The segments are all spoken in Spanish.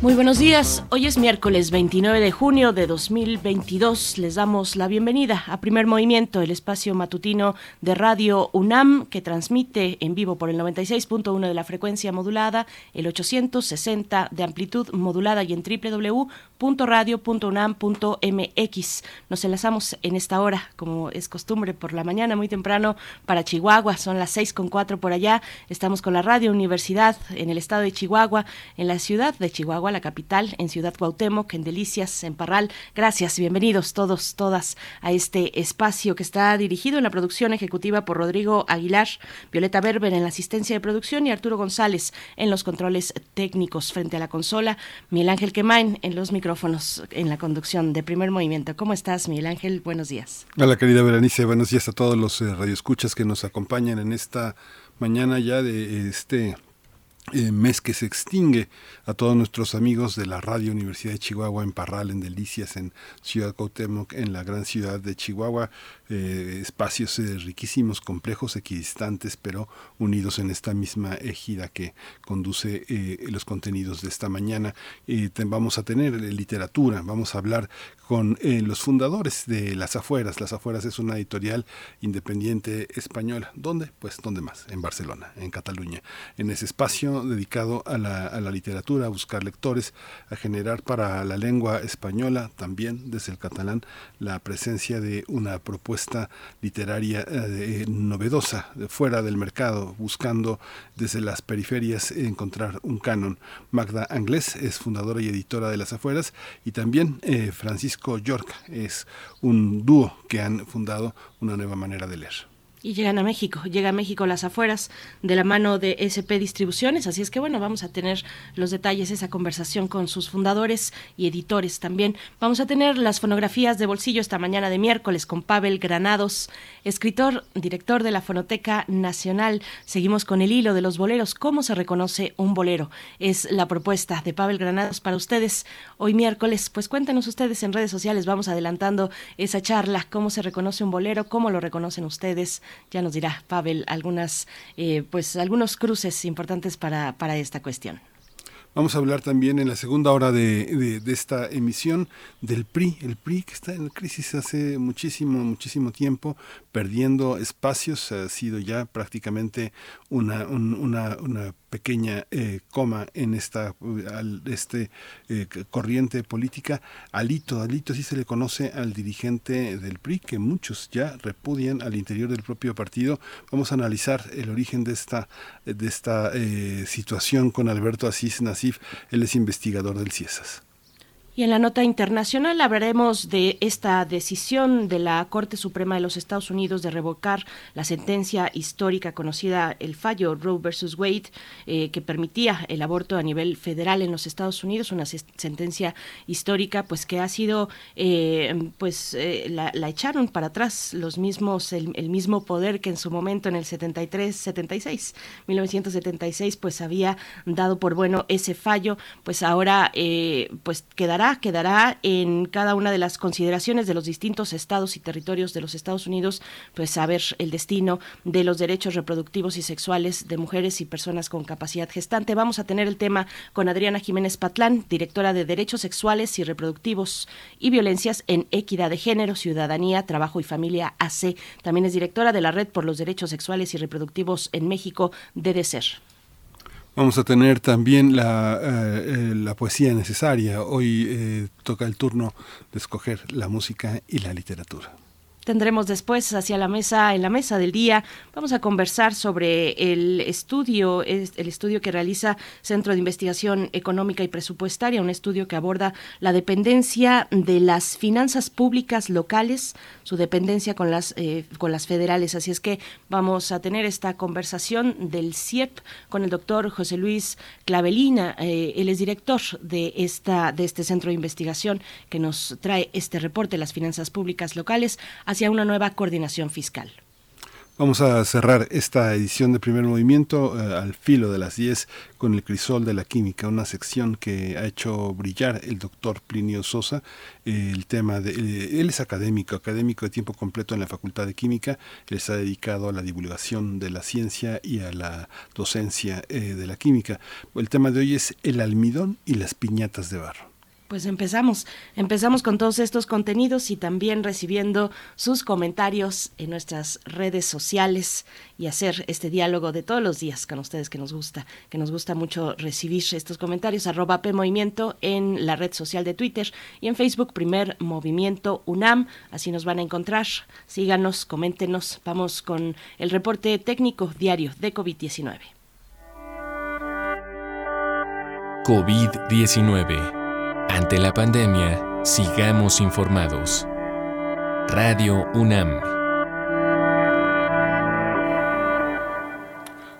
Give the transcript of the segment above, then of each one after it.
Muy buenos días, hoy es miércoles 29 de junio de 2022, les damos la bienvenida a Primer Movimiento, el espacio matutino de Radio UNAM que transmite en vivo por el 96.1 de la frecuencia modulada, el 860 de amplitud modulada y en www.radio.unam.mx. Nos enlazamos en esta hora, como es costumbre, por la mañana muy temprano para Chihuahua, son las 6:04 por allá, estamos con la Radio Universidad en el estado de Chihuahua, en la ciudad de Chihuahua, la capital, en Ciudad Cuauhtémoc, en Delicias, en Parral. Gracias, bienvenidos todos, todas a este espacio que está dirigido en la producción ejecutiva por Rodrigo Aguilar, Violeta Berber en la asistencia de producción y Arturo González en los controles técnicos frente a la consola, Miguel Ángel Quemain en los micrófonos en la conducción de Primer Movimiento. ¿Cómo estás, Miguel Ángel? Buenos días. Hola, querida Berenice, buenos días a todos los radioescuchas que nos acompañan en esta mañana ya de este mes que se extingue, a todos nuestros amigos de la Radio Universidad de Chihuahua en Parral, en Delicias, en Ciudad Cuauhtémoc, en la gran ciudad de Chihuahua, espacios riquísimos, complejos, equidistantes, pero unidos en esta misma égida que conduce los contenidos de esta mañana. Vamos a tener literatura, vamos a hablar con los fundadores de Las Afueras. Las Afueras es una editorial independiente española. ¿Dónde? Pues, ¿dónde más? En Barcelona, en Cataluña, en ese espacio dedicado a la literatura, a buscar lectores, a generar para la lengua española, también desde el catalán, la presencia de una propuesta literaria novedosa, fuera del mercado, buscando desde las periferias encontrar un canon. Magda Anglés es fundadora y editora de Las Afueras, y también Francisco Llorca, es un dúo que han fundado una nueva manera de leer. Y llegan a México, llega a México Las Afueras de la mano de SP Distribuciones, así es que bueno, vamos a tener los detalles, esa conversación con sus fundadores y editores también. Vamos a tener las fonografías de bolsillo esta mañana de miércoles con Pavel Granados, escritor, director de la Fonoteca Nacional. Seguimos con el hilo de los boleros, ¿cómo se reconoce un bolero? Es la propuesta de Pavel Granados para ustedes hoy miércoles. Pues cuéntenos ustedes en redes sociales, vamos adelantando esa charla, ¿cómo se reconoce un bolero? ¿Cómo lo reconocen ustedes? Ya nos dirá Pavel algunas, algunos cruces importantes para esta cuestión. Vamos a hablar también en la segunda hora de esta emisión del PRI, el PRI que está en crisis hace muchísimo tiempo, perdiendo espacios, ha sido ya prácticamente una pequeña coma en esta corriente política. Alito sí se le conoce al dirigente del PRI, que muchos ya repudian al interior del propio partido. Vamos a analizar el origen de esta situación con Alberto Aziz Nacif, él es investigador del CIESAS. Y en la nota internacional hablaremos de esta decisión de la Corte Suprema de los Estados Unidos de revocar la sentencia histórica conocida, el fallo Roe versus Wade, que permitía el aborto a nivel federal en los Estados Unidos, una sentencia histórica pues que ha sido, la echaron para atrás los mismos, el mismo poder que en su momento en el 1976, pues había dado por bueno ese fallo, pues ahora pues quedará en cada una de las consideraciones de los distintos estados y territorios de los Estados Unidos, pues saber el destino de los derechos reproductivos y sexuales de mujeres y personas con capacidad gestante. Vamos a tener el tema con Adriana Jiménez Patlán, directora de Derechos Sexuales y Reproductivos y Violencias en Equidad de Género, Ciudadanía, Trabajo y Familia AC. También es directora de la Red por los Derechos Sexuales y Reproductivos en México, DDSER. Vamos a tener también la poesía necesaria. Hoy toca el turno de escoger la música y la literatura. Tendremos después hacia la mesa, en la mesa del día, vamos a conversar sobre el estudio que realiza Centro de Investigación Económica y Presupuestaria, un estudio que aborda la dependencia de las finanzas públicas locales, su dependencia con las federales. Así es que vamos a tener esta conversación del CIEP con el doctor José Luis Clavellina, él es director de este centro de investigación que nos trae este reporte, las finanzas públicas locales, hacia una nueva coordinación fiscal. Vamos a cerrar esta edición de Primer Movimiento al filo de las 10 con el crisol de la química, una sección que ha hecho brillar el doctor Plinio Sosa. El tema de él es académico de tiempo completo en la Facultad de Química. Él está dedicado a la divulgación de la ciencia y a la docencia de la química. El tema de hoy es el almidón y las piñatas de barro. Pues empezamos con todos estos contenidos y también recibiendo sus comentarios en nuestras redes sociales y hacer este diálogo de todos los días con ustedes, que nos gusta mucho recibir estos comentarios. @PMovimiento en la red social de Twitter y en Facebook Primer Movimiento UNAM, así nos van a encontrar. Síganos, coméntenos. Vamos con el reporte técnico diario de COVID-19. COVID-19. Ante la pandemia, sigamos informados. Radio UNAM.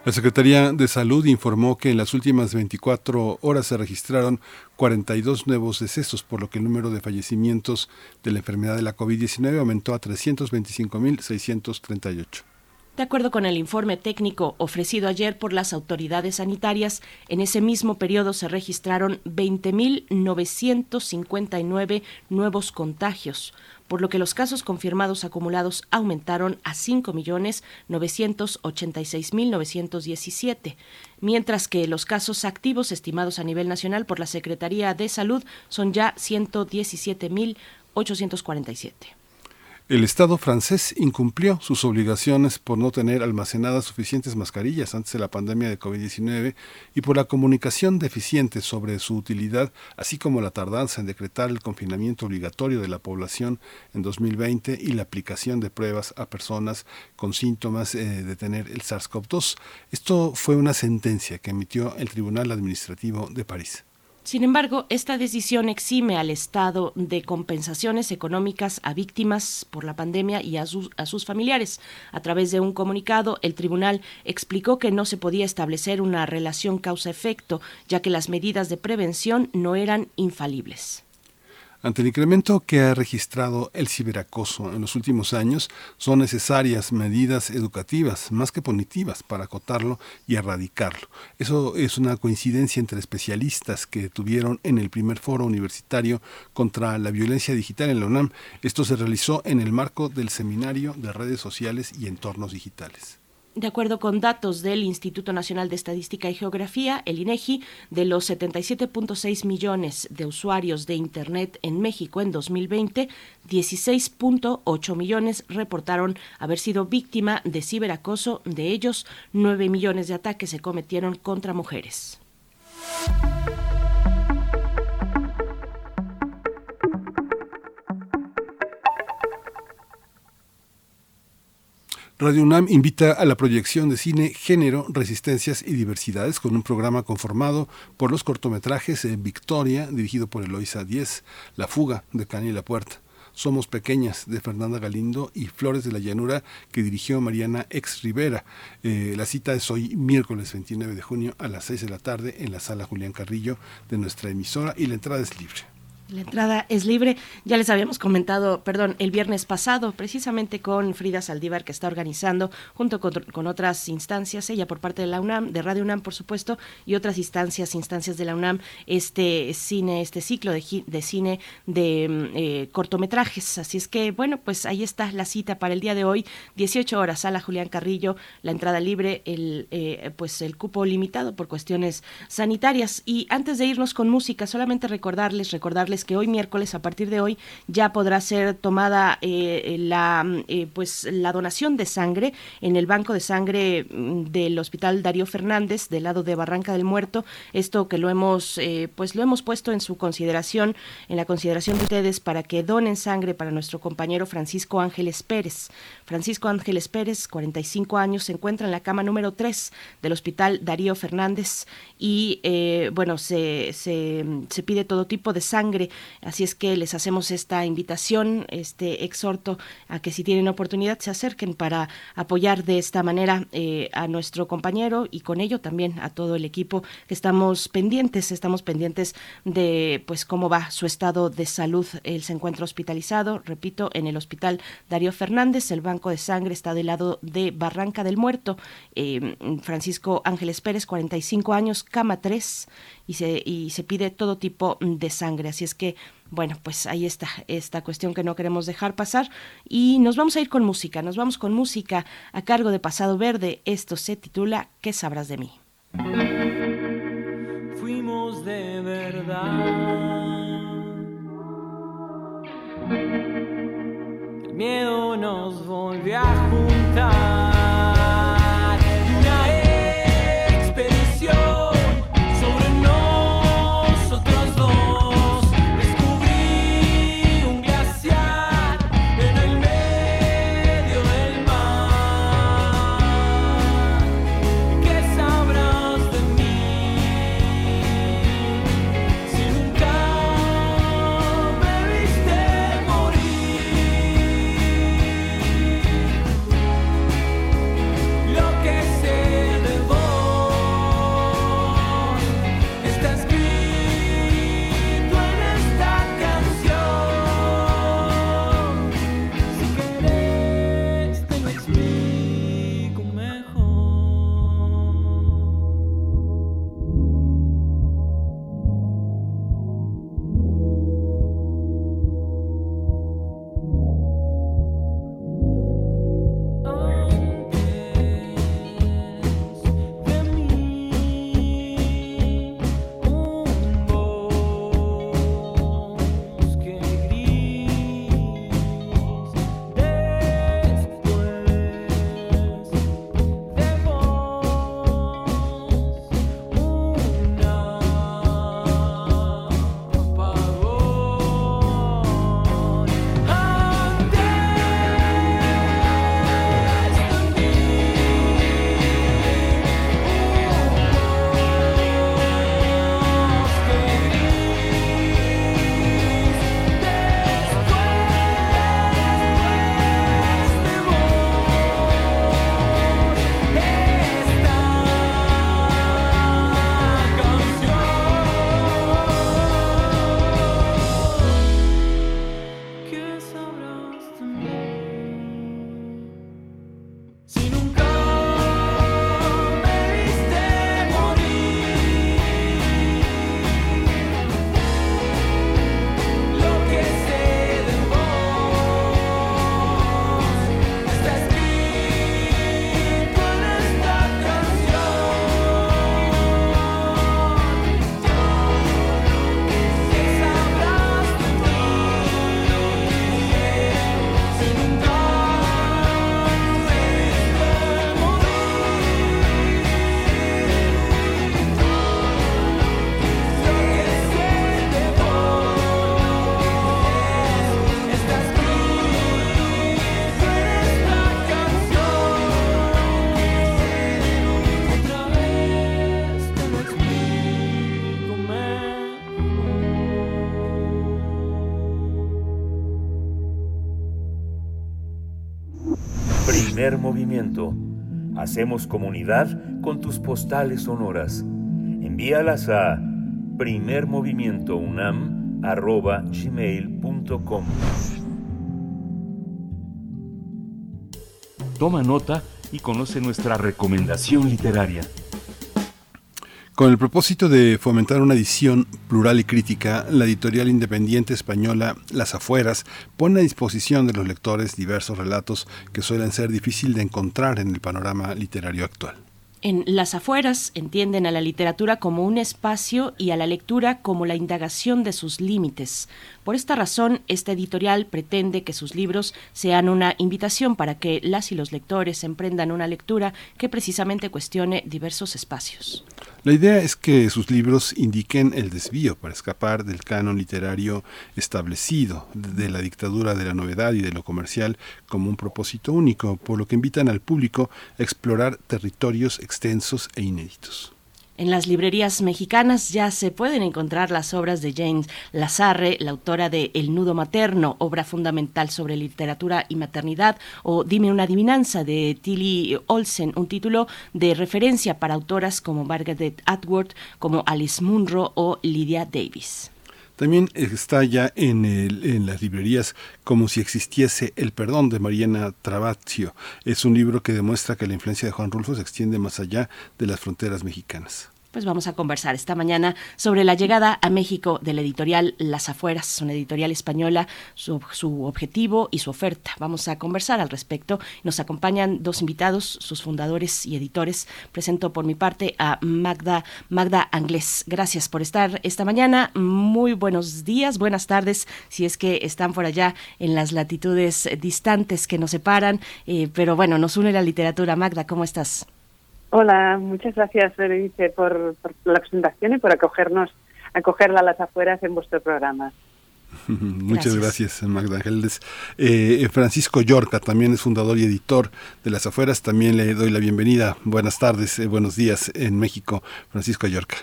La Secretaría de Salud informó que en las últimas 24 horas se registraron 42 nuevos decesos, por lo que el número de fallecimientos de la enfermedad de la COVID-19 aumentó a 325.638. De acuerdo con el informe técnico ofrecido ayer por las autoridades sanitarias, en ese mismo periodo se registraron 20.959 nuevos contagios, por lo que los casos confirmados acumulados aumentaron a 5.986.917, mientras que los casos activos estimados a nivel nacional por la Secretaría de Salud son ya 117.847. El Estado francés incumplió sus obligaciones por no tener almacenadas suficientes mascarillas antes de la pandemia de COVID-19 y por la comunicación deficiente sobre su utilidad, así como la tardanza en decretar el confinamiento obligatorio de la población en 2020 y la aplicación de pruebas a personas con síntomas de tener el SARS-CoV-2. Esto fue una sentencia que emitió el Tribunal Administrativo de París. Sin embargo, esta decisión exime al Estado de compensaciones económicas a víctimas por la pandemia y a sus familiares. A través de un comunicado, el tribunal explicó que no se podía establecer una relación causa-efecto, ya que las medidas de prevención no eran infalibles. Ante el incremento que ha registrado el ciberacoso en los últimos años, son necesarias medidas educativas, más que punitivas, para acotarlo y erradicarlo. Eso es una coincidencia entre especialistas que tuvieron en el primer foro universitario contra la violencia digital en la UNAM. Esto se realizó en el marco del seminario de redes sociales y entornos digitales. De acuerdo con datos del Instituto Nacional de Estadística y Geografía, el INEGI, de los 77.6 millones de usuarios de Internet en México en 2020, 16.8 millones reportaron haber sido víctima de ciberacoso. De ellos, 9 millones de ataques se cometieron contra mujeres. Radio UNAM invita a la proyección de cine Género, Resistencias y Diversidades con un programa conformado por los cortometrajes Victoria, dirigido por Eloisa Díez, La Fuga, de Cani Lapuerta, Somos Pequeñas, de Fernanda Galindo, y Flores de la Llanura, que dirigió Mariana Ex Rivera. La cita es hoy miércoles 29 de junio a las 6 de la tarde en la sala Julián Carrillo de nuestra emisora y la entrada es libre. La entrada es libre. Ya les habíamos comentado, el viernes pasado, precisamente con Frida Saldívar, que está organizando junto con otras instancias, ella por parte de la UNAM, de Radio UNAM, por supuesto, y otras instancias de la UNAM, este ciclo de cine de cortometrajes. Así es que, pues ahí está la cita para el día de hoy, 18 horas, sala Julián Carrillo, la entrada libre, el cupo limitado por cuestiones sanitarias. Y antes de irnos con música, solamente recordarles decirles que hoy miércoles, a partir de hoy, ya podrá ser tomada la donación de sangre en el banco de sangre del Hospital Darío Fernández, del lado de Barranca del Muerto. Esto que lo hemos puesto en su consideración, en la consideración de ustedes, para que donen sangre para nuestro compañero Francisco Ángeles Pérez. Francisco Ángeles Pérez, 45 años, se encuentra en la cama número 3 del Hospital Darío Fernández y se pide todo tipo de sangre, así es que les hacemos esta invitación, este exhorto a que si tienen oportunidad se acerquen para apoyar de esta manera a nuestro compañero y con ello también a todo el equipo que estamos pendientes de pues cómo va su estado de salud. Él se encuentra hospitalizado, repito, en el Hospital Darío Fernández. El banco de sangre está del lado de Barranca del Muerto. Francisco Ángeles Pérez, 45 años, cama 3, y se pide todo tipo de sangre, así es que bueno, pues ahí está esta cuestión que no queremos dejar pasar y nos vamos a ir con música, a cargo de Pasado Verde. Esto se titula ¿Qué sabrás de mí? Fuimos de verdad, el miedo nos volvió a juntar. Movimiento. Hacemos comunidad con tus postales sonoras. Envíalas a primermovimientounam@gmail.com. Toma nota y conoce nuestra recomendación literaria. Con el propósito de fomentar una edición plural y crítica, la editorial independiente española Las Afueras pone a disposición de los lectores diversos relatos que suelen ser difícil de encontrar en el panorama literario actual. En Las Afueras entienden a la literatura como un espacio y a la lectura como la indagación de sus límites. Por esta razón, esta editorial pretende que sus libros sean una invitación para que las y los lectores emprendan una lectura que precisamente cuestione diversos espacios. La idea es que sus libros indiquen el desvío para escapar del canon literario establecido, de la dictadura de la novedad y de lo comercial como un propósito único, por lo que invitan al público a explorar territorios extensos e inéditos. En las librerías mexicanas ya se pueden encontrar las obras de Jane Lazarre, la autora de El nudo materno, obra fundamental sobre literatura y maternidad, o Dime una adivinanza de Tillie Olsen, un título de referencia para autoras como Margaret Atwood, como Alice Munro o Lydia Davis. También está ya en las librerías Como si existiese El perdón de Mariana Travacio. Es un libro que demuestra que la influencia de Juan Rulfo se extiende más allá de las fronteras mexicanas. Pues vamos a conversar esta mañana sobre la llegada a México de la editorial Las Afueras, una editorial española, su objetivo y su oferta. Vamos a conversar al respecto. Nos acompañan dos invitados, sus fundadores y editores. Presento por mi parte a Magda Anglés. Gracias por estar esta mañana. Muy buenos días, buenas tardes, si es que están por allá en las latitudes distantes que nos separan. Pero bueno, nos une la literatura. Magda, ¿cómo estás? Hola, muchas gracias, Berenice, por la presentación y por acogerla a Las Afueras en vuestro programa. Muchas gracias, Magda Ángeles. Francisco Llorca también es fundador y editor de Las Afueras. También le doy la bienvenida. Buenas tardes, buenos días en México, Francisco Llorca.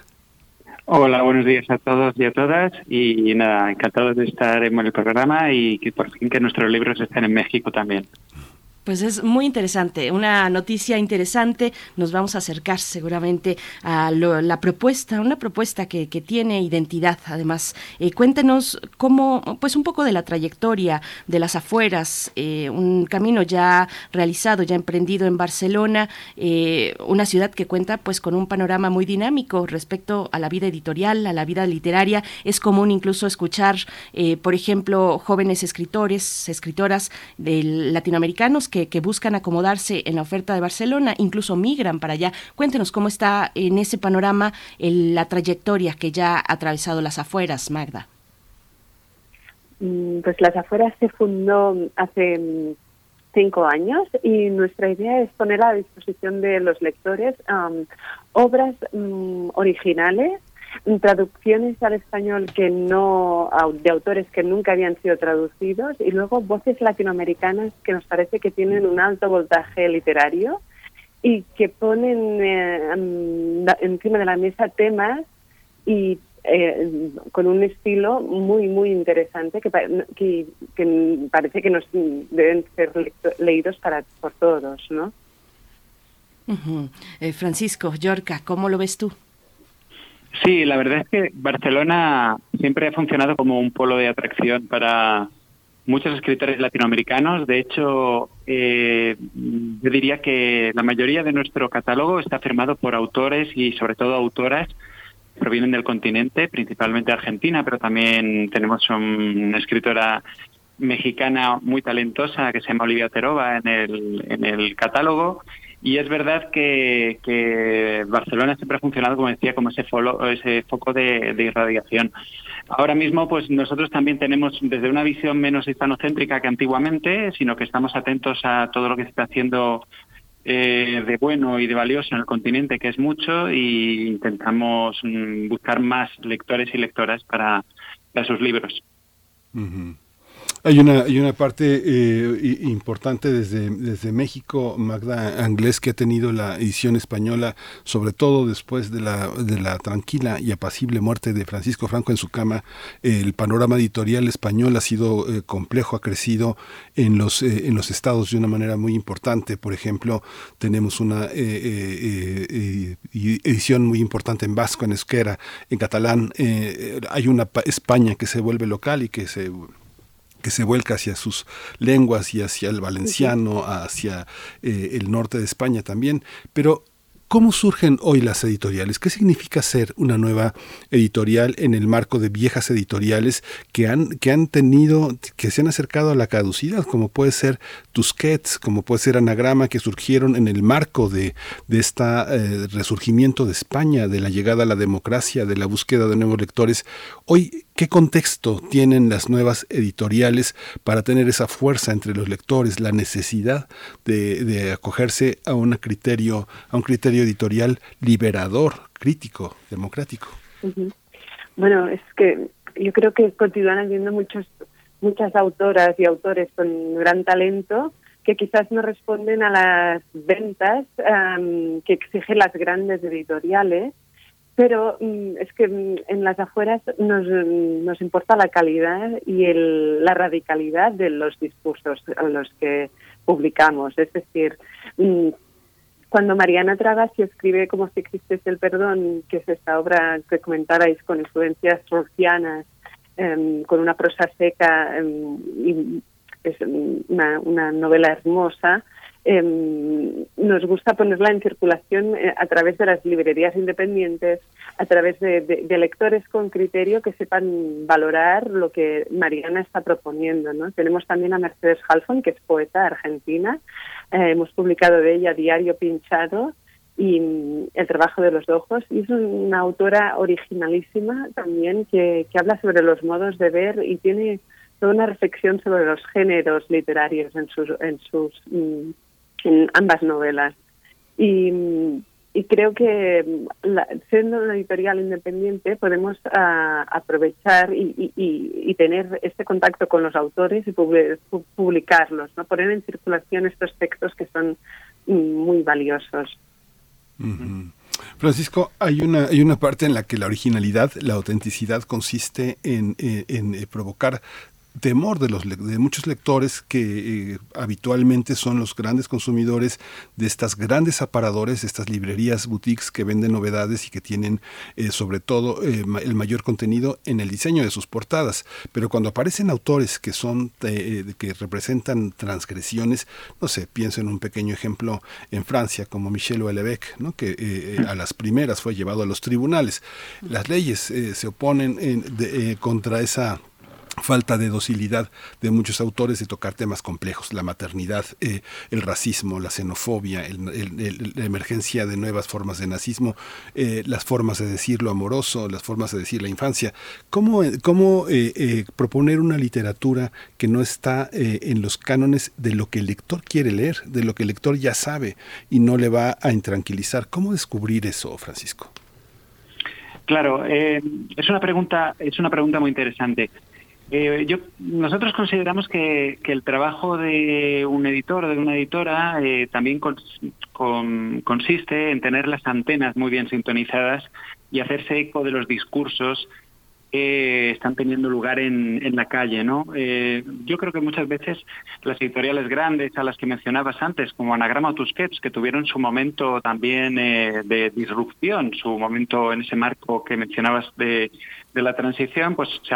Hola, buenos días a todos y a todas. Y nada, encantados de estar en el programa y que por fin que nuestros libros estén en México también. Pues es muy interesante, una noticia interesante. Nos vamos a acercar seguramente a la propuesta, una propuesta que tiene identidad. Además, cuéntenos cómo, pues un poco de la trayectoria de Las Afueras, un camino ya realizado, ya emprendido en Barcelona, una ciudad que cuenta pues con un panorama muy dinámico respecto a la vida editorial, a la vida literaria. Es común incluso escuchar, por ejemplo, jóvenes escritores, escritoras latinoamericanos que buscan acomodarse en la oferta de Barcelona, incluso migran para allá. Cuéntenos cómo está en ese panorama la trayectoria que ya ha atravesado Las Afueras, Magda. Pues Las Afueras se fundó hace 5 años y nuestra idea es poner a disposición de los lectores obras originales, traducciones al español de autores que nunca habían sido traducidos y luego voces latinoamericanas que nos parece que tienen un alto voltaje literario y que ponen encima de la mesa temas y con un estilo muy, muy interesante que parece que nos deben ser leídos por todos, ¿no? Uh-huh. Francisco Llorca, ¿cómo lo ves tú? Sí, la verdad es que Barcelona siempre ha funcionado como un polo de atracción para muchos escritores latinoamericanos. De hecho, yo diría que la mayoría de nuestro catálogo está firmado por autores y sobre todo autoras que provienen del continente, principalmente Argentina, pero también tenemos una escritora mexicana muy talentosa que se llama Olivia Teroba en el catálogo. Y es verdad que Barcelona siempre ha funcionado, como decía, como ese foco de irradiación. Ahora mismo, pues nosotros también tenemos desde una visión menos hispanocéntrica que antiguamente, sino que estamos atentos a todo lo que se está haciendo de bueno y de valioso en el continente, que es mucho, y intentamos buscar más lectores y lectoras para sus libros. Uh-huh. Hay una parte importante desde México, Magda Anglés, que ha tenido la edición española, sobre todo después de la tranquila y apacible muerte de Francisco Franco en su cama. El panorama editorial español ha sido complejo, ha crecido en los estados de una manera muy importante. Por ejemplo, tenemos una edición muy importante en vasco, en euskera, en catalán. Hay una España que se vuelve local y que se vuelca hacia sus lenguas y hacia el valenciano, hacia el norte de España también, pero ¿Cómo surgen hoy las editoriales? ¿Qué significa ser una nueva editorial en el marco de viejas editoriales que se han acercado a la caducidad, como puede ser Tusquets, como puede ser Anagrama, que surgieron en el marco de este resurgimiento de España, de la llegada a la democracia, de la búsqueda de nuevos lectores? Hoy, ¿qué contexto tienen las nuevas editoriales para tener esa fuerza entre los lectores, la necesidad de acogerse a un criterio editorial liberador, crítico, democrático? Uh-huh. Bueno, es que yo creo que continúan habiendo muchas autoras y autores con gran talento que quizás no responden a las ventas que exigen las grandes editoriales, pero es que en las afueras nos importa la calidad y la radicalidad de los discursos a los que publicamos. Es decir, cuando Mariana Travacio escribe Como si existiese el perdón, que es esta obra que comentarais con influencias rossianas, con una prosa seca, y es una novela hermosa, nos gusta ponerla en circulación a través de las librerías independientes, a través de lectores con criterio que sepan valorar lo que Mariana está proponiendo, ¿no? Tenemos también a Mercedes Halfon, que es poeta argentina. Hemos publicado de ella Diario Pinchado y El trabajo de los ojos. Y es una autora originalísima también que habla sobre los modos de ver y tiene toda una reflexión sobre los géneros literarios en ambas novelas. Y creo que siendo una editorial independiente podemos aprovechar y tener este contacto con los autores y publicarlos, ¿no? Poner en circulación estos textos que son muy valiosos. Uh-huh. Francisco, hay una parte en la que la originalidad, la autenticidad consiste en provocar temor de muchos lectores que habitualmente son los grandes consumidores de estas grandes aparadores, estas librerías boutiques que venden novedades y que tienen sobre todo el mayor contenido en el diseño de sus portadas. Pero cuando aparecen autores que son que representan transgresiones, no sé, pienso en un pequeño ejemplo en Francia como Michel Houellebecq, ¿no? Que a las primeras fue llevado a los tribunales. Las leyes se oponen contra esa falta de docilidad de muchos autores de tocar temas complejos, la maternidad, el racismo, la xenofobia, la emergencia de nuevas formas de nazismo, las formas de decir lo amoroso, las formas de decir la infancia. ¿Cómo proponer una literatura que no está en los cánones de lo que el lector quiere leer, de lo que el lector ya sabe y no le va a intranquilizar? ¿Cómo descubrir eso, Francisco? Claro, es una pregunta muy interesante. Nosotros consideramos que el trabajo de un editor o de una editora también consiste en tener las antenas muy bien sintonizadas y hacerse eco de los discursos que están teniendo lugar en la calle, ¿no? Yo creo que muchas veces las editoriales grandes a las que mencionabas antes, como Anagrama o Tusquets, que tuvieron su momento también de disrupción, su momento en ese marco que mencionabas de la transición, pues se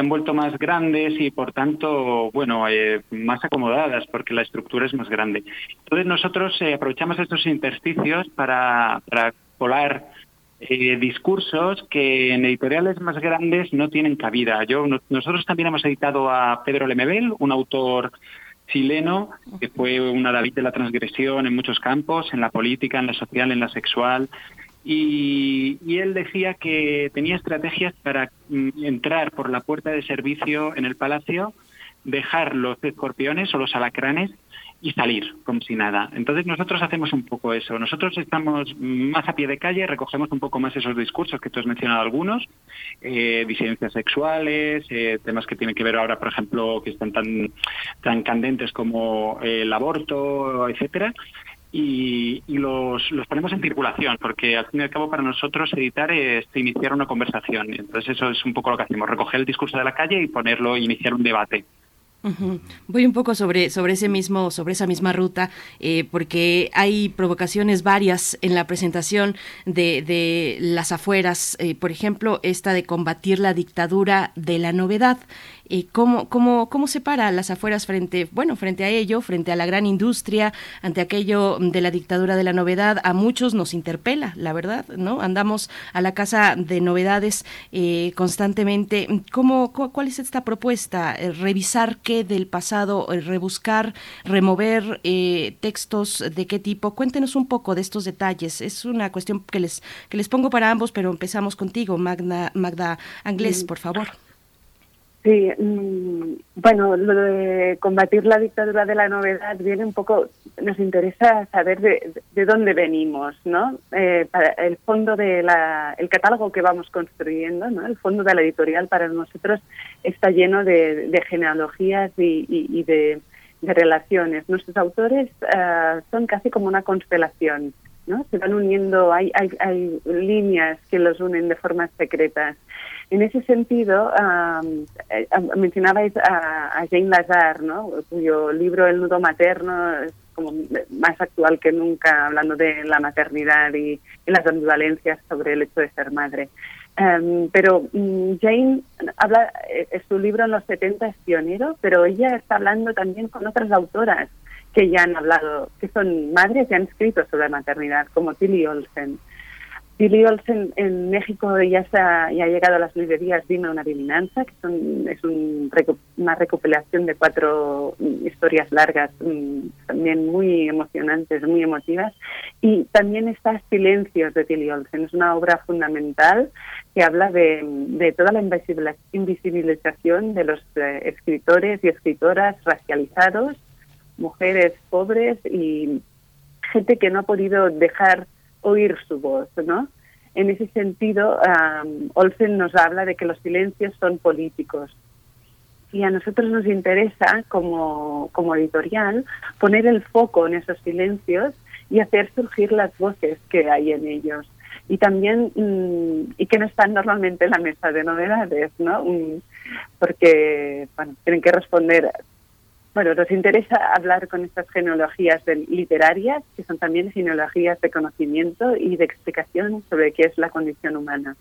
han vuelto más grandes y, por tanto, bueno, más acomodadas porque la estructura es más grande. Entonces nosotros aprovechamos estos intersticios para colar discursos que en editoriales más grandes no tienen cabida. Nosotros también hemos editado a Pedro Lemebel, un autor chileno que fue una David de la transgresión en muchos campos, en la política, en la social, en la sexual. Y él decía que tenía estrategias para entrar por la puerta de servicio en el palacio, dejar los escorpiones o los alacranes y salir como si nada. Entonces nosotros hacemos un poco eso. Nosotros estamos más a pie de calle, recogemos un poco más esos discursos que tú has mencionado algunos, disidencias sexuales, temas que tienen que ver ahora, por ejemplo, que están tan candentes como el aborto, etcétera. Y los ponemos en circulación, porque al fin y al cabo para nosotros editar es iniciar una conversación. Entonces eso es un poco lo que hacemos, recoger el discurso de la calle y ponerlo, iniciar un debate. Uh-huh. Voy un poco sobre esa misma ruta, porque hay provocaciones varias en la presentación de las afueras, por ejemplo, esta de combatir la dictadura de la novedad. ¿Cómo separa Las Afueras frente a ello, frente a la gran industria, ante aquello de la dictadura de la novedad? A muchos nos interpela, la verdad, ¿no? Andamos a la casa de novedades constantemente. ¿Cuál es esta propuesta? ¿Revisar qué del pasado? ¿Rebuscar? ¿Remover textos de qué tipo? Cuéntenos un poco de estos detalles. Es una cuestión que les pongo para ambos, pero empezamos contigo, Magda Anglés, por favor. Sí, bueno, lo de combatir la dictadura de la novedad viene un poco, nos interesa saber de dónde venimos, ¿no? Para el fondo el catálogo que vamos construyendo, ¿no? El fondo de la editorial para nosotros está lleno de genealogías y de relaciones. Nuestros autores son casi como una constelación, ¿no? Se van uniendo, hay líneas que los unen de formas secretas. En ese sentido, mencionabais a Jane Lazarre, ¿no? Cuyo libro El nudo materno es como más actual que nunca, hablando de la maternidad y las ambivalencias sobre el hecho de ser madre. Pero Jane habla, su libro en los 70 es pionero, pero ella está hablando también con otras autoras que ya han hablado, que son madres y han escrito sobre maternidad, como Tillie Olsen. Tillie Olsen en México ya ha llegado a las librerías Dime una adivinanza, que es una recopilación de 4 historias largas, también muy emocionantes, muy emotivas. Y también está Silencios de Tillie Olsen, es una obra fundamental que habla de toda la invisibilización de los escritores y escritoras racializados, mujeres pobres y gente que no ha podido dejar oír su voz, ¿no? En ese sentido, Olsen nos habla de que los silencios son políticos. Y a nosotros nos interesa, como editorial, poner el foco en esos silencios y hacer surgir las voces que hay en ellos. Y también, y que no están normalmente en la mesa de novedades, ¿no? Porque, bueno, tienen que responder. Bueno, nos interesa hablar con estas genealogías literarias, que son también genealogías de conocimiento y de explicación sobre qué es la condición humana.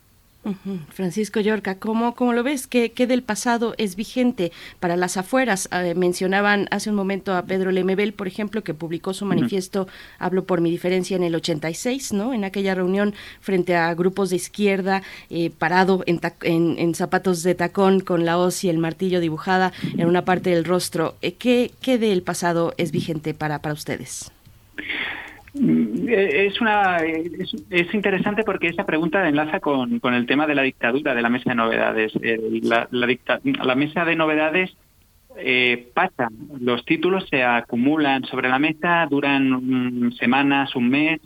Uh-huh. Francisco Llorca, ¿cómo lo ves? ¿Qué del pasado es vigente para Las Afueras? Mencionaban hace un momento a Pedro Lemebel, por ejemplo, que publicó su manifiesto Hablo por mi diferencia en el 86, ¿no? En aquella reunión frente a grupos de izquierda, parado en zapatos de tacón con la hoz y el martillo dibujada en una parte del rostro. ¿Qué del pasado es vigente para ustedes? Es interesante porque esta pregunta enlaza con el tema de la dictadura de la mesa de novedades. La mesa de novedades pasa, los títulos se acumulan sobre la mesa, duran semanas, un mes,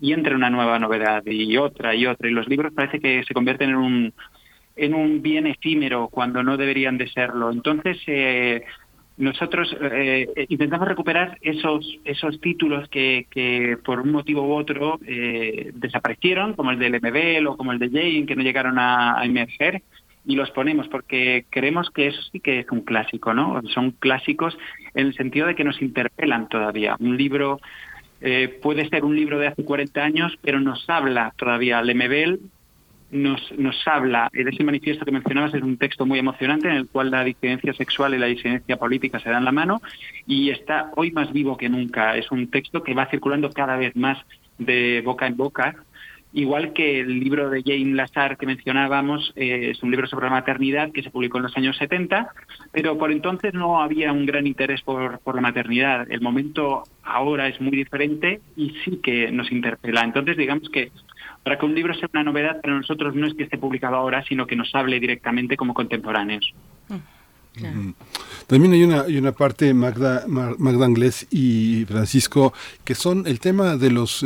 y entra una nueva novedad y otra y otra, y los libros parece que se convierten en un bien efímero cuando no deberían de serlo. Entonces nosotros intentamos recuperar esos títulos que por un motivo u otro desaparecieron, como el del Lemebel o como el de Jane, que no llegaron a emerger, y los ponemos porque creemos que eso sí que es un clásico, ¿no? Son clásicos en el sentido de que nos interpelan todavía. Un libro puede ser un libro de hace 40 años, pero nos habla todavía. Lemebel nos habla. Ese manifiesto que mencionabas es un texto muy emocionante en el cual la disidencia sexual y la disidencia política se dan la mano, y está hoy más vivo que nunca. Es un texto que va circulando cada vez más de boca en boca, igual que el libro de Jane Lazarre que mencionábamos. Es un libro sobre la maternidad que se publicó en los años 70, pero por entonces no había un gran interés por la maternidad. El momento ahora es muy diferente y sí que nos interpela. Entonces, digamos que para que un libro sea una novedad para nosotros no es que esté publicado ahora, sino que nos hable directamente como contemporáneos. Claro. También hay una parte, Magda Anglés y Francisco, que son el tema de los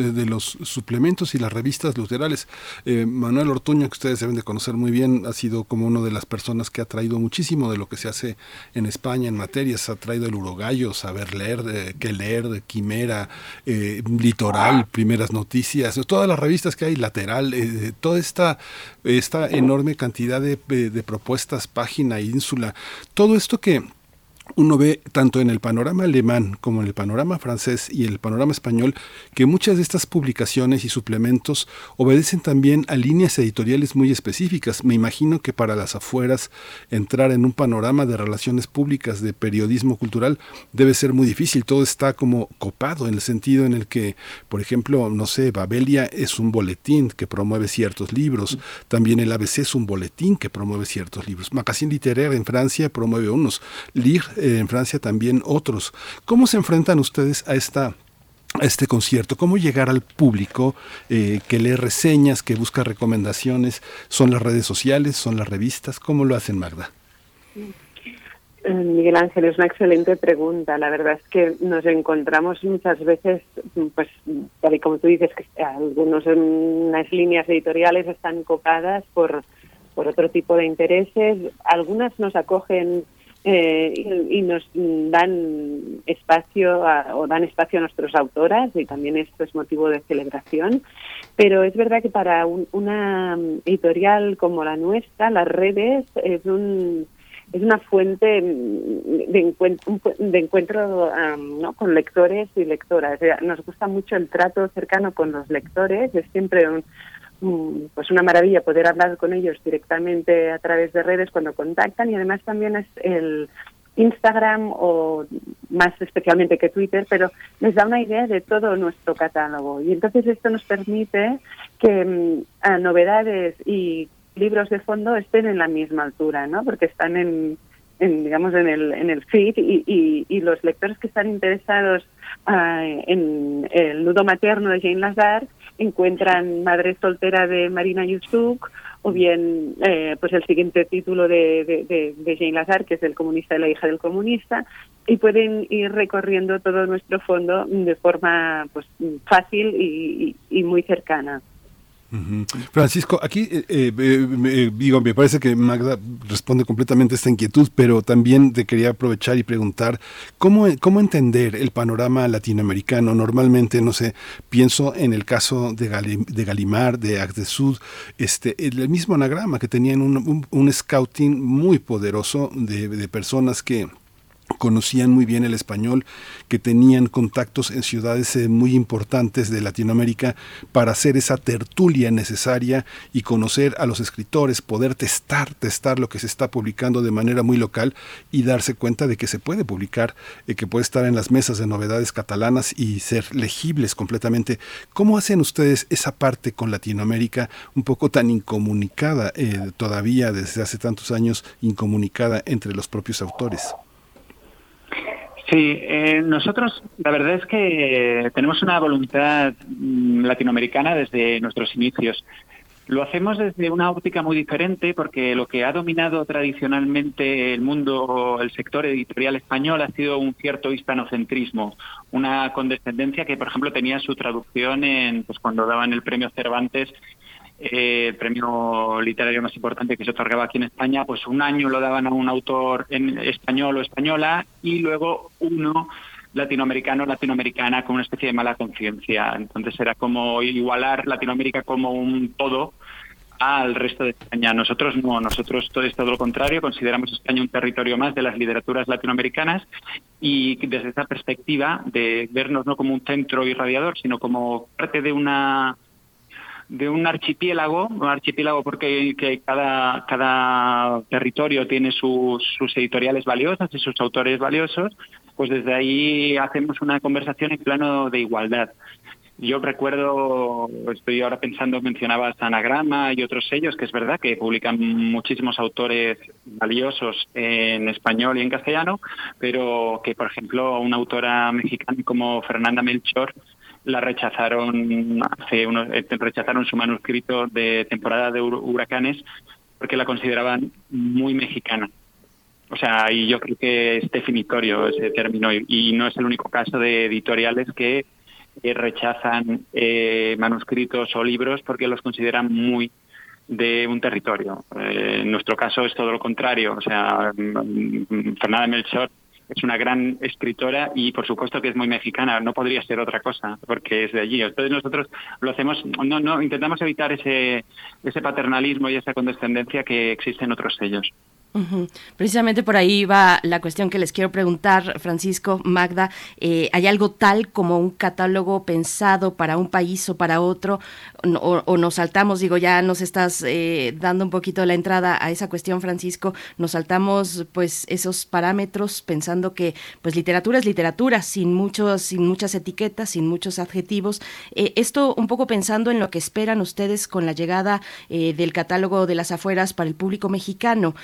suplementos y las revistas luterales. Manuel Ortuño, que ustedes deben de conocer muy bien, ha sido como una de las personas que ha traído muchísimo de lo que se hace en España en materias. Ha traído el Urogallo, Saber Leer, Qué Leer, de Quimera, Litoral, Primeras Noticias, todas las revistas que hay, Lateral, toda esta enorme cantidad de propuestas, Página, Ínsula. Todo esto que uno ve tanto en el panorama alemán como en el panorama francés y el panorama español que muchas de estas publicaciones y suplementos obedecen también a líneas editoriales muy específicas. Me imagino que para Las Afueras entrar en un panorama de relaciones públicas, de periodismo cultural, debe ser muy difícil. Todo está como copado en el sentido en el que, por ejemplo, no sé, Babelia es un boletín que promueve ciertos libros, también el ABC es un boletín que promueve ciertos libros. Magazine Littéraire en Francia promueve unos, Lire en Francia también otros. ¿Cómo se enfrentan ustedes a este concierto? ¿Cómo llegar al público que lee reseñas, que busca recomendaciones? ¿Son las redes sociales? ¿Son las revistas? ¿Cómo lo hacen, Magda? Miguel Ángel, es una excelente pregunta. La verdad es que nos encontramos muchas veces, pues, tal y como tú dices, que algunas líneas editoriales están copadas por otro tipo de intereses. Algunas nos acogen y nos dan espacio a nuestras autoras, y también esto es motivo de celebración. Pero es verdad que para una editorial como la nuestra, las redes es una fuente de encuentro ¿no? con lectores y lectoras. Nos gusta mucho el trato cercano con los lectores. Es siempre pues una maravilla poder hablar con ellos directamente a través de redes cuando contactan, y además también es el Instagram, o más especialmente que Twitter, pero les da una idea de todo nuestro catálogo, y entonces esto nos permite que novedades y libros de fondo estén en la misma altura, ¿no? Porque están en el feed, y los lectores que están interesados en El nudo materno de Jane Lazarre encuentran Madre soltera de Marina Yusuk, o bien pues el siguiente título de Jane Lazarre, que es El comunista y la hija del comunista, y pueden ir recorriendo todo nuestro fondo de forma pues fácil y muy cercana. Francisco, aquí digo, me parece que Magda responde completamente a esta inquietud, pero también te quería aprovechar y preguntar cómo entender el panorama latinoamericano. Normalmente, no sé, pienso en el caso de Gallimard, de Acdesud, el mismo Anagrama, que tenían un scouting muy poderoso de personas que conocían muy bien el español, que tenían contactos en ciudades muy importantes de Latinoamérica para hacer esa tertulia necesaria y conocer a los escritores, poder testar lo que se está publicando de manera muy local y darse cuenta de que se puede publicar, que puede estar en las mesas de novedades catalanas y ser legibles completamente. ¿Cómo hacen ustedes esa parte con Latinoamérica un poco tan incomunicada todavía desde hace tantos años, incomunicada entre los propios autores? Sí, nosotros la verdad es que tenemos una voluntad latinoamericana desde nuestros inicios. Lo hacemos desde una óptica muy diferente, porque lo que ha dominado tradicionalmente el mundo, el sector editorial español, ha sido un cierto hispanocentrismo, una condescendencia que, por ejemplo, tenía su traducción en, pues, cuando daban el premio Cervantes, el premio literario más importante que se otorgaba aquí en España, pues un año lo daban a un autor en español o española, y luego uno latinoamericano o latinoamericana, con una especie de mala conciencia. Entonces era como igualar Latinoamérica como un todo al resto de España. Nosotros no, nosotros todo es todo lo contrario, consideramos España un territorio más de las literaturas latinoamericanas, y desde esa perspectiva de vernos no como un centro irradiador, sino como parte de un archipiélago, porque cada territorio tiene sus editoriales valiosas y sus autores valiosos, pues desde ahí hacemos una conversación en plano de igualdad. Yo recuerdo, estoy ahora pensando, mencionabas Anagrama y otros sellos, que es verdad que publican muchísimos autores valiosos en español y en castellano, pero que, por ejemplo, una autora mexicana como Fernanda Melchor la rechazaron su manuscrito de Temporada de huracanes porque la consideraban muy mexicana. O sea, y yo creo que es definitorio ese término, y no es el único caso de editoriales que rechazan manuscritos o libros porque los consideran muy de un territorio. En nuestro caso es todo lo contrario. O sea, Fernanda Melchor es una gran escritora y, por supuesto, que es muy mexicana. No podría ser otra cosa, porque es de allí. Entonces nosotros lo hacemos, intentamos evitar ese paternalismo y esa condescendencia que existe en otros sellos. Precisamente por ahí va la cuestión que les quiero preguntar, Francisco, Magda. ¿Hay algo tal como un catálogo pensado para un país o para otro? ¿O nos saltamos? Digo, ya nos estás dando un poquito la entrada a esa cuestión, Francisco. Nos saltamos pues esos parámetros pensando que pues literatura es literatura, sin muchas etiquetas, sin muchos adjetivos. Esto un poco pensando en lo que esperan ustedes con la llegada del catálogo de Las Afueras para el público mexicano.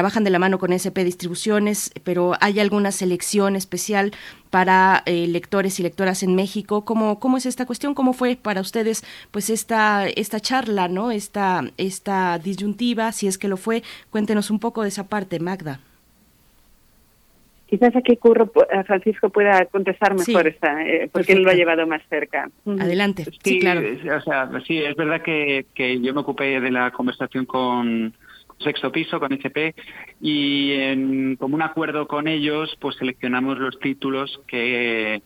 Trabajan de la mano con SP Distribuciones, pero ¿hay alguna selección especial para lectores y lectoras en México? ¿Cómo es esta cuestión? ¿Cómo fue para ustedes pues esta charla, ¿no? Esta disyuntiva, si es que lo fue? Cuéntenos un poco de esa parte, Magda. Quizás aquí Francisco pueda contestar mejor, sí, porque él lo ha llevado más cerca. Adelante, sí, claro. O sea, sí, es verdad que yo me ocupé de la conversación con Sexto Piso, con SP, y como un acuerdo con ellos, pues seleccionamos los títulos que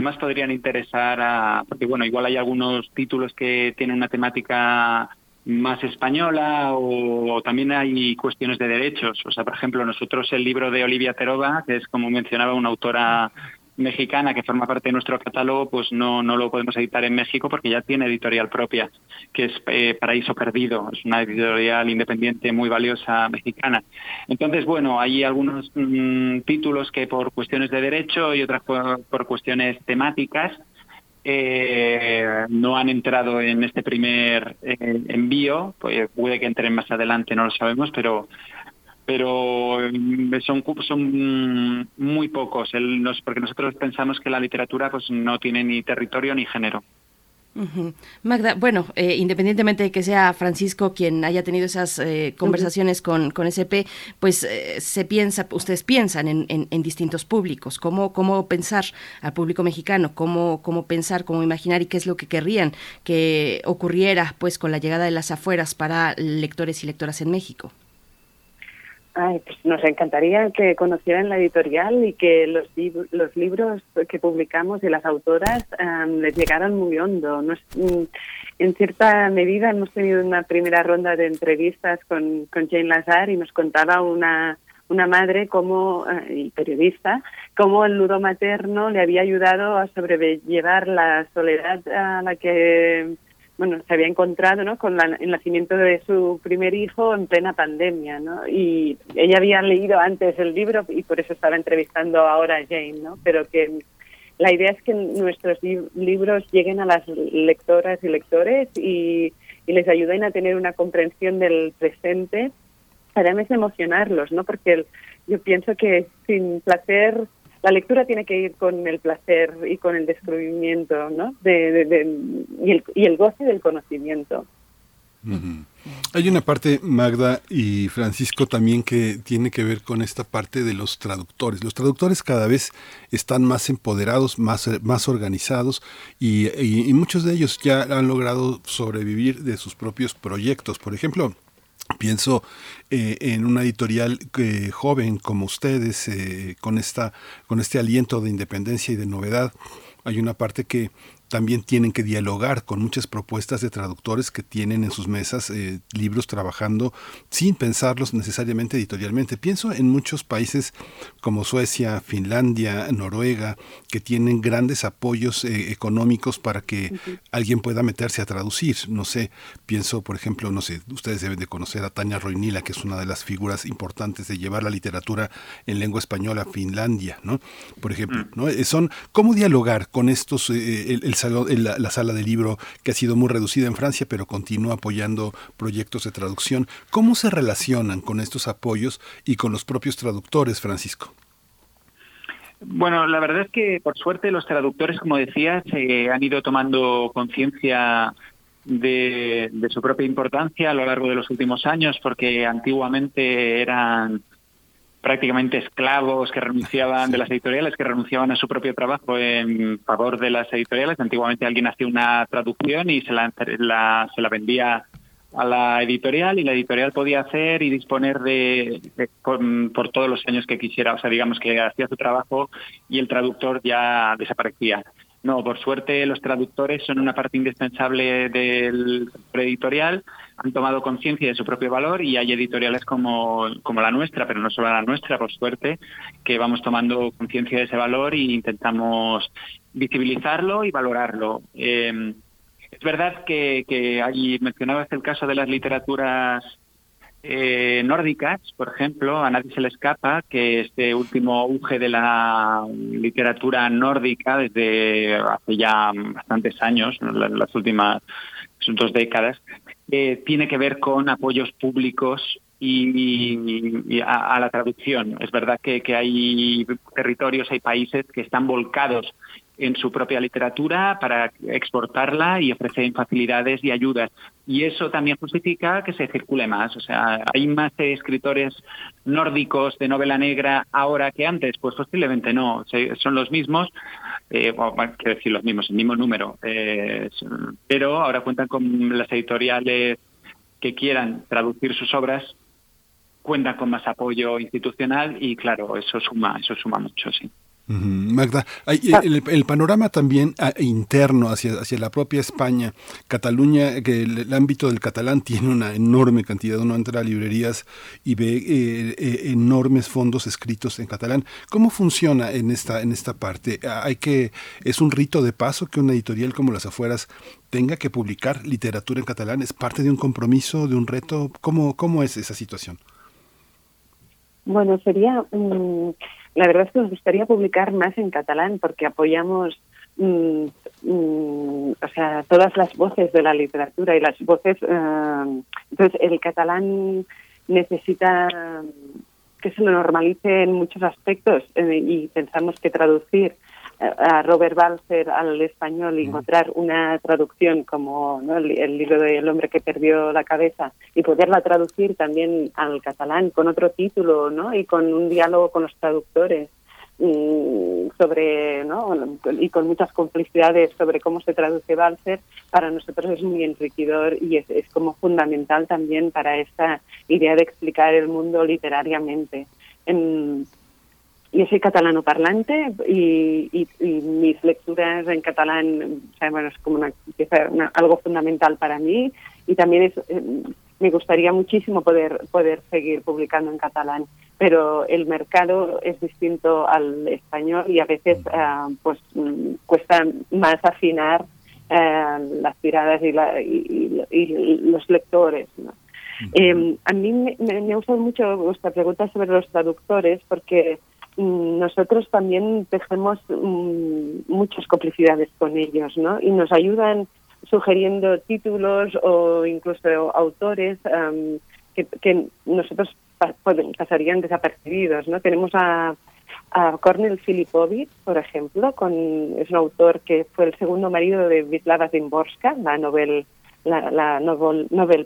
más podrían interesar porque bueno, igual hay algunos títulos que tienen una temática más española o también hay cuestiones de derechos. O sea, por ejemplo, nosotros el libro de Olivia Teroba, que es, como mencionaba, una autora mexicana que forma parte de nuestro catálogo, pues no lo podemos editar en México porque ya tiene editorial propia, que es Paraíso Perdido. Es una editorial independiente muy valiosa mexicana. Entonces, bueno, hay algunos títulos que por cuestiones de derecho y otras por cuestiones temáticas no han entrado en este primer envío. Pues puede que entren más adelante, no lo sabemos, pero son muy pocos, porque nosotros pensamos que la literatura pues no tiene ni territorio ni género. Uh-huh. Magda, bueno, independientemente de que sea Francisco quien haya tenido esas conversaciones con SP, pues ustedes piensan en distintos públicos, cómo pensar al público mexicano, cómo pensar, cómo imaginar y qué es lo que querrían que ocurriera pues con la llegada de Las Afueras para lectores y lectoras en México. Ay, pues nos encantaría que conocieran la editorial y que los libros que publicamos y las autoras les llegaron muy hondo. En cierta medida hemos tenido una primera ronda de entrevistas con Jane Lazarre y nos contaba una madre y periodista, cómo el nudo materno le había ayudado a sobrellevar la soledad a la que se había encontrado, ¿no?, con el nacimiento de su primer hijo en plena pandemia, ¿no? Y ella había leído antes el libro y por eso estaba entrevistando ahora a Jane, ¿no? Pero que la idea es que nuestros libros lleguen a las lectoras y lectores y les ayuden a tener una comprensión del presente, además emocionarlos, ¿no? Porque yo pienso que sin placer, la lectura tiene que ir con el placer y con el descubrimiento, ¿no?, y el goce del conocimiento. Uh-huh. Hay una parte, Magda y Francisco, también que tiene que ver con esta parte de los traductores. Los traductores cada vez están más empoderados, más organizados y muchos de ellos ya han logrado sobrevivir de sus propios proyectos. Por ejemplo, pienso en una editorial joven como ustedes, con este aliento de independencia y de novedad. Hay una parte que también tienen que dialogar con muchas propuestas de traductores que tienen en sus mesas libros trabajando sin pensarlos necesariamente editorialmente. Pienso en muchos países como Suecia, Finlandia, Noruega, que tienen grandes apoyos económicos para que alguien pueda meterse a traducir. No sé, pienso, por ejemplo, ustedes deben de conocer a Tania Roinila, que es una de las figuras importantes de llevar la literatura en lengua española a Finlandia, ¿no? Por ejemplo, ¿no? Son cómo dialogar con estos la sala de libro que ha sido muy reducida en Francia, pero continúa apoyando proyectos de traducción. ¿Cómo se relacionan con estos apoyos y con los propios traductores, Francisco? Bueno, la verdad es que, por suerte, los traductores, como decías, han ido tomando conciencia de su propia importancia a lo largo de los últimos años, porque antiguamente eran prácticamente esclavos que renunciaban de las editoriales, que renunciaban a su propio trabajo en favor de las editoriales. Antiguamente alguien hacía una traducción y se la vendía a la editorial y la editorial podía hacer y disponer por todos los años que quisiera. O sea, digamos que hacía su trabajo y el traductor ya desaparecía. No, por suerte los traductores son una parte indispensable del editorial, han tomado conciencia de su propio valor y hay editoriales como la nuestra, pero no solo la nuestra, por suerte, que vamos tomando conciencia de ese valor e intentamos visibilizarlo y valorarlo. Es verdad que ahí mencionabas el caso de las literaturas nórdicas, por ejemplo, a nadie se le escapa que este último auge de la literatura nórdica desde hace ya bastantes años, las últimas 2 décadas, tiene que ver con apoyos públicos y a la traducción. Es verdad que hay territorios, hay países que están volcados en su propia literatura para exportarla y ofrecer facilidades y ayudas. Y eso también justifica que se circule más. O sea, ¿hay más escritores nórdicos de novela negra ahora que antes? Pues posiblemente no. Son los mismos, quiero decir los mismos, el mismo número. Pero ahora cuentan con las editoriales que quieran traducir sus obras, cuentan con más apoyo institucional y, claro, eso suma mucho, sí. Magda, el panorama también interno hacia la propia España, Cataluña, que el ámbito del catalán tiene una enorme cantidad, uno entra a librerías y ve enormes fondos escritos en catalán. ¿Cómo funciona en esta parte? ¿Es un rito de paso que una editorial como Las Afueras tenga que publicar literatura en catalán? ¿Es parte de un compromiso, de un reto? ¿Cómo es esa situación? Bueno, sería... La verdad es que nos gustaría publicar más en catalán porque apoyamos todas las voces de la literatura y las voces... entonces, el catalán necesita que se lo normalice en muchos aspectos y pensamos que traducir a Robert Balzer al español y encontrar una traducción como, ¿no?, el libro de El hombre que perdió la cabeza y poderla traducir también al catalán con otro título, ¿no?, y con un diálogo con los traductores sobre, ¿no?, y con muchas complicidades sobre cómo se traduce Balzer, para nosotros es muy enriquecedor y es como fundamental también para esta idea de explicar el mundo literariamente. Yo soy catalanoparlante y mis lecturas en catalán, o sea, bueno, es como algo fundamental para mí y también me gustaría muchísimo poder seguir publicando en catalán, pero el mercado es distinto al español y a veces cuesta más afinar las tiradas y los lectores, ¿no? A mí me ha gustado mucho vuestra pregunta sobre los traductores porque nosotros también tejemos muchas complicidades con ellos, ¿no? Y nos ayudan sugiriendo títulos o incluso autores que nosotros pasarían desapercibidos, ¿no? Tenemos a Cornel Filipovic, por ejemplo, es un autor que fue el segundo marido de Wisława Szymborska, la novel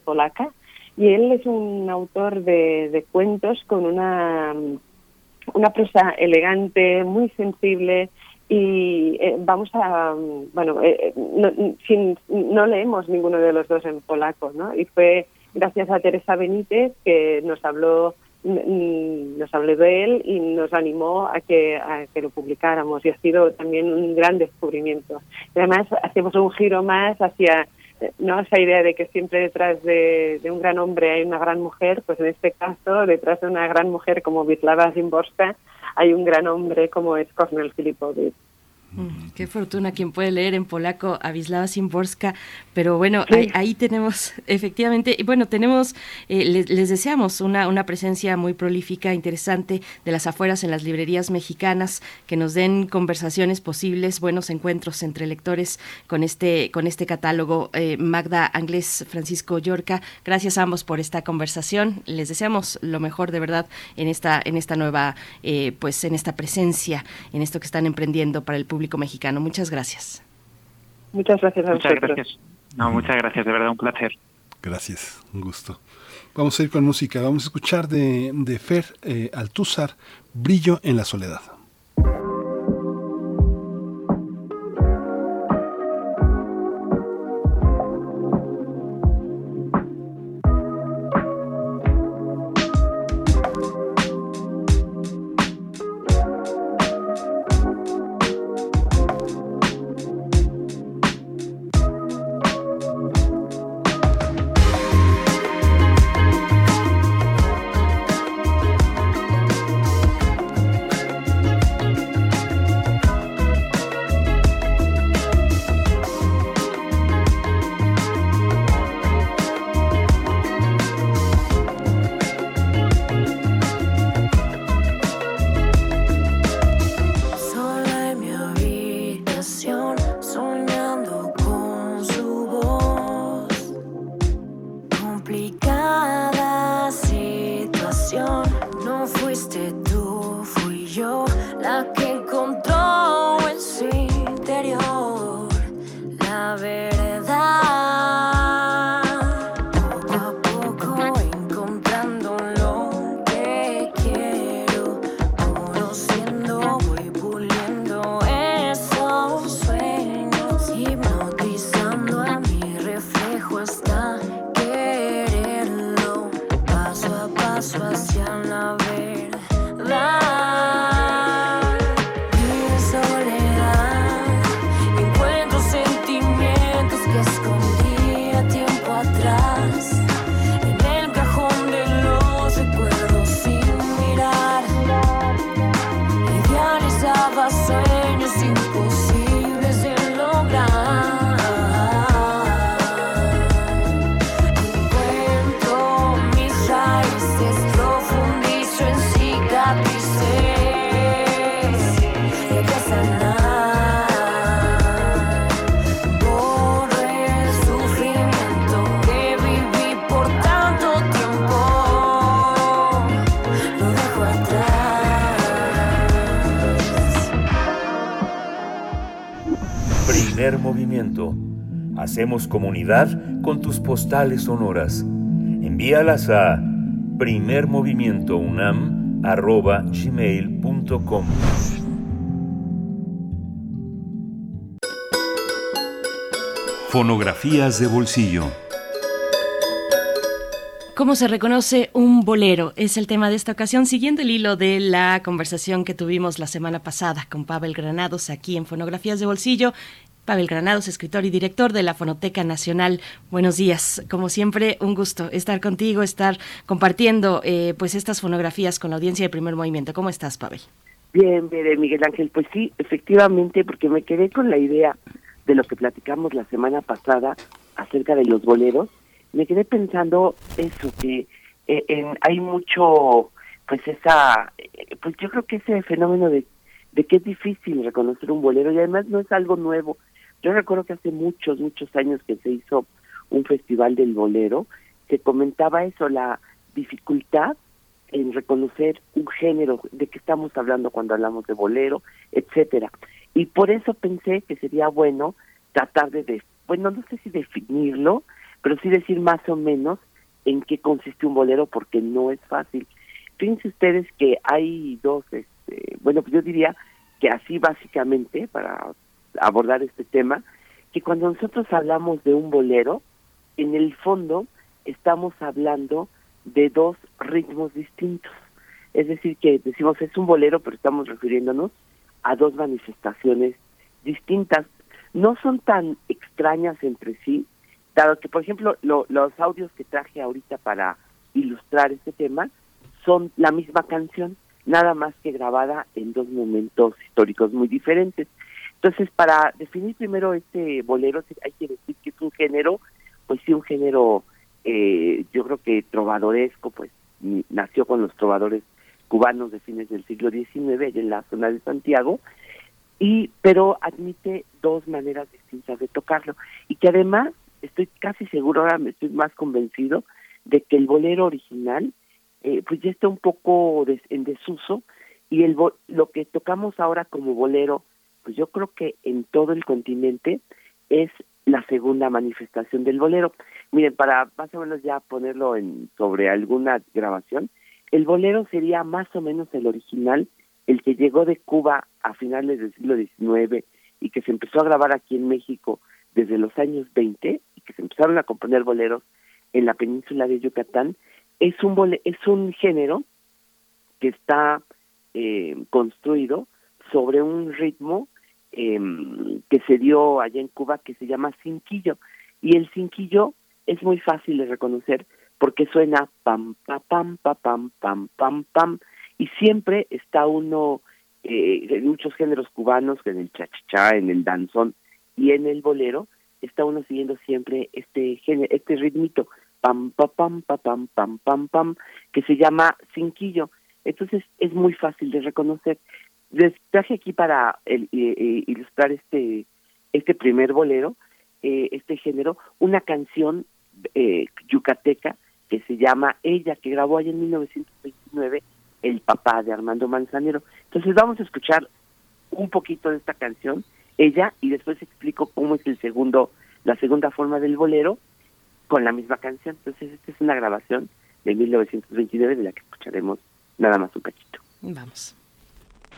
polaca, y él es un autor de cuentos con una prosa elegante, muy sensible y no leemos ninguno de los dos en polaco, ¿no? Y fue gracias a Teresa Benítez que nos habló de él y nos animó a que lo publicáramos y ha sido también un gran descubrimiento. Además hacemos un giro más hacia, ¿no?, esa idea de que siempre detrás de un gran hombre hay una gran mujer, pues en este caso detrás de una gran mujer como Wisława Szymborska hay un gran hombre como es Kornel Filipovic. Qué fortuna quien puede leer en polaco a Wisława Szymborska, pero bueno, sí. ahí tenemos, efectivamente, les deseamos una presencia muy prolífica, interesante, de Las Afueras en las librerías mexicanas, que nos den conversaciones posibles, buenos encuentros entre lectores con este catálogo. Magda Anglés, Francisco Llorca, gracias a ambos por esta conversación, les deseamos lo mejor de verdad en esta nueva, en esta presencia, en esto que están emprendiendo para el público mexicano. Muchas gracias. Muchas gracias a ustedes. Muchas gracias. No, muchas gracias, de verdad, un placer. Gracias, un gusto. Vamos a ir con música, vamos a escuchar de Fer Altúzar, Brillo en la soledad. Movimiento. Hacemos comunidad con tus postales sonoras. Envíalas a primermovimientounam@gmail.com. Fonografías de bolsillo. ¿Cómo se reconoce un bolero? Es el tema de esta ocasión, siguiendo el hilo de la conversación que tuvimos la semana pasada con Pavel Granados aquí en Fonografías de Bolsillo. Pavel Granados, escritor y director de la Fonoteca Nacional. Buenos días. Como siempre, un gusto estar contigo, estar compartiendo pues estas fonografías con la audiencia de Primer Movimiento. ¿Cómo estás, Pavel? Bien, Miguel Ángel. Pues sí, efectivamente, porque me quedé con la idea de lo que platicamos la semana pasada acerca de los boleros. Me quedé pensando eso, que hay mucho, pues pues yo creo que ese fenómeno de que es difícil reconocer un bolero, y además no es algo nuevo. Yo recuerdo que hace muchos años que se hizo un festival del bolero, se comentaba eso, la dificultad en reconocer un género, de qué estamos hablando cuando hablamos de bolero, etcétera. Y por eso pensé que sería bueno tratar de, bueno, no sé si definirlo, pero sí decir más o menos en qué consiste un bolero, porque no es fácil. Fíjense ustedes que hay dos, bueno, pues yo diría que así básicamente, para abordar este tema, que cuando nosotros hablamos de un bolero, en el fondo estamos hablando de dos ritmos distintos. Es decir, que decimos es un bolero, pero estamos refiriéndonos a dos manifestaciones distintas. No son tan extrañas entre sí, dado que, por ejemplo, los audios que traje ahorita para ilustrar este tema son la misma canción, nada más que grabada en dos momentos históricos muy diferentes. Entonces, para definir primero este bolero, hay que decir que es un género, pues sí, un género, yo creo que trovadoresco, pues nació con los trovadores cubanos de fines del siglo XIX en la zona de Santiago, pero admite dos maneras distintas de tocarlo, y que además, estoy casi seguro, ahora me estoy más convencido de que el bolero original, pues ya está un poco en desuso, y lo que tocamos ahora como bolero, pues yo creo que en todo el continente es la segunda manifestación del bolero. Miren, para más o menos ya ponerlo sobre alguna grabación, el bolero sería más o menos el original, el que llegó de Cuba a finales del siglo XIX y que se empezó a grabar aquí en México desde los años 20, y que se empezaron a componer boleros en la península de Yucatán. Es un género que está construido sobre un ritmo que se dio allá en Cuba, que se llama cinquillo. Y el cinquillo es muy fácil de reconocer porque suena pam, pam, pam, pam, pam, pam, pam. Y siempre está uno, en muchos géneros cubanos, en el cha-cha-cha, en el danzón y en el bolero, está uno siguiendo siempre este ritmito, pam, pam, pam, pam, pam, pam, pam, que se llama cinquillo. Entonces es muy fácil de reconocer. Les traje aquí para ilustrar este primer bolero, este género, una canción yucateca que se llama Ella, que grabó allá en 1929 el papá de Armando Manzanero. Entonces vamos a escuchar un poquito de esta canción, Ella, y después explico cómo es la segunda forma del bolero, con la misma canción. Entonces, esta es una grabación de 1929 de la que escucharemos nada más un cachito. Vamos.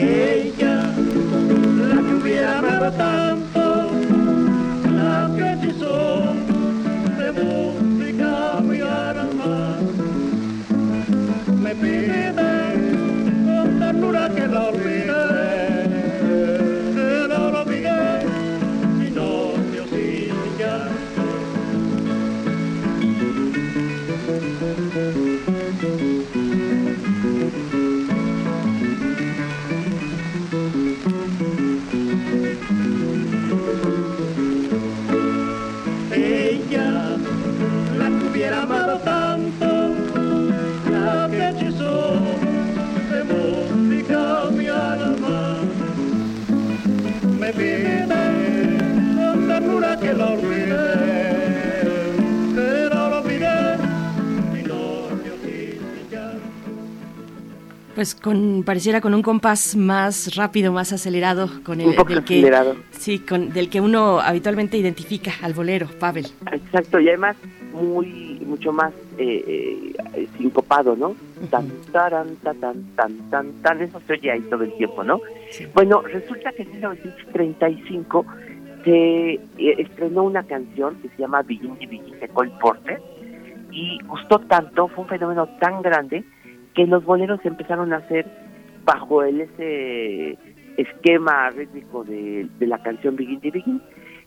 Ella, la que hubiera amado tanto, pues pareciera con un compás más rápido, más acelerado, con el un poco del acelerado. Del que uno habitualmente identifica al bolero, Pavel. Exacto, y además mucho más sincopado, ¿no? Tan, taran, tan, tan, eso se oye ahí todo el tiempo, ¿no? Sí. Bueno, resulta que en 1935 se estrenó una canción que se llama Billini Billini de Cole Porter y gustó tanto, fue un fenómeno tan grande que los boleros empezaron a hacer bajo ese esquema rítmico de la canción Billini Billini,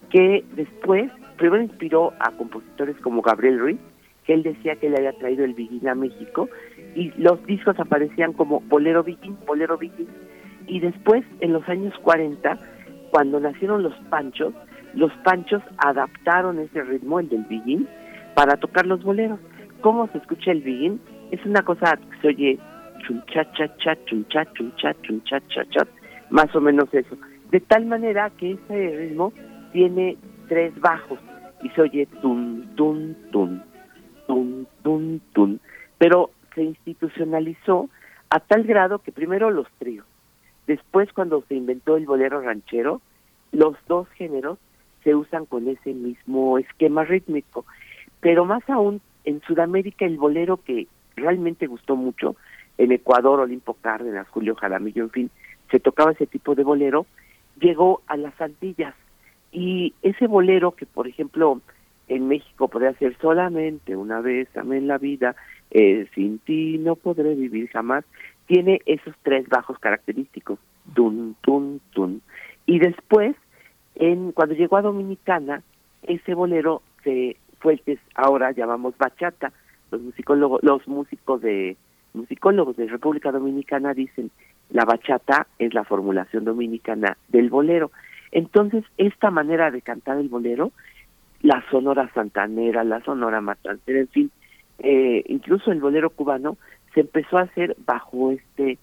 que después primero inspiró a compositores como Gabriel Ruiz, que él decía que le había traído el Billini a México, y los discos aparecían como bolero Billini, bolero Billini. Y después, en los años 40, cuando nacieron los Panchos adaptaron ese ritmo, el del billín, para tocar los boleros. ¿Cómo se escucha el billín? Es una cosa que se oye chuncha, chacha, chuncha, chuncha, chuncha, chacha, más o menos eso. De tal manera que ese ritmo tiene tres bajos y se oye tum, tum, tum, tum, tum, tum. Pero se institucionalizó a tal grado que primero los tríos. Después, cuando se inventó el bolero ranchero, los dos géneros se usan con ese mismo esquema rítmico. Pero más aún, en Sudamérica, el bolero que realmente gustó mucho, en Ecuador, Olimpo Cárdenas, Julio Jaramillo, en fin, se tocaba ese tipo de bolero, llegó a las Antillas. Y ese bolero que, por ejemplo, en México podría ser solamente una vez, amé en la vida, sin ti no podré vivir jamás, tiene esos tres bajos característicos, tun, tun, tun. Y después, cuando llegó a Dominicana, ese bolero fue el que ahora llamamos bachata. Los musicólogos de República Dominicana dicen, la bachata es la formulación dominicana del bolero. Entonces, esta manera de cantar el bolero, la sonora santanera, la sonora matancera, en fin, incluso el bolero cubano, se empezó a hacer bajo este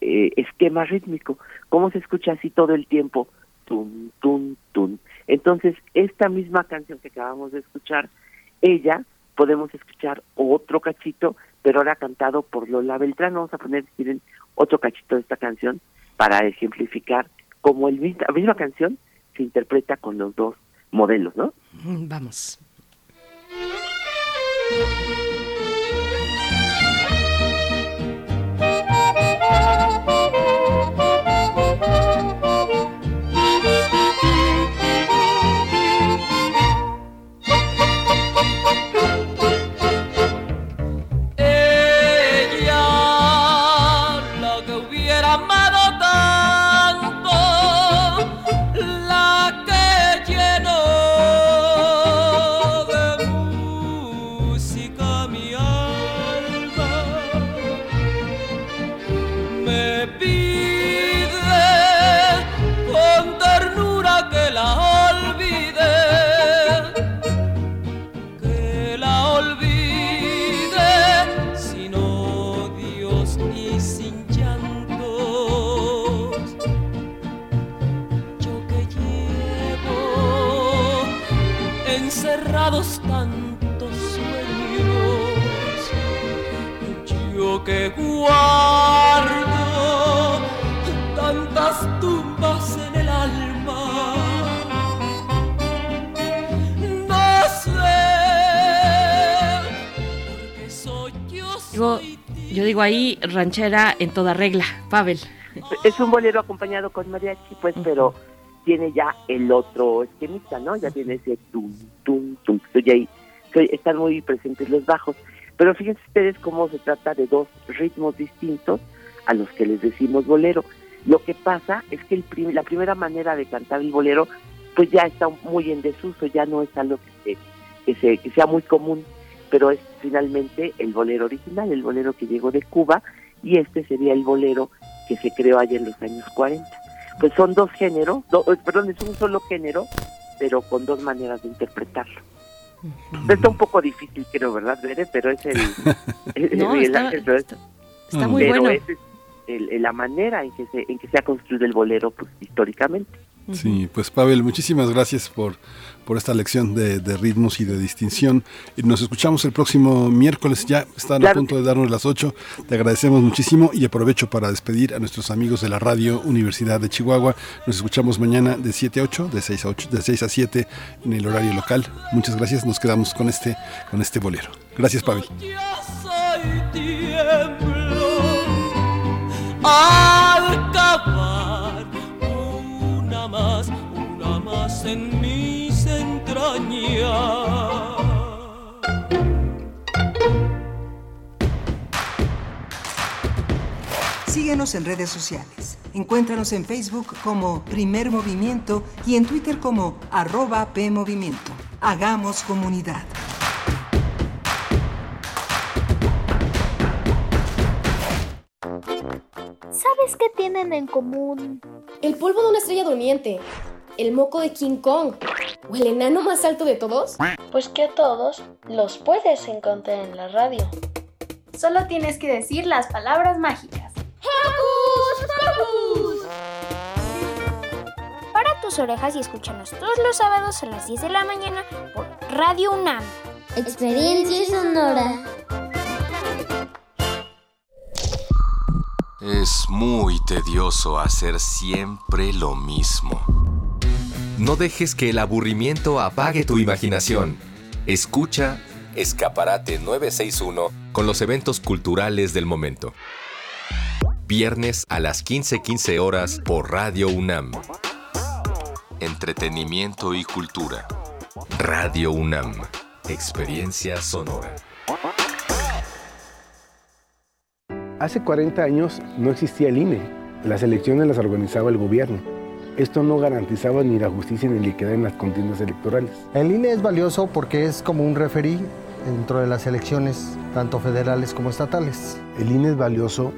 esquema rítmico. ¿Cómo se escucha así todo el tiempo? Tum, tum, tum. Entonces, esta misma canción que acabamos de escuchar, ella, podemos escuchar otro cachito, pero ahora cantado por Lola Beltrán. Vamos a poner, si quieren, otro cachito de esta canción para ejemplificar cómo la misma canción se interpreta con los dos modelos, ¿no? Vamos. Que guardo tantas tumbas en el alma, no sé porque soy yo. Yo digo ahí ranchera en toda regla, Pavel. Es un bolero acompañado con mariachi, pues, pero tiene ya el otro esquemita, ¿no? Ya tiene ese tum, tum, tum. Están muy presentes los bajos. Pero fíjense ustedes cómo se trata de dos ritmos distintos a los que les decimos bolero. Lo que pasa es que la primera manera de cantar el bolero pues ya está muy en desuso, ya no es algo que sea muy común, pero es finalmente el bolero original, el bolero que llegó de Cuba, y este sería el bolero que se creó allá en los años 40. Pues son dos géneros, es un solo género, pero con dos maneras de interpretarlo. Está un poco difícil, creo, ¿verdad, Bere? Pero es está muy bueno. Pero es la manera en que se ha construido el bolero, pues, históricamente. Sí, pues Pavel, muchísimas gracias por esta lección de ritmos y de distinción. Nos escuchamos el próximo miércoles, ya están a punto de darnos las 8. Te agradecemos muchísimo y aprovecho para despedir a nuestros amigos de la Radio Universidad de Chihuahua. Nos escuchamos mañana de 7 a 8, de 6 a 8, de 6 a 7 en el horario local. Muchas gracias, nos quedamos con este bolero. Gracias, Pavel. Una más en mis entrañas. Síguenos en redes sociales. Encuéntranos en Facebook como Primer Movimiento y en Twitter como @PMovimiento. Hagamos comunidad. ¿Sabes qué tienen en común? El polvo de una estrella durmiente, el moco de King Kong o el enano más alto de todos. Pues que a todos los puedes encontrar en la radio. Solo tienes que decir las palabras mágicas. ¡Hocus Pocus! Para tus orejas y escúchanos todos los sábados a las 10 de la mañana por Radio UNAM. Experiencia sonora. Es muy tedioso hacer siempre lo mismo. No dejes que el aburrimiento apague tu imaginación. Escucha Escaparate 961 con los eventos culturales del momento. Viernes a las 15:15 horas por Radio UNAM. Entretenimiento y cultura. Radio UNAM. Experiencia sonora. Hace 40 años no existía el INE. Las elecciones las organizaba el gobierno. Esto no garantizaba ni la justicia ni la equidad en las contiendas electorales. El INE es valioso porque es como un referí dentro de las elecciones, tanto federales como estatales. El INE es valioso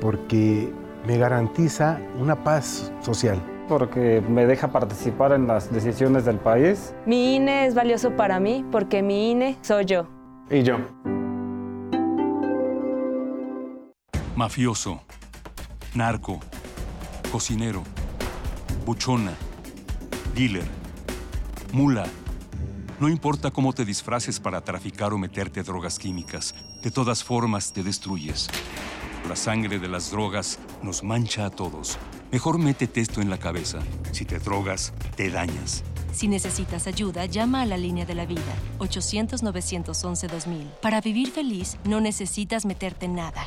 porque me garantiza una paz social. Porque me deja participar en las decisiones del país. Mi INE es valioso para mí porque mi INE soy yo. Y yo. Mafioso, narco, cocinero, buchona, dealer, mula. No importa cómo te disfraces para traficar o meterte drogas químicas, de todas formas te destruyes. La sangre de las drogas nos mancha a todos. Mejor métete esto en la cabeza. Si te drogas, te dañas. Si necesitas ayuda, llama a la Línea de la Vida, 800-911-2000. Para vivir feliz, no necesitas meterte en nada.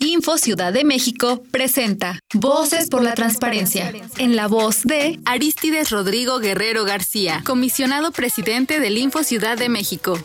Info Ciudad de México presenta Voces por la Transparencia, en la voz de Arístides Rodrigo Guerrero García, comisionado presidente del Info Ciudad de México.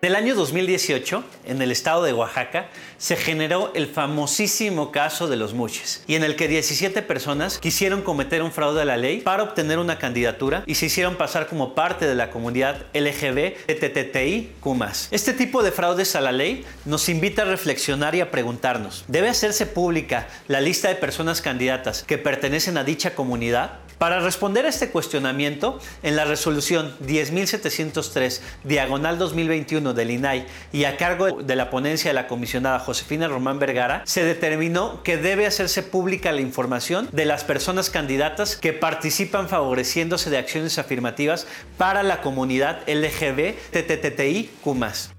En el año 2018, en el estado de Oaxaca, se generó el famosísimo caso de los Muchis, y en el que 17 personas quisieron cometer un fraude a la ley para obtener una candidatura y se hicieron pasar como parte de la comunidad LGBTTIQ+. Este tipo de fraudes a la ley nos invita a reflexionar y a preguntarnos, ¿debe hacerse pública la lista de personas candidatas que pertenecen a dicha comunidad? Para responder a este cuestionamiento, en la resolución 10.703, diagonal 2021 del INAI y a cargo de la ponencia de la comisionada Josefina Román Vergara, se determinó que debe hacerse pública la información de las personas candidatas que participan favoreciéndose de acciones afirmativas para la comunidad LGBTTIQ+.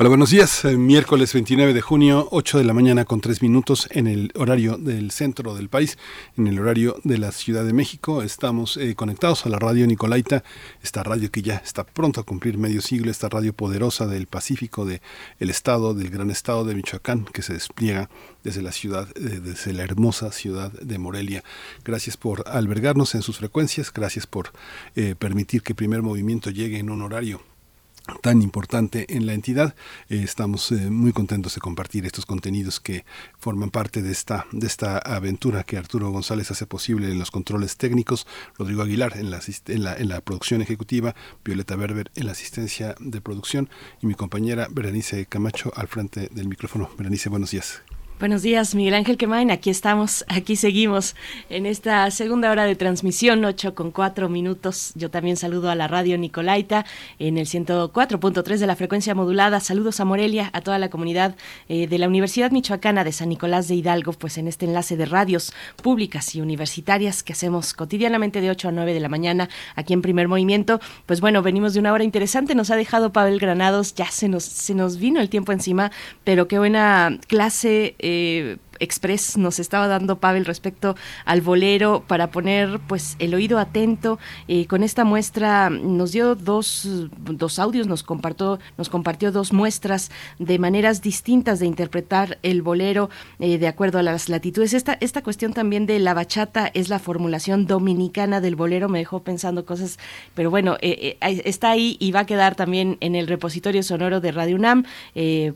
Hola, buenos días. Miércoles 29 de junio, 8 de la mañana con 3 minutos en el horario del centro del país, en el horario de la Ciudad de México. Estamos conectados a la Radio Nicolaita, esta radio que ya está pronto a cumplir medio siglo, esta radio poderosa del Pacífico, del estado, del gran estado de Michoacán, que se despliega desde la hermosa ciudad de Morelia. Gracias por albergarnos en sus frecuencias, gracias por permitir que Primer Movimiento llegue en un horario tan importante en la entidad. Estamos muy contentos de compartir estos contenidos que forman parte de esta aventura que Arturo González hace posible en los controles técnicos, Rodrigo Aguilar en la producción ejecutiva, Violeta Berber en la asistencia de producción y mi compañera Berenice Camacho al frente del micrófono. Berenice, buenos días. Buenos días, Miguel Ángel Quemain. Aquí estamos, aquí seguimos en esta segunda hora de transmisión, 8:04. Yo también saludo a la Radio Nicolaita en el 104.3 de la frecuencia modulada. Saludos a Morelia, a toda la comunidad de la Universidad Michoacana de San Nicolás de Hidalgo, pues en este enlace de radios públicas y universitarias que hacemos cotidianamente de 8 a 9 de la mañana aquí en Primer Movimiento. Pues bueno, venimos de una hora interesante, nos ha dejado Pavel Granados, ya se nos vino el tiempo encima, pero qué buena clase express nos estaba dando Pavel respecto al bolero para poner pues el oído atento. Con esta muestra nos dio dos audios, nos compartió dos muestras de maneras distintas de interpretar el bolero de acuerdo a las latitudes. Esta cuestión también de la bachata es la formulación dominicana del bolero, me dejó pensando cosas, pero bueno, está ahí y va a quedar también en el repositorio sonoro de Radio UNAM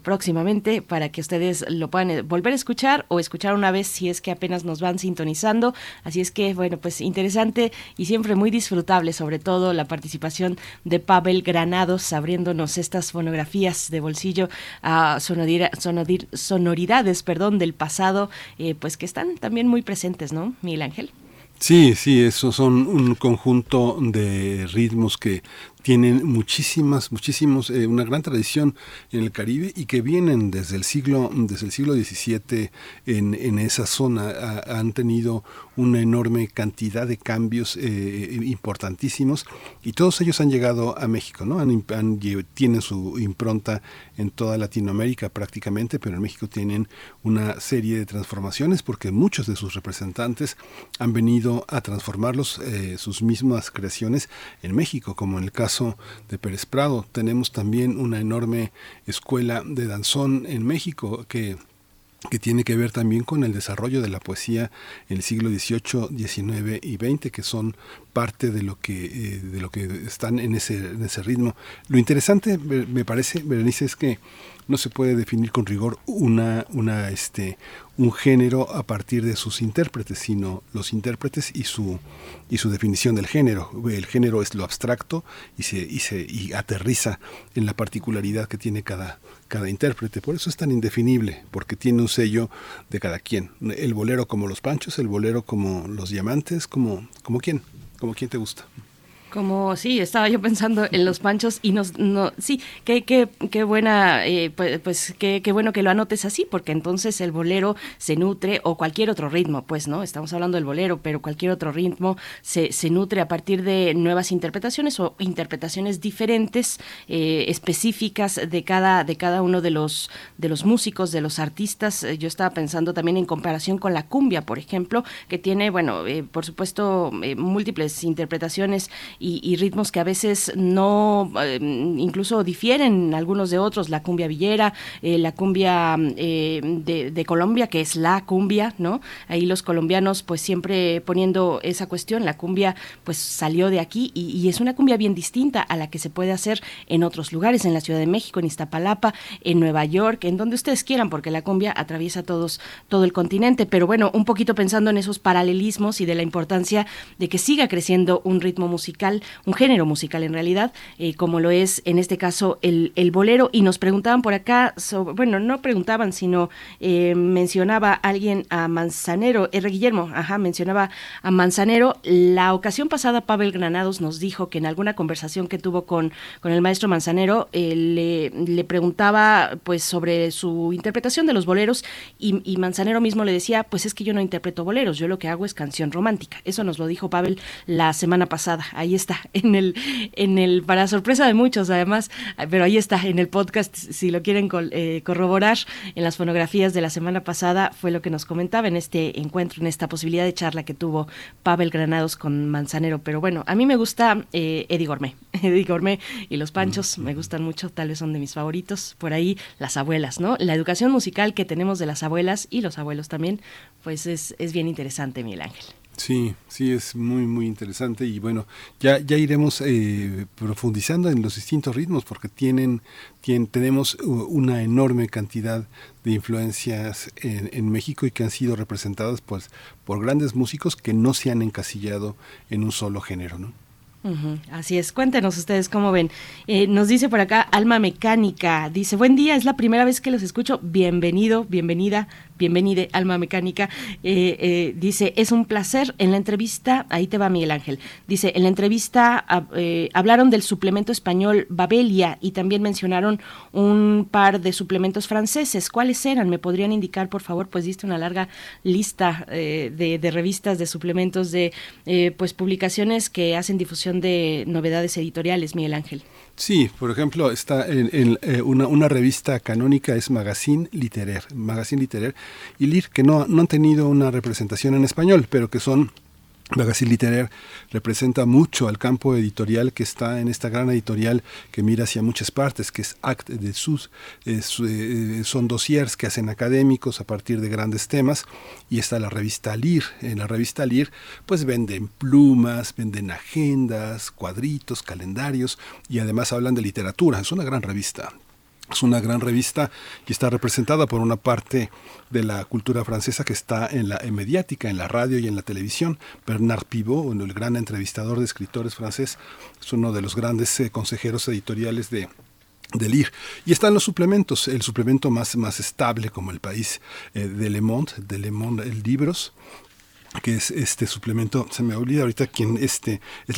próximamente para que ustedes lo puedan volver a escuchar o escuchar una vez si es que apenas nos van sintonizando. Así es que, bueno, pues interesante y siempre muy disfrutable, sobre todo la participación de Pavel Granados abriéndonos estas fonografías de bolsillo a sonoridades del pasado, pues que están también muy presentes, ¿no, Miguel Ángel? Sí, esos son un conjunto de ritmos que tienen muchísimos, una gran tradición en el Caribe y que vienen desde el siglo XVII en esa zona. Han tenido una enorme cantidad de cambios importantísimos y todos ellos han llegado a México, ¿no? Tienen su impronta en toda Latinoamérica prácticamente, pero en México tienen una serie de transformaciones porque muchos de sus representantes han venido a transformarlos, sus mismas creaciones en México, como en el caso de Pérez Prado. Tenemos también una enorme escuela de danzón en México que tiene que ver también con el desarrollo de la poesía en el siglo XVIII, XIX y XX, que son parte de lo que están en ese ritmo. Lo interesante, me parece, Berenice, es que no se puede definir con rigor un género a partir de sus intérpretes, sino los intérpretes y su definición del género. El género es lo abstracto y aterriza en la particularidad que tiene cada intérprete. Por eso es tan indefinible, porque tiene un sello de cada quien. El bolero como Los Panchos, el bolero como Los Diamantes, como quién te gusta. Como, sí, estaba yo pensando en Los Panchos y qué buena, pues qué bueno que lo anotes así, porque entonces el bolero se nutre, o cualquier otro ritmo, pues, ¿no? Estamos hablando del bolero, pero cualquier otro ritmo se nutre a partir de nuevas interpretaciones o interpretaciones diferentes, específicas de cada uno de los músicos, de los artistas. Yo estaba pensando también en comparación con la cumbia, por ejemplo, que tiene, bueno, por supuesto, múltiples interpretaciones y ritmos que a veces no, incluso difieren algunos de otros. La cumbia villera, la cumbia de Colombia, que es la cumbia, ¿no? Ahí los colombianos pues siempre poniendo esa cuestión. La cumbia pues salió de aquí y es una cumbia bien distinta a la que se puede hacer en otros lugares, en la Ciudad de México, en Iztapalapa, en Nueva York, en donde ustedes quieran, porque la cumbia atraviesa todo el continente. Pero bueno, un poquito pensando en esos paralelismos y de la importancia de que siga creciendo un ritmo musical, un género musical en realidad, como lo es en este caso el bolero. Y nos preguntaban por acá, mencionaba alguien a Manzanero, Guillermo, mencionaba a Manzanero. La ocasión pasada Pavel Granados nos dijo que en alguna conversación que tuvo con el maestro Manzanero, le preguntaba pues sobre su interpretación de los boleros y Manzanero mismo le decía, pues es que yo no interpreto boleros, yo lo que hago es canción romántica. Eso nos lo dijo Pavel la semana pasada. Ahí está, en el para sorpresa de muchos además, pero ahí está en el podcast, si lo quieren corroborar, en las fonografías de la semana pasada fue lo que nos comentaba en este encuentro, en esta posibilidad de charla que tuvo Pavel Granados con Manzanero. Pero bueno, a mí me gusta Eddie Gourmet y Los Panchos, me gustan mucho, tal vez son de mis favoritos. Por ahí las abuelas, ¿no? La educación musical que tenemos de las abuelas y los abuelos también, pues es bien interesante, Miguel Ángel. Sí, sí, es muy, muy interesante y bueno, ya iremos profundizando en los distintos ritmos porque tenemos una enorme cantidad de influencias en México y que han sido representadas pues por grandes músicos que no se han encasillado en un solo género, ¿no? Uh-huh, así es, cuéntenos ustedes cómo ven. Nos dice por acá Alma Mecánica, dice, buen día, es la primera vez que los escucho, bienvenido, bienvenida, bienvenide Alma Mecánica, dice, es un placer, en la entrevista, ahí te va Miguel Ángel, dice, en la entrevista hablaron del suplemento español Babelia y también mencionaron un par de suplementos franceses, ¿cuáles eran? ¿Me podrían indicar, por favor? Pues diste una larga lista de revistas, de suplementos, de pues publicaciones que hacen difusión de novedades editoriales, Miguel Ángel. Sí, por ejemplo, está en una revista canónica, es Magazine Literaire y Lir, que no han tenido una representación en español, pero que son... Magazine Literaire representa mucho al campo editorial que está en esta gran editorial que mira hacia muchas partes, que es Actes de Sus, son dossiers que hacen académicos a partir de grandes temas, y está la revista Lir. En la revista Lir pues venden plumas, venden agendas, cuadritos, calendarios, y además hablan de literatura. Es una gran revista. Es una gran revista que está representada por una parte de la cultura francesa que está en mediática, en la radio y en la televisión. Bernard Pivot, el gran entrevistador de escritores francés, es uno de los grandes consejeros editoriales de Lir. Y están los suplementos, el suplemento más estable como el país de Le Monde Libros, que es este suplemento, se me olvida ahorita quién es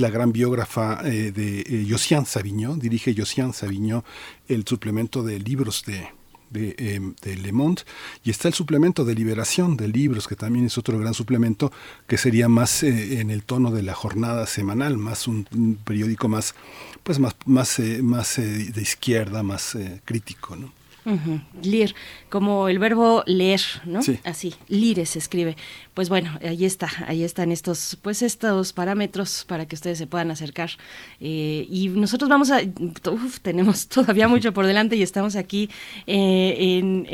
la gran biógrafa de Josiane Savigno, dirige Josiane Savigno el suplemento de libros de Le Monde, y está el suplemento de Liberación de libros, que también es otro gran suplemento que sería más en el tono de la jornada semanal, más un periódico más de izquierda, más crítico, ¿no? Uh-huh. Lir, como el verbo leer, ¿no? Sí. Así, Lire se escribe. Pues bueno, ahí están estos parámetros para que ustedes se puedan acercar. Y nosotros tenemos todavía mucho por delante y estamos aquí en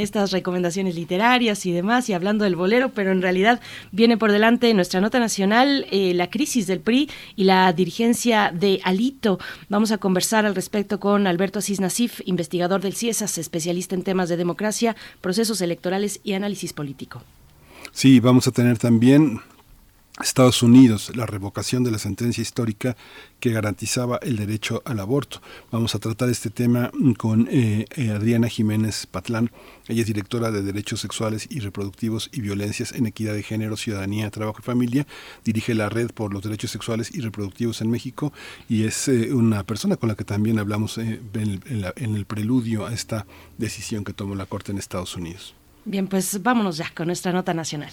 estas recomendaciones literarias y demás, y hablando del bolero, pero en realidad viene por delante nuestra nota nacional, la crisis del PRI y la dirigencia de Alito. Vamos a conversar al respecto con Alberto Aziz Nacif, investigador del CIESAS, especialista en temas de democracia, procesos electorales y análisis político. Sí, vamos a tener también Estados Unidos, la revocación de la sentencia histórica que garantizaba el derecho al aborto. Vamos a tratar este tema con Adriana Jiménez Patlán. Ella es directora de Derechos Sexuales y Reproductivos y Violencias en Equidad de Género, Ciudadanía, Trabajo y Familia. Dirige la Red por los Derechos Sexuales y Reproductivos en México y es una persona con la que también hablamos en el preludio a esta decisión que tomó la Corte en Estados Unidos. Bien, pues vámonos ya con nuestra nota nacional.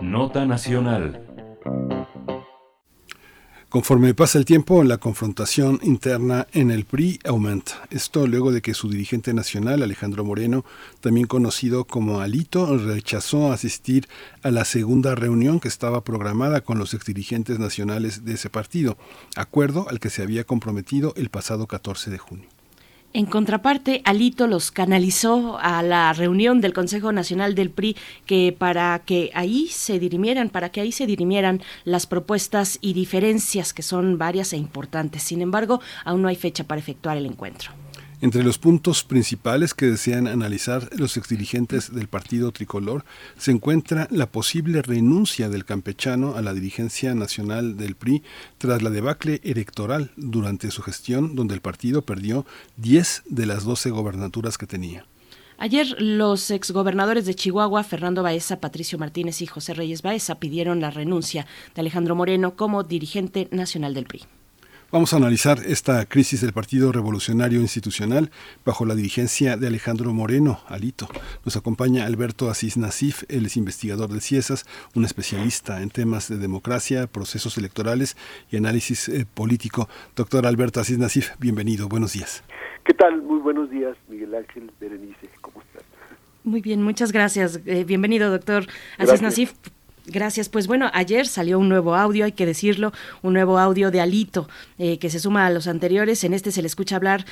Nota nacional. Conforme pasa el tiempo, la confrontación interna en el PRI aumenta. Esto luego de que su dirigente nacional, Alejandro Moreno, también conocido como Alito, rechazó asistir a la segunda reunión que estaba programada con los exdirigentes nacionales de ese partido, acuerdo al que se había comprometido el pasado 14 de junio. En contraparte, Alito los canalizó a la reunión del Consejo Nacional del PRI para que ahí se dirimieran las propuestas y diferencias, que son varias e importantes. Sin embargo, aún no hay fecha para efectuar el encuentro. Entre los puntos principales que desean analizar los exdirigentes del partido tricolor se encuentra la posible renuncia del campechano a la dirigencia nacional del PRI tras la debacle electoral durante su gestión, donde el partido perdió 10 de las 12 gobernaturas que tenía. Ayer los exgobernadores de Chihuahua, Fernando Baeza, Patricio Martínez y José Reyes Baeza, pidieron la renuncia de Alejandro Moreno como dirigente nacional del PRI. Vamos a analizar esta crisis del Partido Revolucionario Institucional bajo la dirigencia de Alejandro Moreno, Alito. Nos acompaña Alberto Aziz Nacif, él es investigador del CIESAS, un especialista en temas de democracia, procesos electorales y análisis político. Doctor Alberto Aziz Nacif, bienvenido, buenos días. ¿Qué tal? Muy buenos días, Miguel Ángel, Berenice, ¿cómo están? Muy bien, muchas gracias. Bienvenido, doctor Aziz Nacif. Gracias. Pues bueno, ayer salió un nuevo audio, hay que decirlo, un nuevo audio de Alito, que se suma a los anteriores. En este se le escucha hablar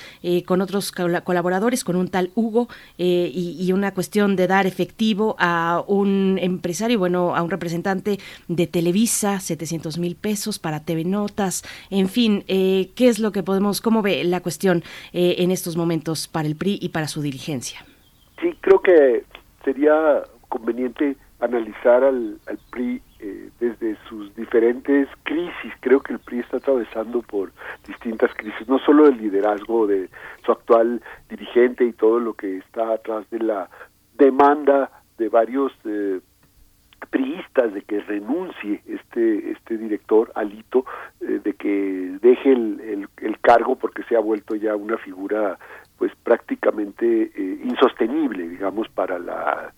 con otros colaboradores, con un tal Hugo, y una cuestión de dar efectivo a un empresario, bueno, a un representante de Televisa, 700,000 pesos para TV Notas, en fin, ¿qué es lo que podemos, cómo ve la cuestión en estos momentos para el PRI y para su dirigencia? Sí, creo que sería conveniente analizar al PRI desde sus diferentes crisis. Creo que el PRI está atravesando por distintas crisis, no solo el liderazgo de su actual dirigente y todo lo que está atrás de la demanda de varios priistas de que renuncie este director Alito, de que deje el cargo porque se ha vuelto ya una figura pues prácticamente insostenible, digamos, para la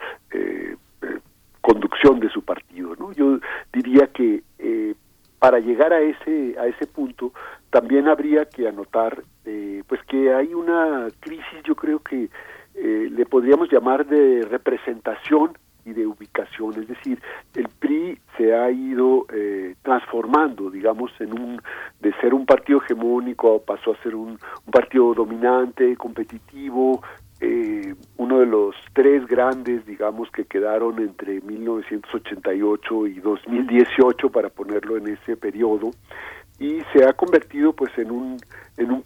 conducción de su partido, ¿no? Yo diría que para llegar a ese punto también habría que anotar pues que hay una crisis, yo creo que le podríamos llamar de representación y de ubicación, es decir, el PRI se ha ido transformando, digamos, de ser un partido hegemónico pasó a ser un partido dominante, competitivo, uno de los tres grandes, digamos, que quedaron entre 1988 y 2018, para ponerlo en ese periodo, y se ha convertido pues en un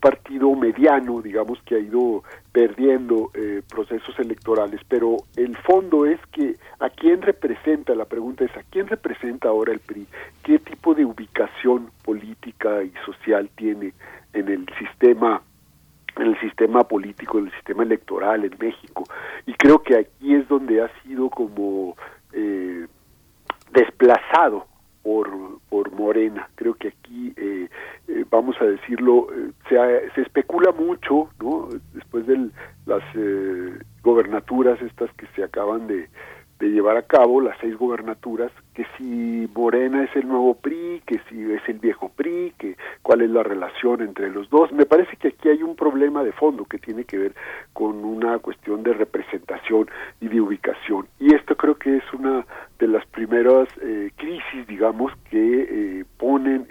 partido mediano, digamos, que ha ido perdiendo procesos electorales, pero el fondo es que ¿a quién representa? La pregunta es ¿a quién representa ahora el PRI? ¿Qué tipo de ubicación política y social tiene en el sistema político, en el sistema electoral en México? Y creo que aquí es donde ha sido como desplazado por Morena. Creo que aquí, vamos a decirlo, se especula mucho, ¿no? Después de las gobernaturas estas que se acaban de llevar a cabo, las 6 gobernaturas, que si Morena es el nuevo PRI, que si es el viejo PRI, que cuál es la relación entre los dos. Me parece que aquí hay un problema de fondo que tiene que ver con una cuestión de representación y de ubicación, y esto creo que es una de las primeras crisis, digamos, que ponen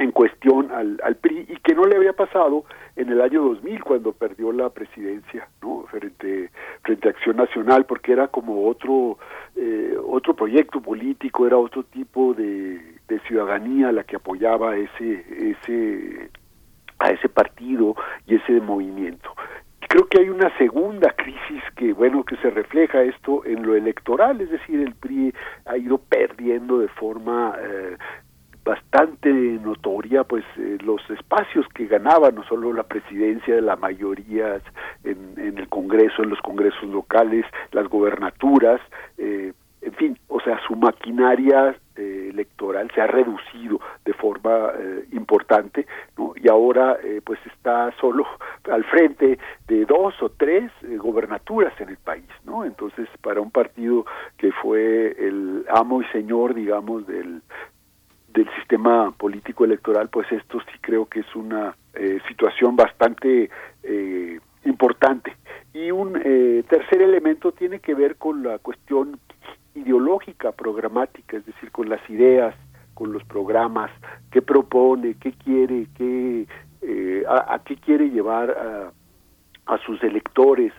en cuestión al PRI, y que no le había pasado en el año 2000 cuando perdió la presidencia, ¿no? frente a Acción Nacional, porque era como otro proyecto político, era otro tipo de ciudadanía la que apoyaba a ese partido y ese movimiento. Creo que hay una segunda crisis que se refleja esto en lo electoral, es decir, el PRI ha ido perdiendo de forma bastante notoria pues los espacios que ganaba, no solo la presidencia de la mayoría en el Congreso, en los congresos locales, las gobernaturas, en fin, o sea, su maquinaria electoral se ha reducido de forma importante, ¿no? Y ahora pues está solo al frente de 2 o 3 gobernaturas en el país, ¿no? Entonces, para un partido que fue el amo y señor, digamos, del sistema político electoral, pues esto sí creo que es una situación bastante importante. Y un tercer elemento tiene que ver con la cuestión ideológica, programática, es decir, con las ideas, con los programas, qué propone, qué quiere, a qué quiere llevar a sus electores,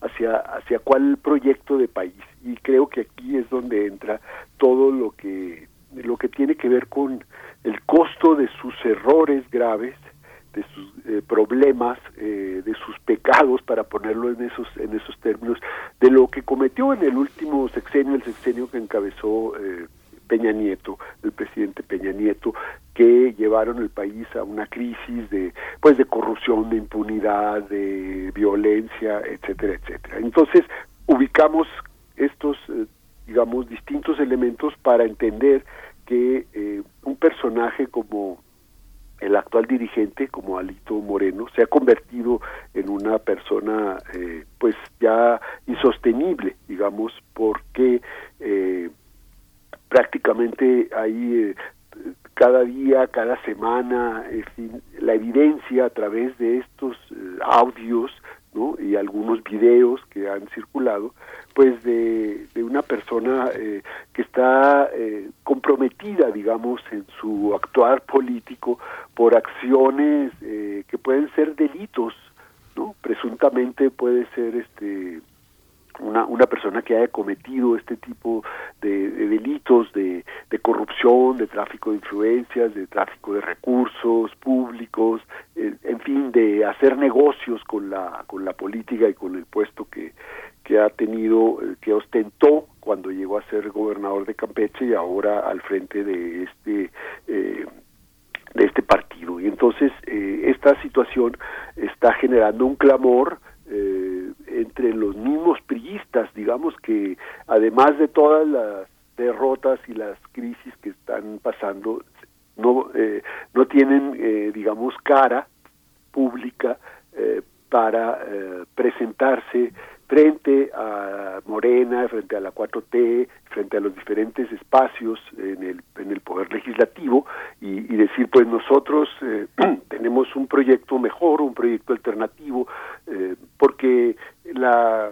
hacia cuál proyecto de país. Y creo que aquí es donde entra todo lo que tiene que ver con el costo de sus errores graves, de sus problemas, de sus pecados, para ponerlo en esos términos, de lo que cometió en el último sexenio, el sexenio que encabezó Peña Nieto, el presidente Peña Nieto, que llevaron el país a una crisis de corrupción, de impunidad, de violencia, etcétera, etcétera. Entonces, ubicamos estos digamos, distintos elementos para entender que un personaje como el actual dirigente, como Alito Moreno, se ha convertido en una persona pues ya insostenible, digamos, porque prácticamente hay cada día, cada semana, en fin, la evidencia a través de estos audios ¿no? Y algunos videos que han circulado, pues de una persona que está comprometida, digamos, en su actuar político por acciones que pueden ser delitos, ¿no? Presuntamente puede ser una persona que haya cometido este tipo de delitos de corrupción, de tráfico de influencias, de tráfico de recursos públicos, en fin, de hacer negocios con la política y con el puesto que ha tenido, que ostentó cuando llegó a ser gobernador de Campeche y ahora al frente de este partido. Y entonces esta situación está generando un clamor entre los mismos priistas, digamos, que además de todas las derrotas y las crisis que están pasando, no tienen, digamos, cara pública para presentarse frente a Morena, frente a la 4T, frente a los diferentes espacios en el poder legislativo y decir, pues nosotros tenemos un proyecto mejor, un proyecto alternativo, porque la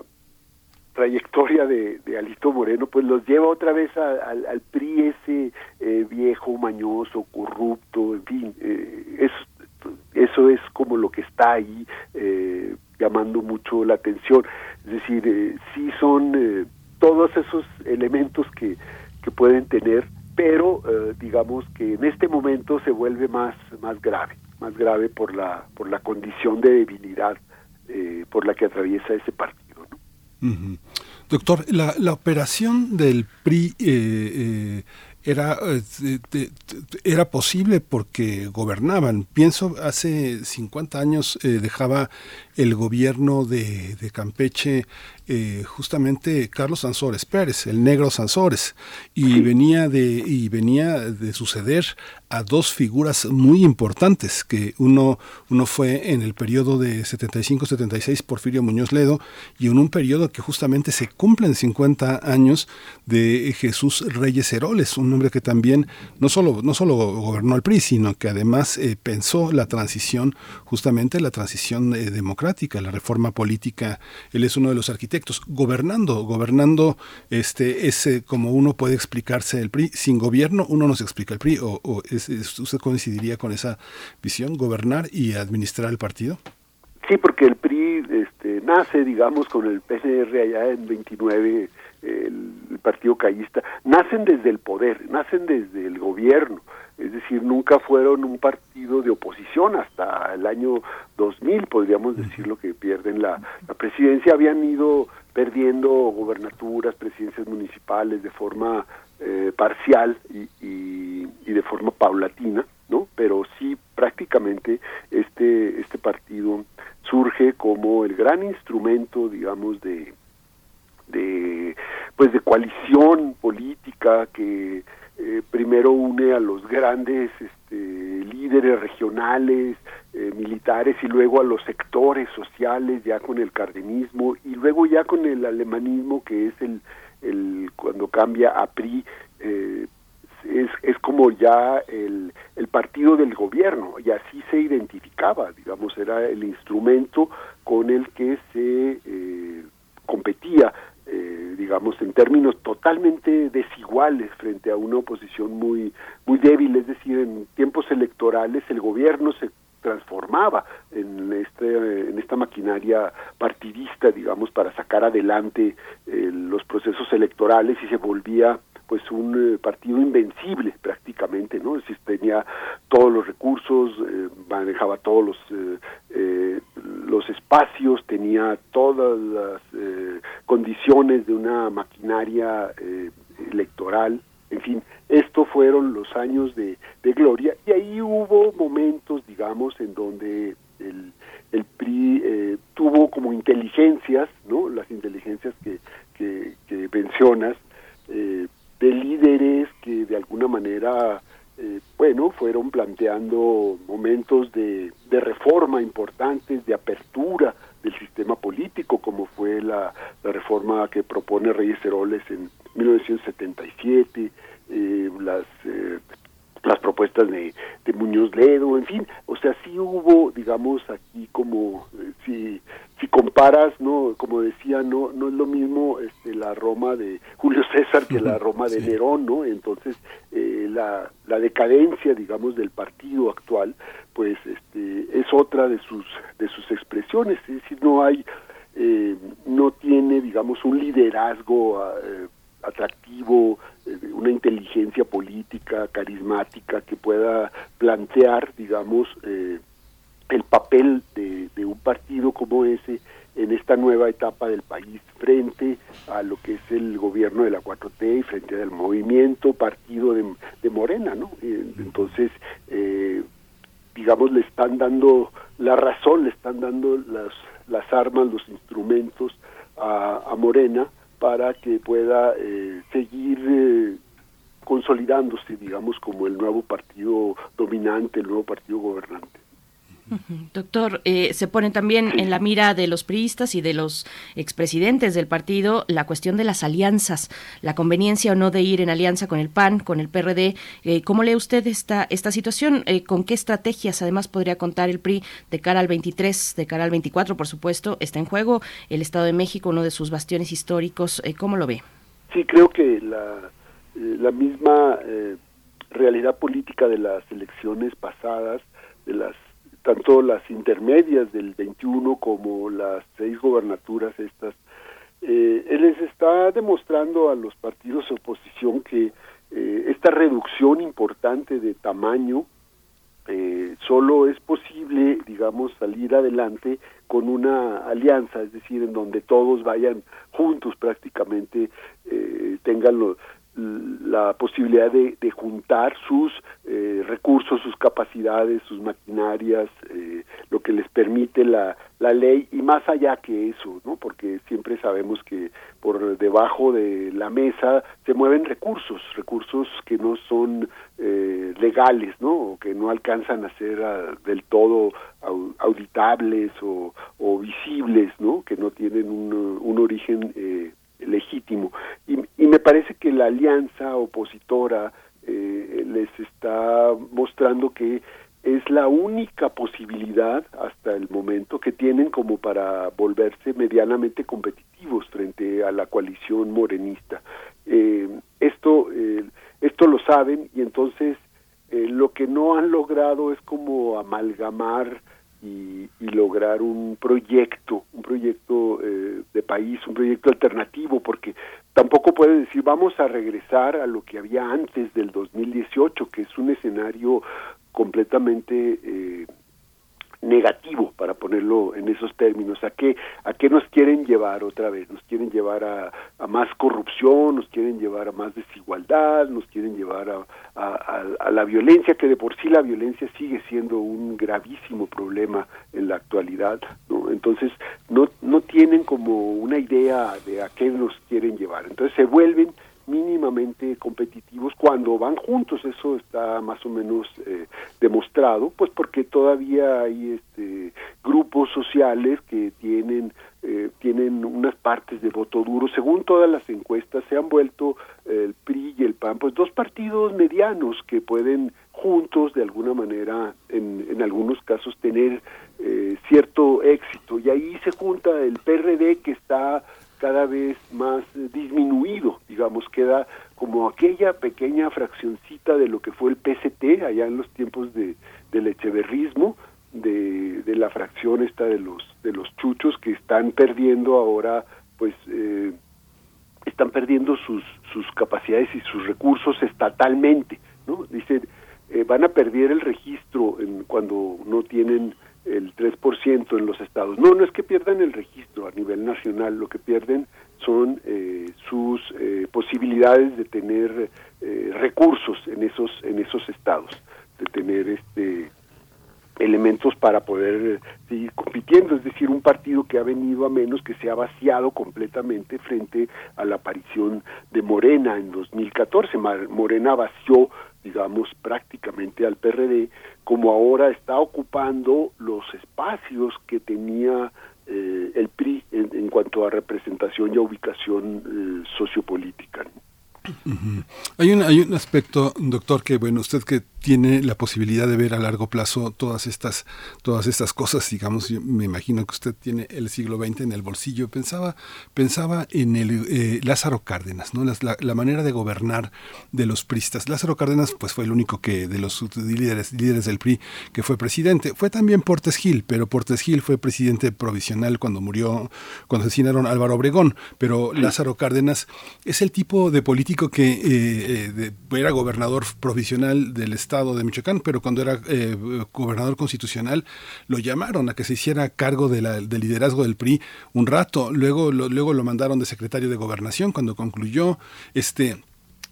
trayectoria de Alito Moreno pues los lleva otra vez al PRI ese viejo, mañoso, corrupto, en fin, eso es como lo que está ahí llamando mucho la atención. Es decir, sí son todos esos elementos que pueden tener, pero digamos que en este momento se vuelve más grave por la condición de debilidad por la que atraviesa ese partido, ¿no? Uh-huh. Doctor, la operación del PRI era posible porque gobernaban. Pienso, hace 50 años dejaba el gobierno de Campeche justamente Carlos Sansores Pérez, el negro Sansores, y venía de suceder a dos figuras muy importantes, que uno fue en el periodo de 75-76 Porfirio Muñoz Ledo, y en un periodo que justamente se cumplen 50 años de Jesús Reyes Heroles, un hombre que también no solo gobernó el PRI, sino que además pensó la transición democrática, la reforma política. Él es uno de los arquitectos, gobernando ese, como uno puede explicarse el PRI. Sin gobierno uno no se explica el PRI, ¿usted coincidiría con esa visión, gobernar y administrar el partido? Sí, porque el PRI nace, digamos, con el PNR allá en 29, el partido callista, nacen desde el poder, nacen desde el gobierno, es decir, nunca fueron un partido de oposición hasta el año 2000, podríamos decirlo, que pierden la presidencia. Habían ido perdiendo gobernaturas, presidencias municipales de forma parcial y de forma paulatina, ¿no? Pero sí, prácticamente este partido surge como el gran instrumento, digamos, de coalición política que primero une a los grandes líderes regionales, militares, y luego a los sectores sociales, ya con el cardenismo, y luego ya con el alemanismo, que es el cuando cambia a PRI, es como ya el partido del gobierno, y así se identificaba, digamos, era el instrumento con el que se competía, digamos, en términos totalmente desiguales frente a una oposición muy, muy débil. Es decir, en tiempos electorales el gobierno se transformaba en esta maquinaria partidista, digamos, para sacar adelante los procesos electorales, y se volvía pues un partido invencible prácticamente, ¿no? Es decir, tenía todos los recursos, manejaba todos los espacios, tenía todas las condiciones de una maquinaria electoral. En fin, estos fueron los años de gloria, y ahí hubo momentos, digamos, en donde el PRI tuvo como inteligencias, ¿no? Las inteligencias que mencionas, de líderes que de alguna manera fueron planteando momentos de reforma importantes, de apertura del sistema político, como fue la reforma que propone Reyes Heroles en 1977, las las propuestas de Muñoz Ledo, en fin, o sea, sí hubo, digamos, aquí como, si comparas, ¿no? Como decía, no es lo mismo la Roma de Julio César que la Roma de Nerón, ¿no? Entonces, la decadencia, digamos, del partido actual, pues, es otra de sus expresiones, es decir, no tiene, digamos, un liderazgo atractivo, una inteligencia política, carismática, que pueda plantear, digamos, el papel de un partido como ese en esta nueva etapa del país frente a lo que es el gobierno de la 4T y frente al movimiento partido de Morena, ¿no? Entonces, digamos, le están dando la razón, le están dando las armas, los instrumentos a Morena para que pueda seguir consolidándose, digamos, como el nuevo partido dominante, el nuevo partido gobernante. Doctor, se ponen también en la mira de los priistas y de los expresidentes del partido la cuestión de las alianzas, la conveniencia o no de ir en alianza con el PAN, con el PRD. ¿Cómo lee usted esta situación? ¿Con qué estrategias además podría contar el PRI de cara al 23, de cara al 24, por supuesto? Está en juego el Estado de México, uno de sus bastiones históricos. ¿Cómo lo ve? Sí, creo que la misma realidad política de las elecciones pasadas, de las tanto las intermedias del 21 como las 6 gobernaturas estas, les está demostrando a los partidos de oposición que esta reducción importante de tamaño solo es posible, digamos, salir adelante con una alianza, es decir, en donde todos vayan juntos prácticamente, tengan la posibilidad de juntar sus recursos, sus capacidades, sus maquinarias, lo que les permite la ley y más allá que eso, ¿no? Porque siempre sabemos que por debajo de la mesa se mueven recursos que no son legales, ¿no? O que no alcanzan a ser del todo auditables o visibles, ¿no? Que no tienen un origen legítimo. Y me parece que la alianza opositora les está mostrando que es la única posibilidad hasta el momento que tienen como para volverse medianamente competitivos frente a la coalición morenista. Esto lo saben y entonces lo que no han logrado es como amalgamar y lograr un proyecto de país, un proyecto alternativo, porque tampoco puede decir vamos a regresar a lo que había antes del 2018, que es un escenario completamente negativo, para ponerlo en esos términos. ¿A qué nos quieren llevar otra vez? Nos quieren llevar a más corrupción, nos quieren llevar a más desigualdad, nos quieren llevar a la violencia, que de por sí la violencia sigue siendo un gravísimo problema en la actualidad, ¿no? Entonces no tienen como una idea de a qué nos quieren llevar. Entonces se vuelven mínimamente competitivos cuando van juntos, eso está más o menos demostrado, pues porque todavía hay grupos sociales que tienen unas partes de voto duro. Según todas las encuestas, se han vuelto el PRI y el PAN, pues dos partidos medianos que pueden juntos de alguna manera, en algunos casos, tener cierto éxito. Y ahí se junta el PRD, que está cada vez más disminuido, digamos, queda como aquella pequeña fraccioncita de lo que fue el PCT allá en los tiempos del echeverrismo, de la fracción esta de los chuchos, que están perdiendo ahora, pues están perdiendo sus capacidades y sus recursos estatalmente, ¿no? Dicen, van a perder el registro cuando no tienen el 3% en los estados. No es que pierdan el registro a nivel nacional, lo que pierden son sus posibilidades de tener recursos en esos estados, de tener elementos para poder seguir compitiendo, es decir, un partido que ha venido a menos, que se ha vaciado completamente frente a la aparición de Morena en 2014. Morena vació, digamos, prácticamente al PRD, como ahora está ocupando los espacios que tenía el PRI en cuanto a representación y a ubicación sociopolítica, ¿no? Uh-huh. Hay un aspecto, doctor, que bueno, usted que tiene la posibilidad de ver a largo plazo todas estas cosas, digamos, yo me imagino que usted tiene el siglo XX en el bolsillo. Pensaba en el Lázaro Cárdenas, ¿no? La manera de gobernar de los pristas. Lázaro Cárdenas, pues, fue el único que de los líderes del PRI que fue presidente. Fue también Portes Gil, pero Portes Gil fue presidente provisional cuando asesinaron a Álvaro Obregón. Pero Lázaro Cárdenas es el tipo de político que era gobernador provisional del estado de Michoacán, pero cuando era gobernador constitucional lo llamaron a que se hiciera cargo del liderazgo del PRI un rato, luego lo mandaron de secretario de Gobernación cuando concluyó,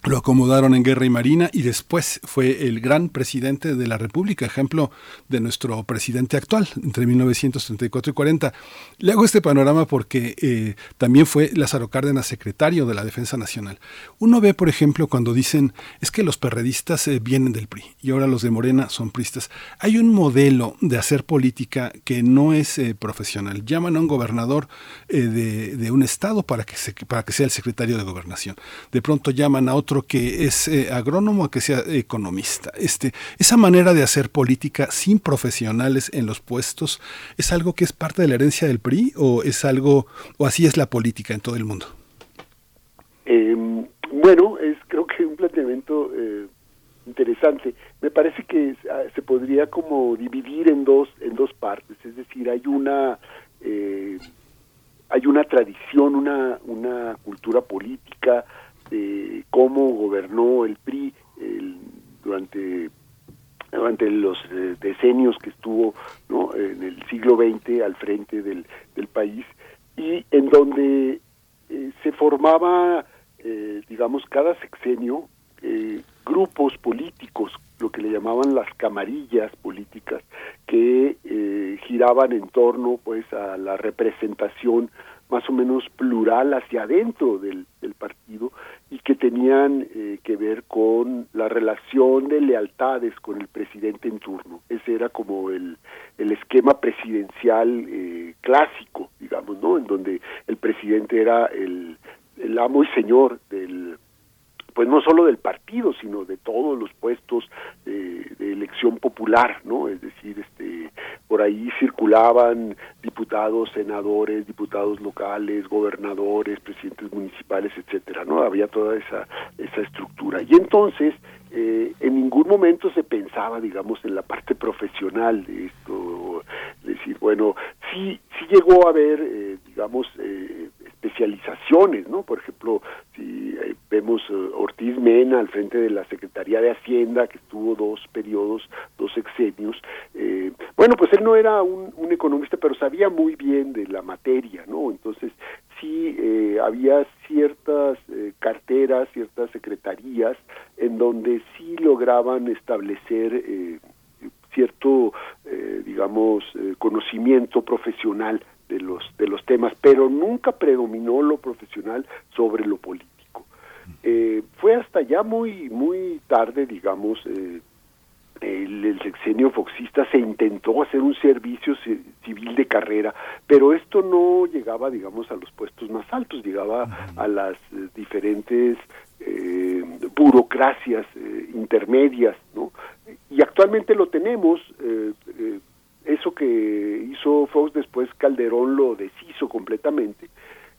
lo acomodaron en Guerra y Marina y después fue el gran presidente de la República, ejemplo de nuestro presidente actual entre 1934 y 40. Le hago este panorama porque también fue Lázaro Cárdenas secretario de la Defensa Nacional. Uno ve, por ejemplo, cuando dicen es que los perredistas vienen del PRI y ahora los de Morena son pristas. Hay un modelo de hacer política que no es profesional. Llaman a un gobernador de un estado para que sea el secretario de Gobernación. De pronto llaman a otro que es agrónomo, que sea economista. Esa manera de hacer política sin profesionales en los puestos, ¿es algo que es parte de la herencia del PRI o así es la política en todo el mundo? Bueno, creo que un planteamiento interesante. Me parece que se podría como dividir en dos partes, es decir, hay una tradición, una cultura política de cómo gobernó el PRI durante los decenios que estuvo, ¿no?, en el siglo XX al frente del país, y en donde se formaba, digamos, cada sexenio grupos políticos, lo que le llamaban las camarillas políticas, que giraban en torno, pues, a la representación más o menos plural hacia adentro del partido y que tenían que ver con la relación de lealtades con el presidente en turno. Ese era como el esquema presidencial clásico, digamos, ¿no?, en donde el presidente era el amo y señor pues no solo del partido, sino de todos los puestos de elección popular, ¿no? Es decir, por ahí circulaban diputados, senadores, diputados locales, gobernadores, presidentes municipales, etcétera, ¿no? Había toda esa estructura. Y entonces, en ningún momento se pensaba, digamos, en la parte profesional de esto. Es decir, bueno, sí llegó a haber, digamos, especializaciones, ¿no? Por ejemplo, si vemos Ortiz Mena al frente de la Secretaría de Hacienda, que estuvo 2 periodos, 2 sexenios. Bueno, pues él no era un economista, pero sabía muy bien de la materia, ¿no? Entonces, sí había ciertas carteras, ciertas secretarías, en donde sí lograban establecer cierto, digamos, conocimiento profesional de los temas, pero nunca predominó lo profesional sobre lo político. Fue hasta ya muy muy tarde, digamos, el sexenio foxista se intentó hacer un servicio civil de carrera, pero esto no llegaba, digamos, a los puestos más altos, llegaba a las diferentes burocracias intermedias, ¿no? Y actualmente lo tenemos. Eso que hizo Fox después Calderón lo deshizo completamente,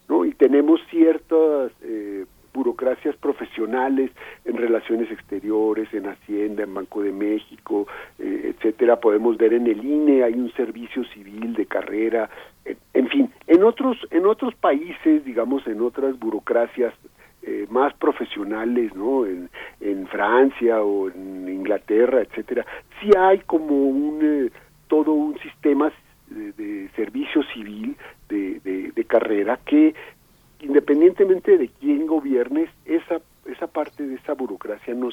¿no? Y tenemos ciertas burocracias profesionales en relaciones exteriores, en Hacienda, en Banco de México, etcétera. Podemos ver en el INE hay un servicio civil de carrera, en fin, en otros países, digamos, en otras burocracias más profesionales, ¿no? En Francia o en Inglaterra, etcétera. Sí hay como todo un sistema de servicio civil de carrera que, independientemente de quién gobiernes, esa parte de esa burocracia no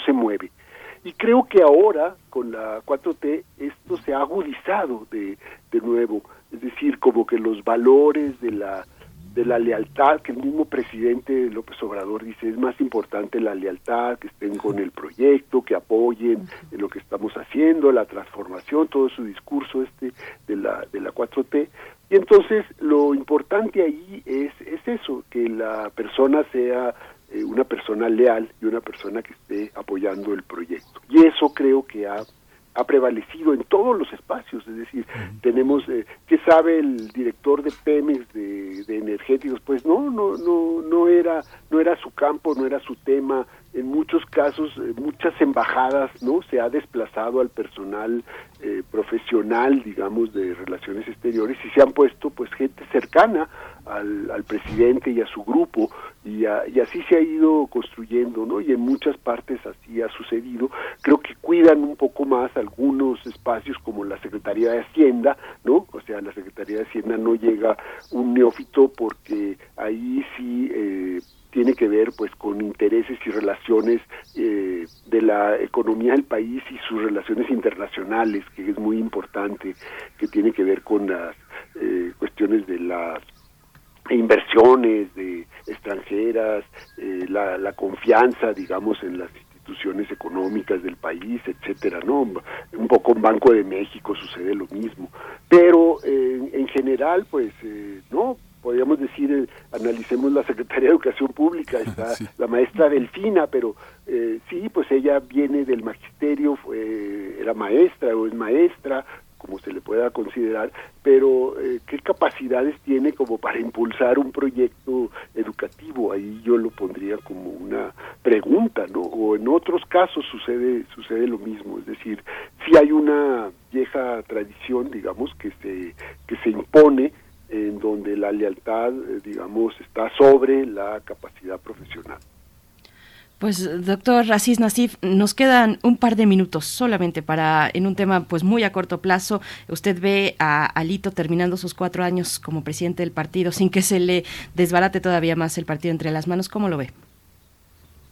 se mueve. Y creo que ahora, con la 4T, esto se ha agudizado de nuevo. Es decir, como que los valores de la lealtad, que el mismo presidente López Obrador dice, es más importante la lealtad, que estén con el proyecto, que apoyen en lo que estamos haciendo, la transformación, todo su discurso de la 4T. Y entonces lo importante ahí es eso, que la persona sea una persona leal y una persona que esté apoyando el proyecto. Y eso creo que ha prevalecido en todos los espacios, es decir, tenemos, ¿qué sabe el director de Pemex de energéticos? Pues no era su campo, no era su tema. En muchos casos, muchas embajadas, ¿no?, se ha desplazado al personal profesional, digamos, de relaciones exteriores, y se han puesto pues gente cercana al presidente y a su grupo, y así se ha ido construyendo, ¿no? Y en muchas partes así ha sucedido. Creo que cuidan un poco más algunos espacios como la Secretaría de Hacienda, ¿no? O sea, la Secretaría de Hacienda no llega un neófito, porque ahí sí tiene que ver pues con intereses y relaciones de la economía del país y sus relaciones internacionales, que es muy importante, que tiene que ver con las cuestiones de las inversiones de extranjeras, la confianza, digamos, en las instituciones económicas del país, etcétera, ¿no? Un poco en Banco de México sucede lo mismo, pero en general, pues, no, podríamos decir, analicemos la Secretaría de Educación Pública, está la maestra Delfina, pero sí, pues ella viene del magisterio, era maestra o es maestra, como se le pueda considerar, pero ¿qué capacidades tiene como para impulsar un proyecto educativo? Ahí yo lo pondría como una pregunta, ¿no? O en otros casos sucede lo mismo, es decir, sí hay una vieja tradición, digamos, que se impone, en donde la lealtad, digamos, está sobre la capacidad profesional. Pues, doctor Aziz Nacif, nos quedan un par de minutos solamente para, en un tema pues muy a corto plazo, usted ve a Alito terminando sus 4 años como presidente del partido sin que se le desbarate todavía más el partido entre las manos. ¿Cómo lo ve?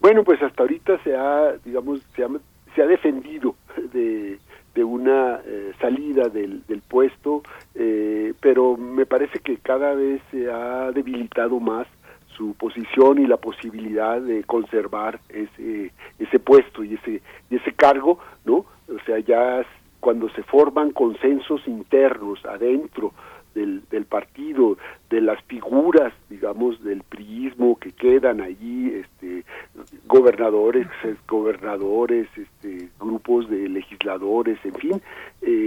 Bueno, pues hasta ahorita se ha defendido de una salida del puesto, pero me parece que cada vez se ha debilitado más su posición y la posibilidad de conservar ese puesto y ese cargo, ¿no? O sea, ya cuando se forman consensos internos adentro del partido, de las figuras, digamos, del priismo que quedan allí, gobernadores, exgobernadores, grupos de legisladores, en fin,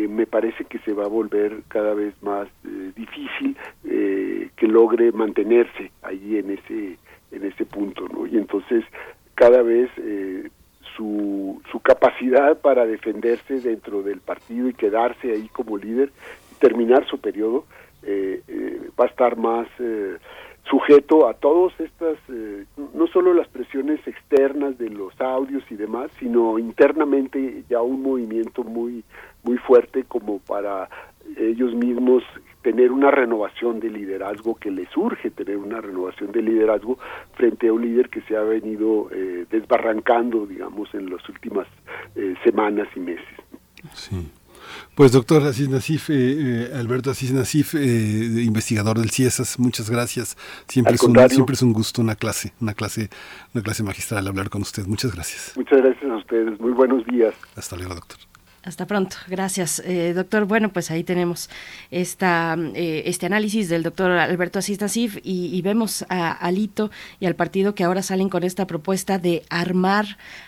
me parece que se va a volver cada vez más difícil que logre mantenerse allí en ese punto, ¿no? Y entonces cada vez su capacidad para defenderse dentro del partido y quedarse ahí como líder, terminar su periodo, va a estar más sujeto a todas estas, no solo las presiones externas de los audios y demás, sino internamente ya un movimiento muy, muy fuerte como para ellos mismos tener una renovación de liderazgo, que les urge tener una renovación de liderazgo frente a un líder que se ha venido desbarrancando, digamos, en las últimas semanas y meses. Sí. Pues doctor Aziz Nacif, Alberto Aziz Nacif, investigador del CIESAS, muchas gracias. Siempre es un gusto, una clase magistral hablar con usted. Muchas gracias. Muchas gracias a ustedes. Muy buenos días. Hasta luego, doctor. Hasta pronto. Gracias, doctor. Bueno, pues ahí tenemos este análisis del doctor Alberto Aziz Nacif, y vemos a Alito y al partido que ahora salen con esta propuesta de armar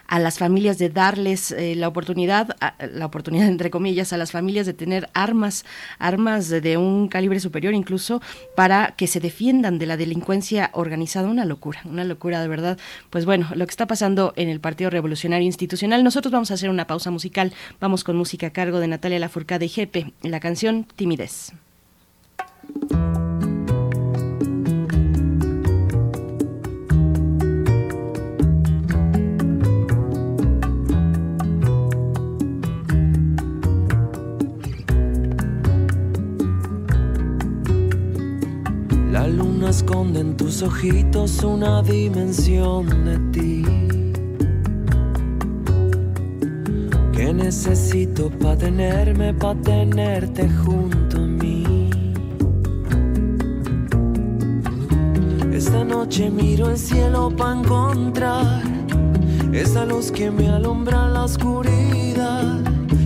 a las familias, de darles la oportunidad, entre comillas, a las familias de tener armas de un calibre superior, incluso para que se defiendan de la delincuencia organizada. Una locura de verdad. Pues bueno, lo que está pasando en el Partido Revolucionario Institucional. Nosotros vamos a hacer una pausa musical, vamos con música a cargo de Natalia Lafourcade y Jepe, la canción Timidez. La luna esconde en tus ojitos una dimensión de ti que necesito pa' tenerte junto a mí. Esta noche miro el cielo pa' encontrar esa luz que me alumbra la oscuridad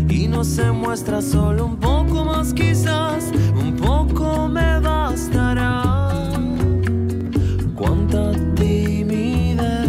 y no se muestra, solo un poco más, quizás un poco me bastará. Cuánta timidez.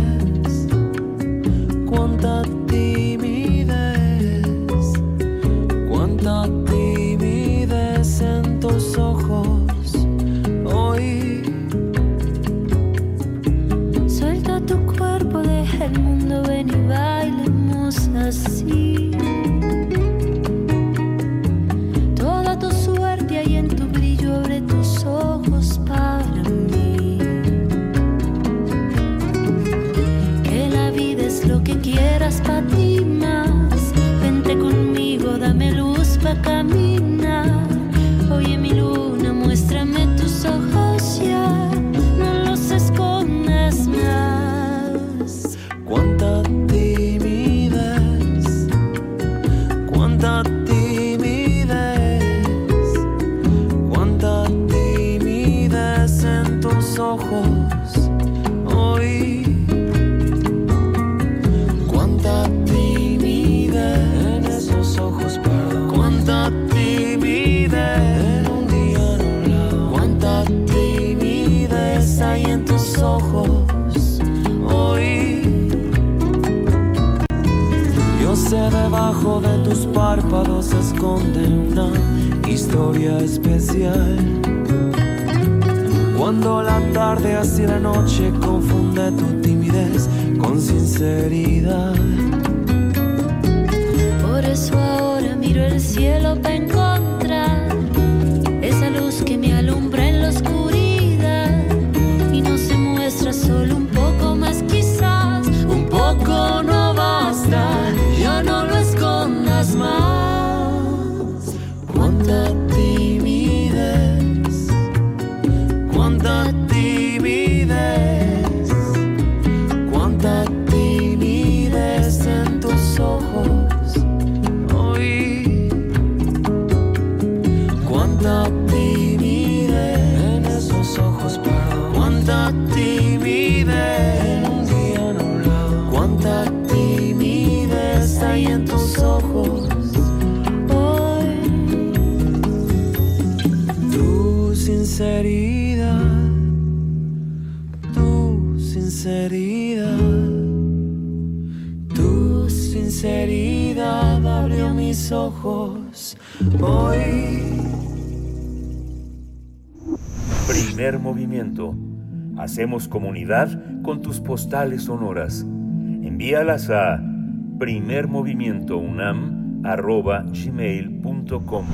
Debajo de tus párpados se esconde una historia especial. Cuando la tarde hacia la noche confunde tu timidez con sinceridad. Por eso ahora miro el cielo para encontrar esa luz que me alumbra en la oscuridad y no se muestra solo un poco más, quizás un poco no basta. Ya no lo escondas más. Cuánta timidez, cuánta timidez, cuánta timidez en tus ojos hoy. Cuánta timidez en esos ojos, perdón. Cuánta timidez en un día anulado. Cuánta timidez hay en tus ojos hoy. Tu sinceridad, tu sinceridad abrió mis ojos hoy. Primer movimiento. Hacemos comunidad con tus postales sonoras. Envíalas a primermovimientounam@gmail.com.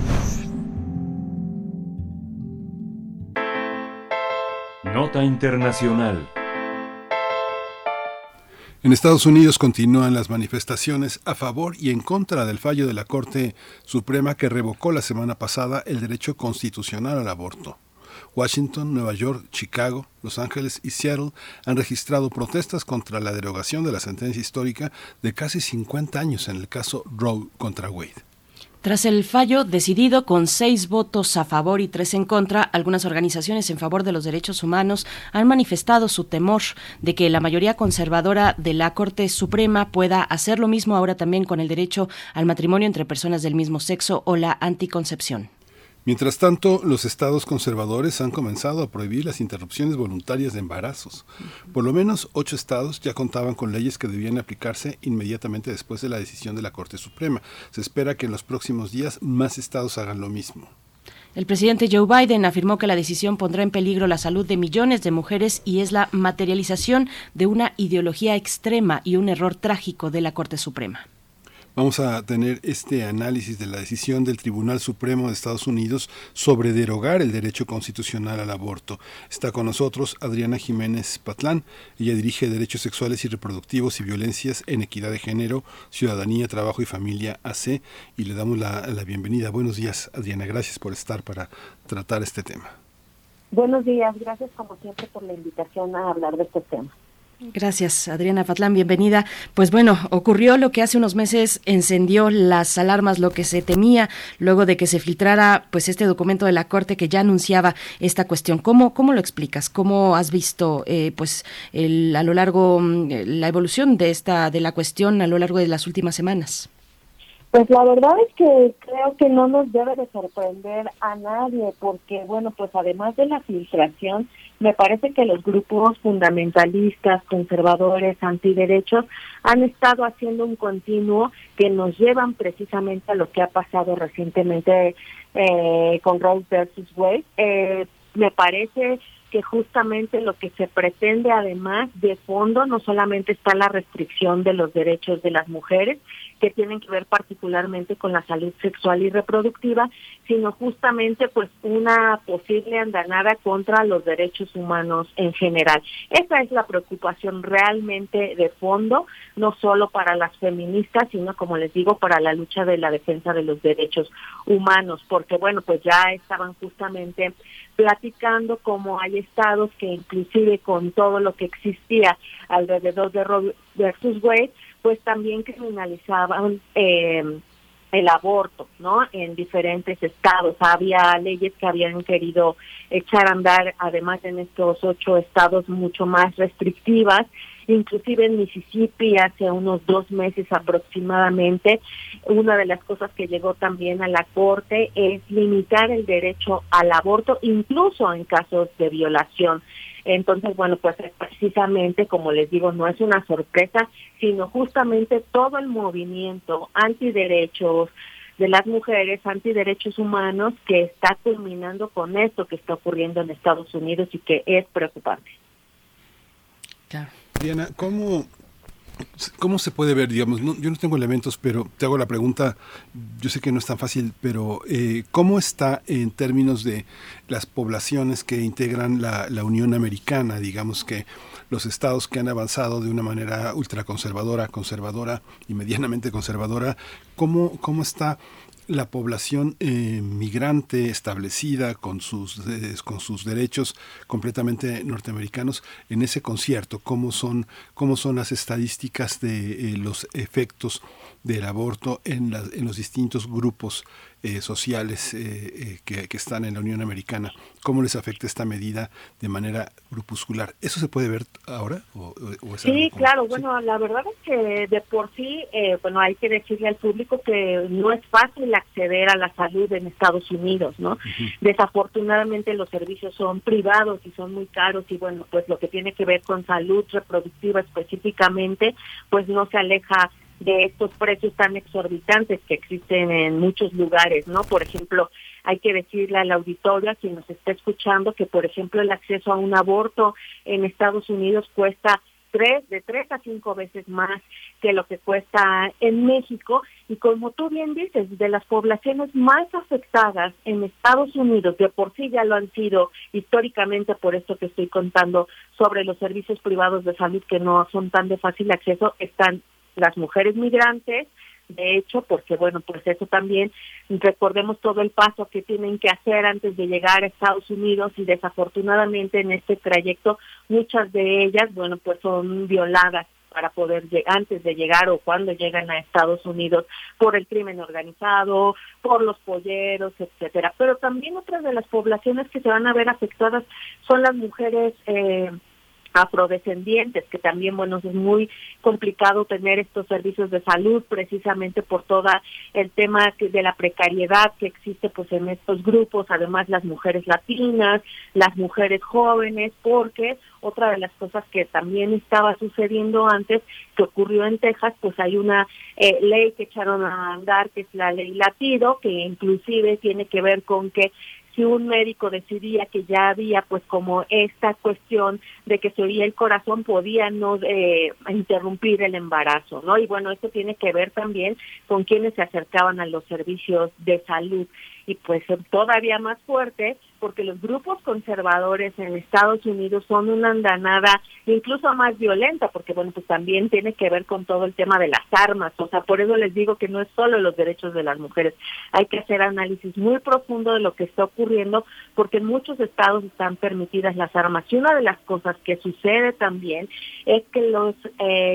Nota internacional. En Estados Unidos continúan las manifestaciones a favor y en contra del fallo de la Corte Suprema que revocó la semana pasada el derecho constitucional al aborto. Washington, Nueva York, Chicago, Los Ángeles y Seattle han registrado protestas contra la derogación de la sentencia histórica de casi 50 años en el caso Roe contra Wade. Tras el fallo decidido con 6 votos a favor y 3 en contra, algunas organizaciones en favor de los derechos humanos han manifestado su temor de que la mayoría conservadora de la Corte Suprema pueda hacer lo mismo ahora también con el derecho al matrimonio entre personas del mismo sexo o la anticoncepción. Mientras tanto, los estados conservadores han comenzado a prohibir las interrupciones voluntarias de embarazos. Por lo menos 8 estados ya contaban con leyes que debían aplicarse inmediatamente después de la decisión de la Corte Suprema. Se espera que en los próximos días más estados hagan lo mismo. El presidente Joe Biden afirmó que la decisión pondrá en peligro la salud de millones de mujeres y es la materialización de una ideología extrema y un error trágico de la Corte Suprema. Vamos a tener este análisis de la decisión del Tribunal Supremo de Estados Unidos sobre derogar el derecho constitucional al aborto. Está con nosotros Adriana Jiménez Patlán. Ella dirige Derechos Sexuales y Reproductivos y Violencias en Equidad de Género, Ciudadanía, Trabajo y Familia AC. Y le damos la bienvenida. Buenos días, Adriana. Gracias por estar para tratar este tema. Buenos días. Gracias, como siempre, por la invitación a hablar de este tema. Gracias, Adriana Patlán, bienvenida. Pues bueno, ocurrió lo que hace unos meses encendió las alarmas, lo que se temía luego de que se filtrara pues este documento de la Corte que ya anunciaba esta cuestión. ¿Cómo lo explicas? ¿Cómo has visto a lo largo la evolución de la cuestión a lo largo de las últimas semanas? Pues la verdad es que creo que no nos debe de sorprender a nadie porque, bueno, pues además de la filtración, me parece que los grupos fundamentalistas, conservadores, antiderechos, han estado haciendo un continuo que nos llevan precisamente a lo que ha pasado recientemente con Roe versus Wade. Me parece que justamente lo que se pretende además de fondo no solamente está la restricción de los derechos de las mujeres, que tienen que ver particularmente con la salud sexual y reproductiva, sino justamente pues una posible andanada contra los derechos humanos en general. Esa es la preocupación realmente de fondo, no solo para las feministas, sino como les digo, para la lucha de la defensa de los derechos humanos, porque bueno, pues ya estaban justamente platicando cómo hay estados que inclusive con todo lo que existía alrededor de Roe versus Wade, pues también criminalizaban el aborto, ¿no? En diferentes estados. Había leyes que habían querido echar a andar, además en estos 8 estados, mucho más restrictivas. Inclusive en Mississippi, hace unos 2 meses aproximadamente, una de las cosas que llegó también a la Corte es limitar el derecho al aborto, incluso en casos de violación. Entonces, bueno, pues precisamente, como les digo, no es una sorpresa, sino justamente todo el movimiento antiderechos de las mujeres, antiderechos humanos, que está culminando con esto que está ocurriendo en Estados Unidos y que es preocupante. Claro. Diana, ¿cómo se puede ver, digamos, yo no tengo elementos, pero te hago la pregunta, yo sé que no es tan fácil, pero ¿cómo está en términos de las poblaciones que integran la Unión Americana, digamos que los estados que han avanzado de una manera ultraconservadora, conservadora y medianamente conservadora, ¿cómo está la población migrante establecida con sus derechos completamente norteamericanos en ese concierto? ¿Cómo son las estadísticas de los efectos del aborto en los distintos grupos sociales que están en la Unión Americana? ¿Cómo les afecta esta medida de manera grupuscular? ¿Eso se puede ver ahora? ¿O sí, claro. ¿Sí? Bueno, la verdad es que de por sí, bueno, hay que decirle al público que no es fácil acceder a la salud en Estados Unidos, ¿no? Uh-huh. Desafortunadamente los servicios son privados y son muy caros, y bueno, pues lo que tiene que ver con salud reproductiva específicamente, pues no se aleja de estos precios tan exorbitantes que existen en muchos lugares, ¿no? Por ejemplo, hay que decirle al auditorio, a quien nos está escuchando, que por ejemplo el acceso a un aborto en Estados Unidos cuesta de 3 a 5 veces más que lo que cuesta en México, y como tú bien dices, de las poblaciones más afectadas en Estados Unidos, de por sí ya lo han sido históricamente por esto que estoy contando sobre los servicios privados de salud que no son tan de fácil acceso, están las mujeres migrantes, de hecho, porque bueno, pues eso también, recordemos todo el paso que tienen que hacer antes de llegar a Estados Unidos, y desafortunadamente en este trayecto muchas de ellas, bueno, pues son violadas para poder antes de llegar o cuando llegan a Estados Unidos por el crimen organizado, por los polleros, etcétera. Pero también otras de las poblaciones que se van a ver afectadas son las mujeres afrodescendientes, que también, bueno, es muy complicado tener estos servicios de salud precisamente por todo el tema de la precariedad que existe pues en estos grupos, además las mujeres latinas, las mujeres jóvenes, porque otra de las cosas que también estaba sucediendo antes, que ocurrió en Texas, pues hay una ley que echaron a andar, que es la ley Latido, que inclusive tiene que ver con que si un médico decidía que ya había pues como esta cuestión de que se oía el corazón, podía no interrumpir el embarazo, ¿no? Y bueno, esto tiene que ver también con quienes se acercaban a los servicios de salud. Y pues todavía más fuerte, porque los grupos conservadores en Estados Unidos son una andanada incluso más violenta, porque bueno, pues también tiene que ver con todo el tema de las armas. O sea, por eso les digo que no es solo los derechos de las mujeres, hay que hacer análisis muy profundo de lo que está ocurriendo, porque en muchos estados están permitidas las armas. Y una de las cosas que sucede también es que los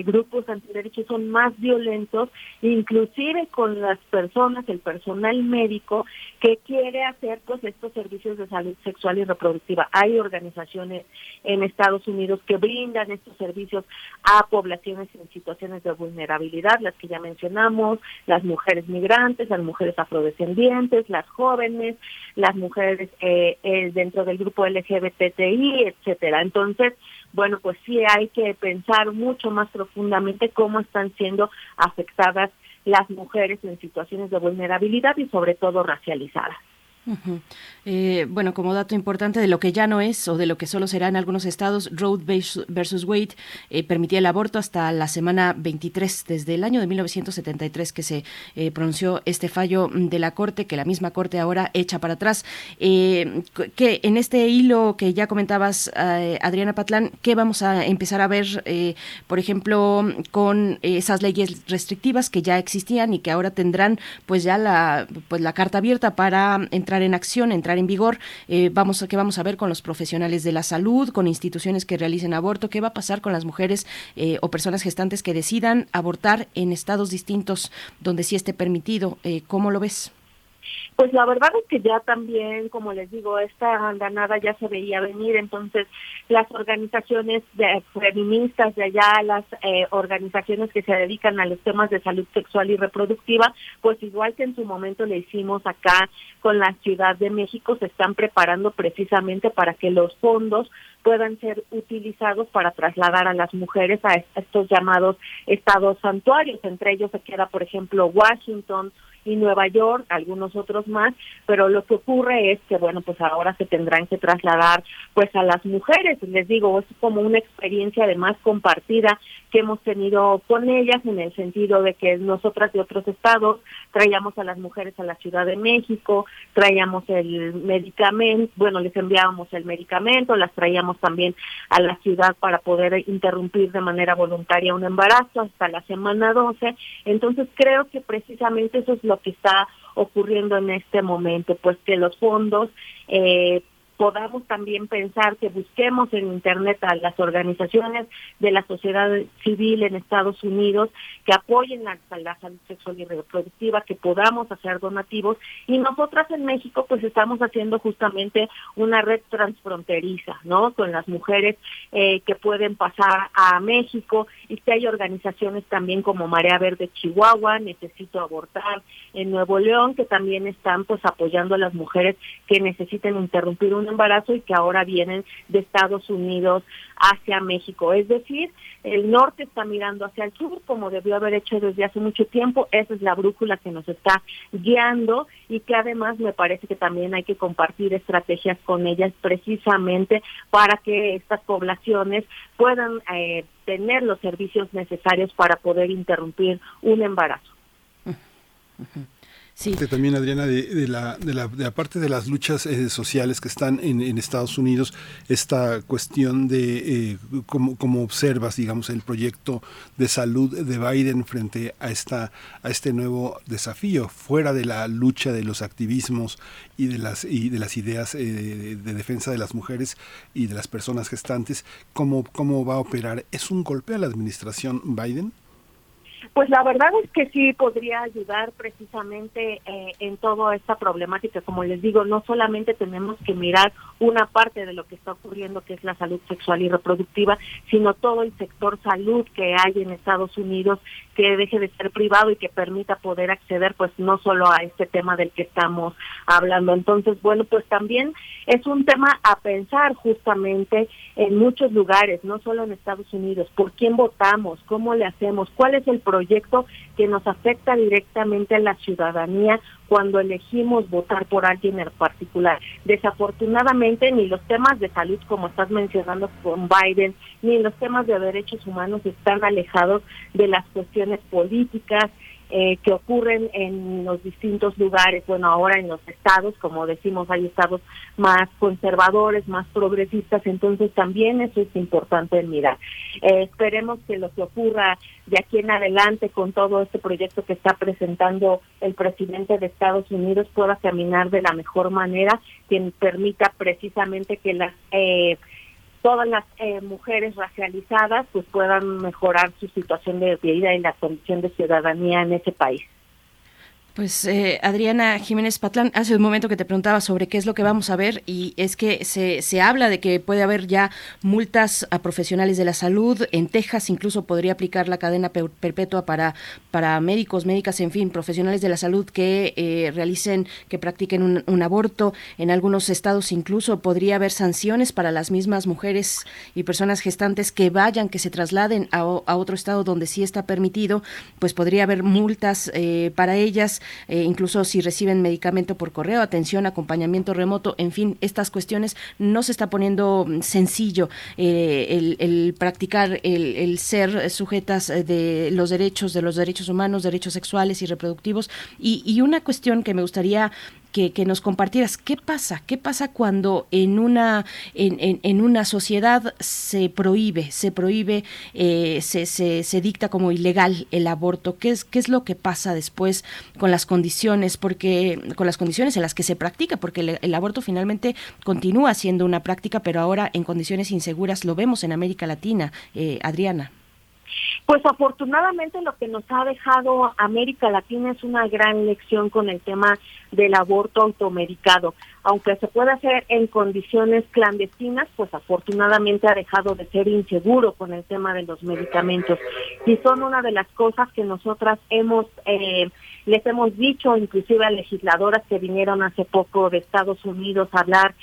grupos antiderechos son más violentos, inclusive con las personas, el personal médico, que quiere hacer pues estos servicios de salud sexual y reproductiva. Hay organizaciones en Estados Unidos que brindan estos servicios a poblaciones en situaciones de vulnerabilidad, las que ya mencionamos, las mujeres migrantes, las mujeres afrodescendientes, las jóvenes, las mujeres dentro del grupo LGBTI, etcétera. Entonces, bueno, pues sí hay que pensar mucho más profundamente cómo están siendo afectadas las mujeres en situaciones de vulnerabilidad y sobre todo racializadas. Uh-huh. Bueno, como dato importante de lo que ya no es o de lo que solo será en algunos estados, Roe versus Wade permitía el aborto hasta la semana 23, desde el año de 1973 que se pronunció este fallo de la Corte, que la misma Corte ahora echa para atrás. Que en este hilo que ya comentabas, Adriana Patlán, ¿qué vamos a empezar a ver, por ejemplo, con esas leyes restrictivas que ya existían y que ahora tendrán pues ya la carta abierta para entrar entrar en acción, entrar en vigor. ¿Qué vamos a ver con los profesionales de la salud, con instituciones que realicen aborto? ¿Qué va a pasar con las mujeres o personas gestantes que decidan abortar en estados distintos donde sí esté permitido? ¿Cómo lo ves? Pues la verdad es que ya también, como les digo, esta andanada ya se veía venir, entonces las organizaciones feministas de allá, las organizaciones que se dedican a los temas de salud sexual y reproductiva, pues igual que en su momento le hicimos acá con la Ciudad de México, se están preparando precisamente para que los fondos puedan ser utilizados para trasladar a las mujeres a estos llamados estados santuarios. Entre ellos se queda, por ejemplo, Washington y Nueva York, algunos otros más, pero lo que ocurre es que, bueno, pues ahora se tendrán que trasladar pues a las mujeres. Les digo, es como una experiencia además compartida que hemos tenido con ellas, en el sentido de que nosotras de otros estados traíamos a las mujeres a la Ciudad de México, traíamos el medicamento, bueno, les enviábamos el medicamento, las traíamos también a la ciudad para poder interrumpir de manera voluntaria un embarazo hasta la semana 12, entonces creo que precisamente eso es lo que está ocurriendo en este momento, pues que los fondos podamos también pensar que busquemos en internet a las organizaciones de la sociedad civil en Estados Unidos que apoyen la salud sexual y reproductiva, que podamos hacer donativos, y nosotras en México pues estamos haciendo justamente una red transfronteriza, ¿no? Con las mujeres que pueden pasar a México, y que hay organizaciones también como Marea Verde Chihuahua, Necesito Abortar en Nuevo León, que también están pues apoyando a las mujeres que necesiten interrumpir un embarazo y que ahora vienen de Estados Unidos hacia México. Es decir, el norte está mirando hacia el sur, como debió haber hecho desde hace mucho tiempo. Esa es la brújula que nos está guiando, y que además me parece que también hay que compartir estrategias con ellas precisamente para que estas poblaciones puedan tener los servicios necesarios para poder interrumpir un embarazo. Uh-huh. Sí. También, Adriana, de la parte de las luchas sociales que están en Estados Unidos, esta cuestión de cómo observas, digamos, el proyecto de salud de Biden frente a este nuevo desafío, fuera de la lucha de los activismos y de las ideas de defensa de las mujeres y de las personas gestantes, cómo va a operar. ¿Es un golpe a la administración Biden? Pues la verdad es que sí podría ayudar precisamente en toda esta problemática. Como les digo, no solamente tenemos que mirar una parte de lo que está ocurriendo, que es la salud sexual y reproductiva, sino todo el sector salud que hay en Estados Unidos, que deje de ser privado y que permita poder acceder pues no solo a este tema del que estamos hablando. Entonces, bueno, pues también es un tema a pensar justamente en muchos lugares, no solo en Estados Unidos. ¿Por quién votamos? ¿Cómo le hacemos? ¿Cuál es el proyecto que nos afecta directamente a la ciudadanía cuando elegimos votar por alguien en particular? Desafortunadamente, ni los temas de salud, como estás mencionando con Biden, ni los temas de derechos humanos están alejados de las cuestiones políticas que ocurren en los distintos lugares. Bueno, ahora en los estados, como decimos, hay estados más conservadores, más progresistas, entonces también eso es importante mirar. Esperemos que lo que ocurra de aquí en adelante con todo este proyecto que está presentando el presidente de Estados Unidos pueda caminar de la mejor manera, que permita precisamente que todas las mujeres racializadas pues puedan mejorar su situación de vida y la condición de ciudadanía en ese país. Pues Adriana Jiménez Patlán, hace un momento que te preguntaba sobre qué es lo que vamos a ver, y es que se habla de que puede haber ya multas a profesionales de la salud. En Texas incluso podría aplicar la cadena perpetua para médicos, médicas, en fin, profesionales de la salud que practiquen un aborto. En algunos estados incluso podría haber sanciones para las mismas mujeres y personas gestantes que se trasladen a otro estado donde sí está permitido. Pues podría haber multas para ellas, incluso si reciben medicamento por correo, atención, acompañamiento remoto, en fin, estas cuestiones. No se está poniendo sencillo el practicar, el ser sujetas de los derechos humanos, derechos sexuales y reproductivos, y una cuestión que me gustaría que nos compartieras qué pasa cuando en una sociedad se prohíbe, se dicta como ilegal el aborto, qué es lo que pasa después con las condiciones, en las que se practica, porque el aborto finalmente continúa siendo una práctica, pero ahora en condiciones inseguras. Lo vemos en América Latina, Adriana. Pues afortunadamente lo que nos ha dejado América Latina es una gran lección con el tema del aborto automedicado. Aunque se puede hacer en condiciones clandestinas, pues afortunadamente ha dejado de ser inseguro con el tema de los medicamentos. Y son una de las cosas que nosotras les hemos dicho, inclusive a legisladoras que vinieron hace poco de Estados Unidos a hablar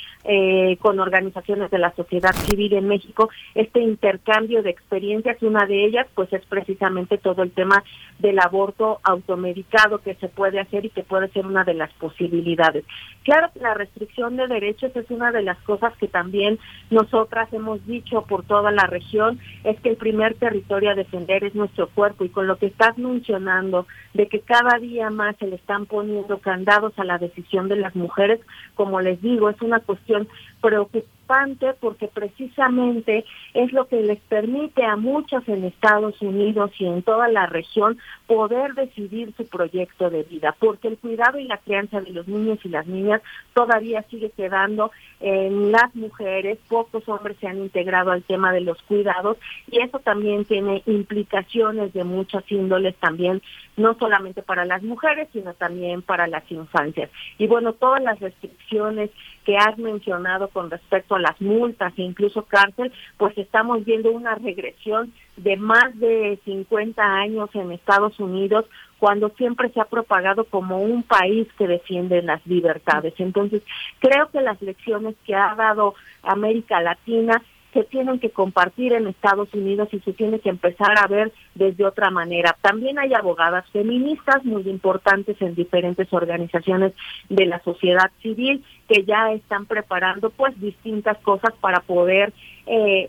con organizaciones de la sociedad civil en México. Este intercambio de experiencias, una de ellas pues es precisamente todo el tema del aborto automedicado, que se puede hacer y que puede ser una de las posibilidades. Claro, la restricción de derechos es una de las cosas que también nosotras hemos dicho por toda la región, es que el primer territorio a defender es nuestro cuerpo, y con lo que estás mencionando de que cada día más se le están poniendo candados a la decisión de las mujeres, como les digo, es una cuestión preocupante porque precisamente es lo que les permite a muchas en Estados Unidos y en toda la región poder decidir su proyecto de vida, porque el cuidado y la crianza de los niños y las niñas todavía sigue quedando en las mujeres. Pocos hombres se han integrado al tema de los cuidados, y eso también tiene implicaciones de muchas índoles también, no solamente para las mujeres, sino también para las infancias. Y bueno, todas las restricciones que has mencionado con respecto a las multas e incluso cárcel, pues estamos viendo una regresión de más de 50 años en Estados Unidos, cuando siempre se ha propagado como un país que defiende las libertades. Entonces, creo que las lecciones que ha dado América Latina se tienen que compartir en Estados Unidos y se tiene que empezar a ver desde otra manera. También hay abogadas feministas muy importantes en diferentes organizaciones de la sociedad civil que ya están preparando pues distintas cosas para poder,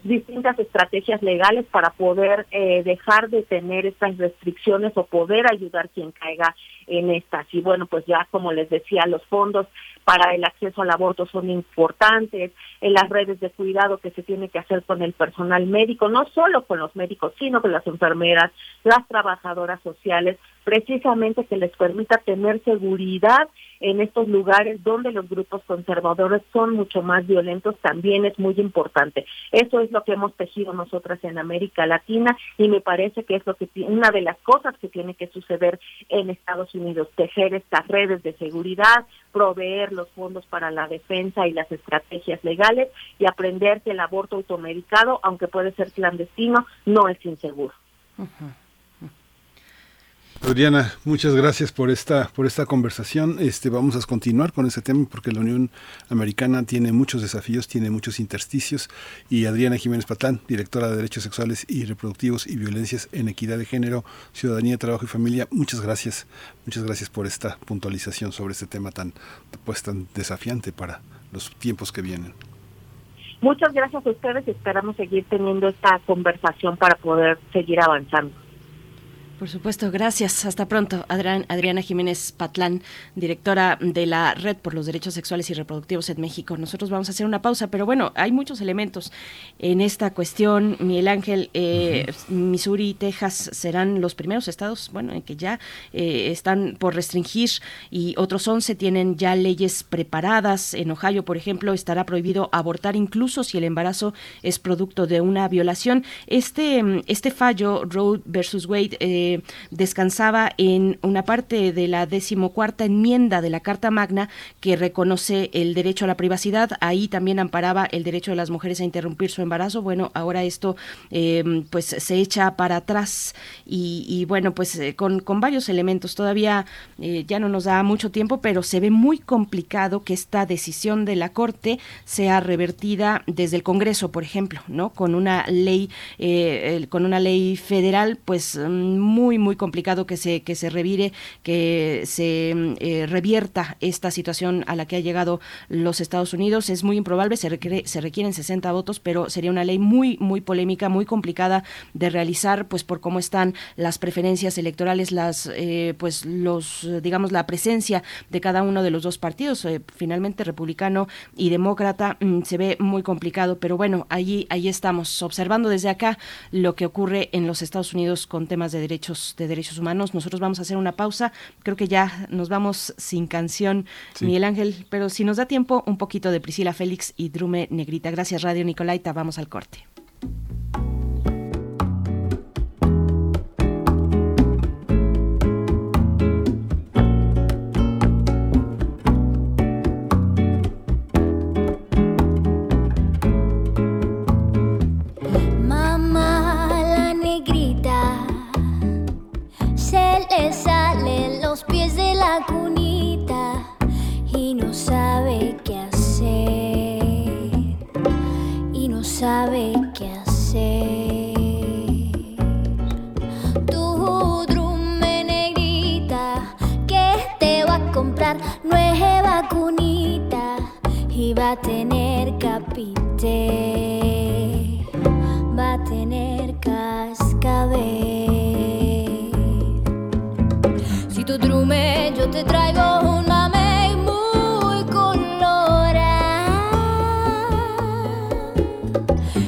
distintas estrategias legales para poder dejar de tener estas restricciones o poder ayudar quien caiga en estas. Y bueno, pues ya como les decía, los fondos para el acceso al aborto son importantes, en las redes de cuidado que se tiene que hacer con el personal médico, no solo con los médicos, sino con las enfermeras, las trabajadoras sociales, precisamente que les permita tener seguridad en estos lugares donde los grupos conservadores son mucho más violentos, también es muy importante. Eso es lo que hemos tejido nosotras en América Latina, y me parece que es lo que una de las cosas que tiene que suceder en Estados Unidos, tejer estas redes de seguridad, proveer los fondos para la defensa y las estrategias legales, y aprender que el aborto automedicado, aunque puede ser clandestino, no es inseguro. Uh-huh. Adriana, muchas gracias por esta conversación. Vamos a continuar con este tema porque la Unión Americana tiene muchos desafíos, tiene muchos intersticios, y Adriana Jiménez Patlán, directora de Derechos Sexuales y Reproductivos y Violencias en Equidad de Género, Ciudadanía, Trabajo y Familia, muchas gracias por esta puntualización sobre este tema tan desafiante para los tiempos que vienen. Muchas gracias a ustedes, esperamos seguir teniendo esta conversación para poder seguir avanzando. Por supuesto, gracias. Hasta pronto, Adriana Jiménez Patlán, directora de la Red por los Derechos Sexuales y Reproductivos en México. Nosotros vamos a hacer una pausa, pero bueno, hay muchos elementos en esta cuestión. Miguel Ángel, Missouri y Texas serán los primeros estados, bueno, en que ya están por restringir, y otros 11 tienen ya leyes preparadas. En Ohio, por ejemplo, estará prohibido abortar incluso si el embarazo es producto de una violación. Este fallo, Roe versus Wade, descansaba en una parte de la 14ª enmienda de la Carta Magna, que reconoce el derecho a la privacidad. Ahí también amparaba el derecho de las mujeres a interrumpir su embarazo. Bueno, ahora esto pues se echa para atrás, y bueno, pues con varios elementos. Todavía ya no nos da mucho tiempo, pero se ve muy complicado que esta decisión de la Corte sea revertida desde el Congreso, por ejemplo, ¿no? Con una ley federal pues muy muy complicado que se revire, que se revierta esta situación a la que ha llegado los Estados Unidos. Es muy improbable, se requieren 60 votos, pero sería una ley muy polémica, muy complicada de realizar, pues por cómo están las preferencias electorales, la presencia de cada uno de los dos partidos, finalmente republicano y demócrata, se ve muy complicado, pero bueno, allí estamos observando desde acá lo que ocurre en los Estados Unidos con temas de derechos humanos. Nosotros vamos a hacer una pausa, creo que ya nos vamos sin canción, sí, Miguel Ángel, pero si nos da tiempo, un poquito de Priscila Félix y Drume Negrita. Gracias, Radio Nicolaita, vamos al corte. Salen los pies de la cunita y no sabe qué hacer, y no sabe qué hacer. Tu drume negrita que te va a comprar nueva cunita y va a tener capite, va a tener cascabel. Tu drume, yo te traigo un mamey muy colorado.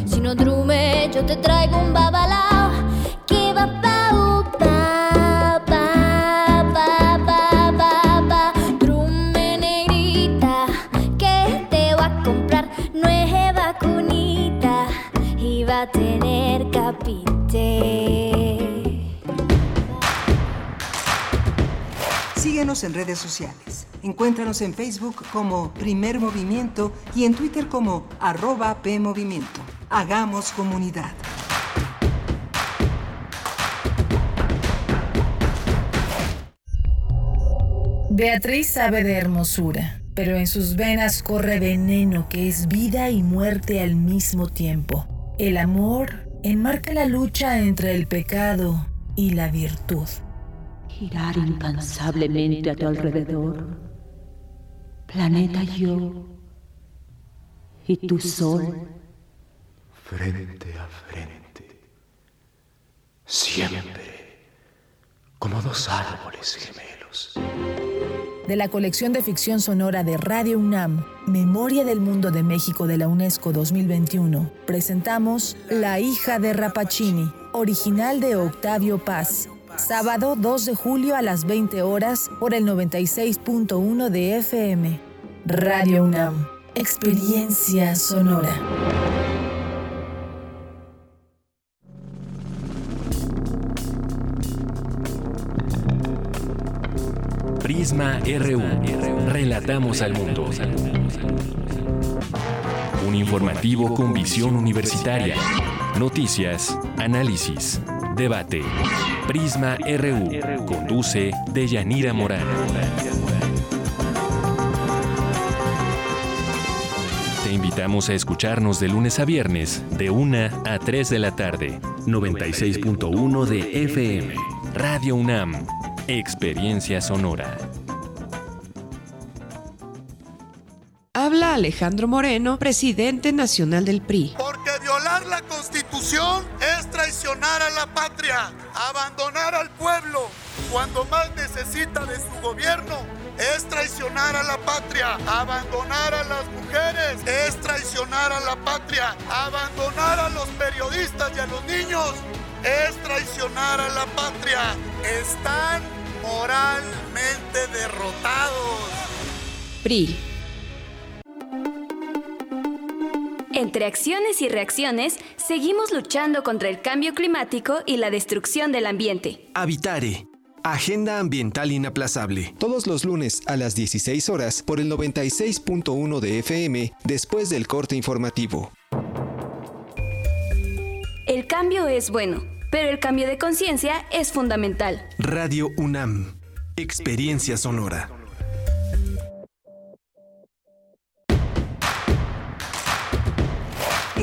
Si no drume, yo te traigo un babalao que va pa. Drume negrita que te va a comprar nueva cunita y va a tener capite. Síguenos en redes sociales. Encuéntranos en Facebook como Primer Movimiento y en Twitter como @PMovimiento. Hagamos comunidad. Beatriz sabe de hermosura, pero en sus venas corre veneno que es vida y muerte al mismo tiempo. El amor enmarca la lucha entre el pecado y la virtud. Girar incansablemente a tu alrededor, planeta yo y tu sol, frente a frente, siempre como dos árboles gemelos. De la colección de ficción sonora de Radio UNAM, Memoria del Mundo de México de la UNESCO 2021, presentamos La hija de Rappaccini, original de Octavio Paz. Sábado 2 de julio a las 20 horas por el 96.1 de FM. Radio UNAM. Experiencia sonora. Prisma RU. Relatamos al mundo. Un informativo con visión universitaria. Noticias, análisis, debate. Prisma RU. Conduce Deyanira Morán. Te invitamos a escucharnos de lunes a viernes, de 1 a 3 de la tarde. 96.1 de FM. Radio UNAM. Experiencia sonora. Habla Alejandro Moreno, presidente nacional del PRI. Porque violar la Constitución es traicionar a la patria, abandonar al pueblo cuando más necesita de su gobierno es traicionar a la patria, abandonar a las mujeres es traicionar a la patria, abandonar a los periodistas y a los niños es traicionar a la patria. Están moralmente derrotados. PRI. Entre acciones y reacciones, seguimos luchando contra el cambio climático y la destrucción del ambiente. Habitare. Agenda ambiental inaplazable. Todos los lunes a las 16 horas por el 96.1 de FM, después del corte informativo. El cambio es bueno, pero el cambio de conciencia es fundamental. Radio UNAM. Experiencia sonora.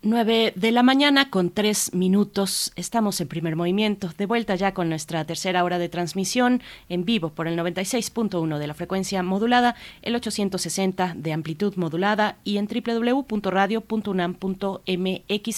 Nueve de la mañana con 3 minutos. Estamos en Primer Movimiento, de vuelta ya con nuestra tercera hora de transmisión en vivo por el 96.1 de la frecuencia modulada, el 860 de amplitud modulada y en www.radio.unam.mx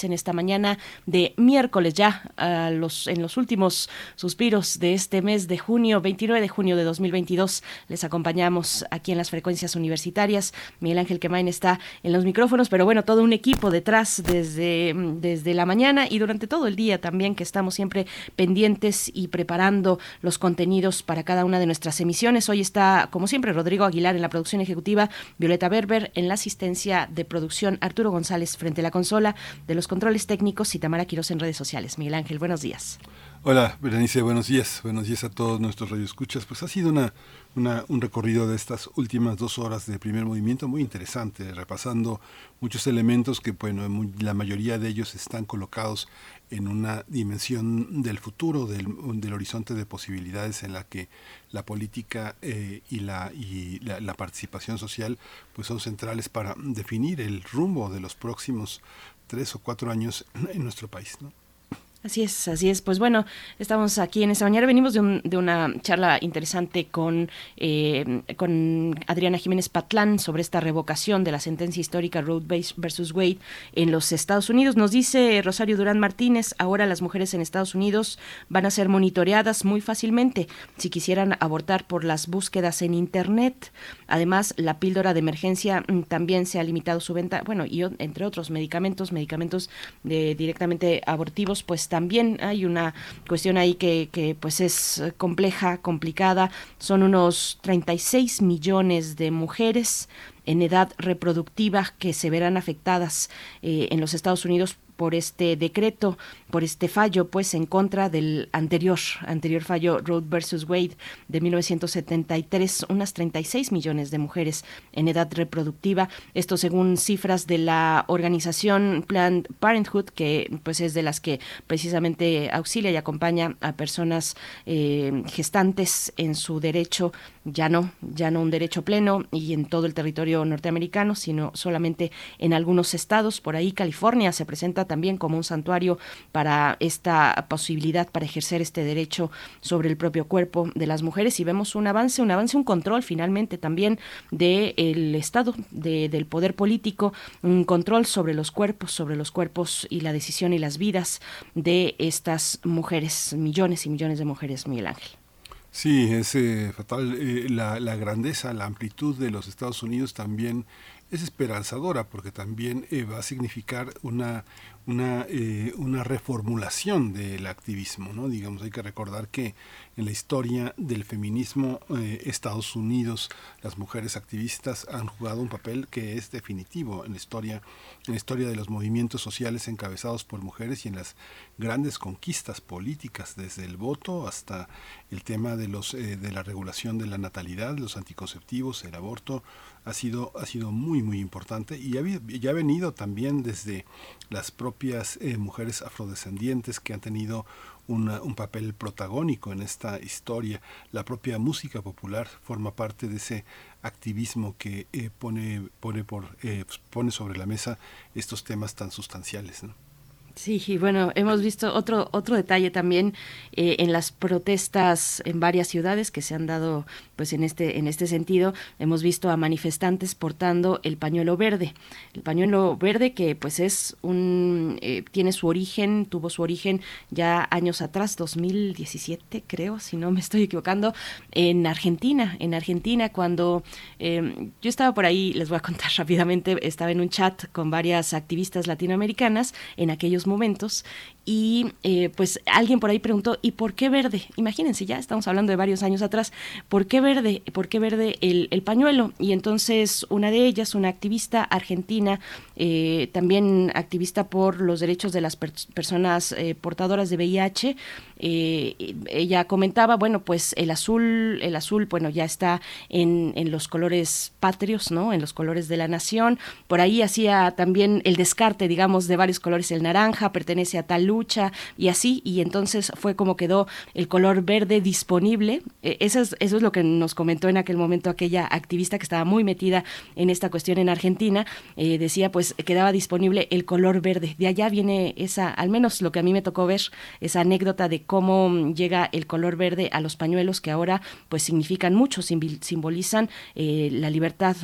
en esta mañana de miércoles ya, en los últimos suspiros de este mes de junio, 29 de junio de 2022. Les acompañamos aquí en las frecuencias universitarias. Miguel Ángel Quemain está en los micrófonos, pero bueno, todo un equipo detrás desde la mañana y durante todo el día también, que estamos siempre pendientes y preparando los contenidos para cada una de nuestras emisiones. Hoy está, como siempre, Rodrigo Aguilar en la producción ejecutiva, Violeta Berber en la asistencia de producción, Arturo González frente a la consola de los controles técnicos y Tamara Quirós en redes sociales. Miguel Ángel, buenos días. Hola, Berenice, buenos días. Buenos días a todos nuestros radioescuchas. Pues ha sido un recorrido de estas últimas 2 horas de Primer Movimiento muy interesante, repasando muchos elementos que, bueno, la mayoría de ellos están colocados en una dimensión del futuro, del horizonte de posibilidades en la que la política y la participación social pues son centrales para definir el rumbo de los próximos 3 o 4 años en nuestro país, ¿no? Así es, así es. Pues bueno, estamos aquí en esta mañana. Venimos de una charla interesante con Adriana Jiménez Patlán sobre esta revocación de la sentencia histórica Roe versus Wade en los Estados Unidos. Nos dice Rosario Durán Martínez, ahora las mujeres en Estados Unidos van a ser monitoreadas muy fácilmente si quisieran abortar por las búsquedas en Internet. Además, la píldora de emergencia también se ha limitado su venta, bueno, y entre otros medicamentos directamente abortivos, pues también hay una cuestión ahí que pues es compleja, complicada. Son unos 36 millones de mujeres en edad reproductiva que se verán afectadas en los Estados Unidos por este decreto, por este fallo, pues en contra del anterior fallo Roe versus Wade de 1973, unas 36 millones de mujeres en edad reproductiva. Esto según cifras de la organización Planned Parenthood, que pues es de las que precisamente auxilia y acompaña a personas gestantes en su derecho, ya no un derecho pleno y en todo el territorio norteamericano, sino solamente en algunos estados. Por ahí California se presenta también como un santuario para esta posibilidad, para ejercer este derecho sobre el propio cuerpo de las mujeres, y vemos un avance, un control finalmente también del Estado, del poder político, un control sobre los cuerpos y la decisión y las vidas de estas mujeres, millones y millones de mujeres, Miguel Ángel. Sí, es fatal. La grandeza, la amplitud de los Estados Unidos también es esperanzadora, porque también va a significar una reformulación del activismo, ¿no? Digamos, hay que recordar que en la historia del feminismo, Estados Unidos, las mujeres activistas han jugado un papel que es definitivo en la historia de los movimientos sociales encabezados por mujeres y en las grandes conquistas políticas, desde el voto hasta el tema de la regulación de la natalidad, los anticonceptivos, el aborto. Ha sido muy, muy importante y ya ha venido también desde las propias mujeres afrodescendientes, que han tenido un papel protagónico en esta historia. La propia música popular forma parte de ese activismo que pone sobre la mesa estos temas tan sustanciales, ¿no? Sí, y bueno, hemos visto otro detalle también en las protestas en varias ciudades que se han dado, pues en este sentido. Hemos visto a manifestantes portando el pañuelo verde. El pañuelo verde que pues es tuvo su origen ya años atrás, 2017 creo, si no me estoy equivocando, en Argentina, cuando yo estaba por ahí, les voy a contar rápidamente, estaba en un chat con varias activistas latinoamericanas en aquellos momentos. Y pues alguien por ahí preguntó, ¿y por qué verde? Imagínense, ya estamos hablando de varios años atrás, ¿por qué verde? ¿Por qué verde el pañuelo? Y entonces una de ellas, una activista argentina, también activista por los derechos de las personas portadoras de VIH, ella comentaba, bueno, pues el azul, bueno, ya está en los colores patrios, ¿no? En los colores de la nación. Por ahí hacía también el descarte, digamos, de varios colores. El naranja pertenece a tal lucha y así, y entonces fue como quedó el color verde disponible. Eso es lo que nos comentó en aquel momento aquella activista que estaba muy metida en esta cuestión en Argentina. Decía, pues quedaba disponible el color verde. De allá viene esa, al menos lo que a mí me tocó ver, esa anécdota de cómo llega el color verde a los pañuelos, que ahora pues significan mucho, simbolizan la libertad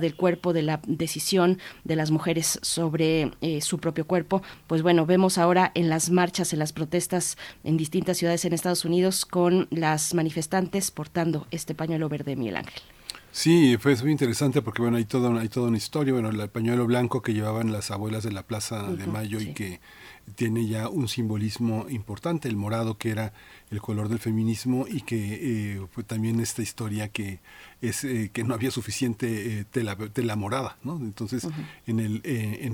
del cuerpo, de la decisión de las mujeres sobre su propio cuerpo. Pues bueno, vemos ahora en las marchas, en las protestas en distintas ciudades en Estados Unidos con las manifestantes portando este pañuelo verde, Miguel Ángel. Sí, fue muy interesante porque bueno, hay toda una historia. Bueno, el pañuelo blanco que llevaban las abuelas de la Plaza de Mayo, sí, y que tiene ya un simbolismo importante, el morado que era el color del feminismo, y que fue también esta historia que es que no había suficiente tela morada, ¿no? Entonces, uh-huh, en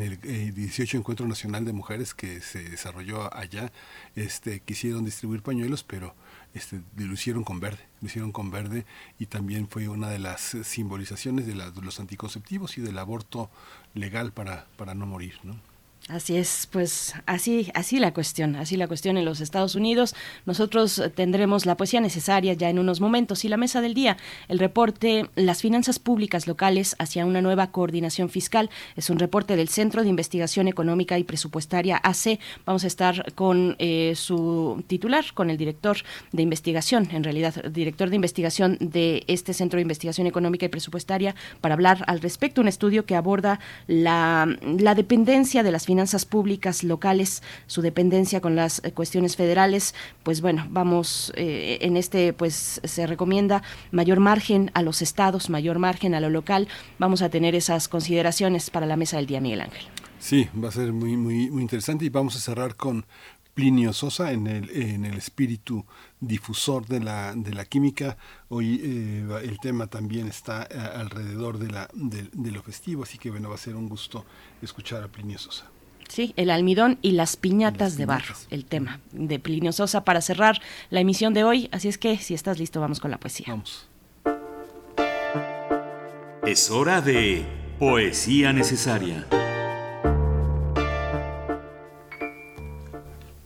el 18 Encuentro Nacional de Mujeres que se desarrolló allá, quisieron distribuir pañuelos, pero lo hicieron con verde, y también fue una de las simbolizaciones de los anticonceptivos y del aborto legal para no morir, ¿no? Así es, pues así la cuestión en los Estados Unidos. Nosotros tendremos la poesía necesaria ya en unos momentos y la mesa del día, el reporte Las finanzas públicas locales hacia una nueva coordinación fiscal. Es un reporte del Centro de Investigación Económica y Presupuestaria, AC. Vamos a estar con su titular, con el director de investigación, en realidad director de investigación de este Centro de Investigación Económica y Presupuestaria, para hablar al respecto. Un estudio que aborda la dependencia de las finanzas públicas locales, su dependencia con las cuestiones federales. Pues bueno, vamos, en este pues se recomienda mayor margen a los estados, mayor margen a lo local. Vamos a tener esas consideraciones para la mesa del día, Miguel Ángel. Sí, va a ser muy, muy, muy interesante, y vamos a cerrar con Plinio Sosa en el espíritu difusor de la química. Hoy el tema también está alrededor de lo festivo, así que bueno, va a ser un gusto escuchar a Plinio Sosa. Sí, el almidón y las piñatas de barro, el tema de Plinio Sosa para cerrar la emisión de hoy. Así es que si estás listo, vamos con la poesía. Vamos. Es hora de Poesía Necesaria.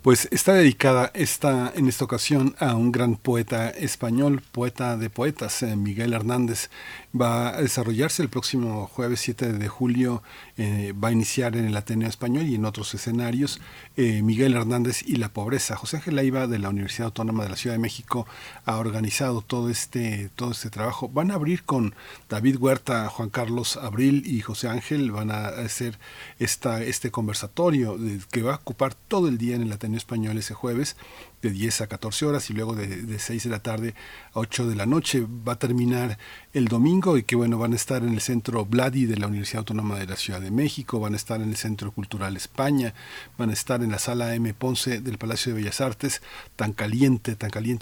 Pues está dedicada en esta ocasión a un gran poeta español, poeta de poetas, Miguel Hernández. Va a desarrollarse el próximo jueves 7 de julio, va a iniciar en el Ateneo Español y en otros escenarios, Miguel Hernández y la pobreza. José Ángel Leiva, de la Universidad Autónoma de la Ciudad de México, ha organizado todo este trabajo. Van a abrir con David Huerta, Juan Carlos Abril y José Ángel. Van a hacer este conversatorio que va a ocupar todo el día en el Ateneo Español ese jueves, de 10 a 14 horas, y luego de 6 de la tarde a 8 de la noche. Va a terminar el domingo, y que bueno, van a estar en el Centro Blady de la Universidad Autónoma de la Ciudad de México, van a estar en el Centro Cultural España, van a estar en la Sala M. Ponce del Palacio de Bellas Artes. Tan caliente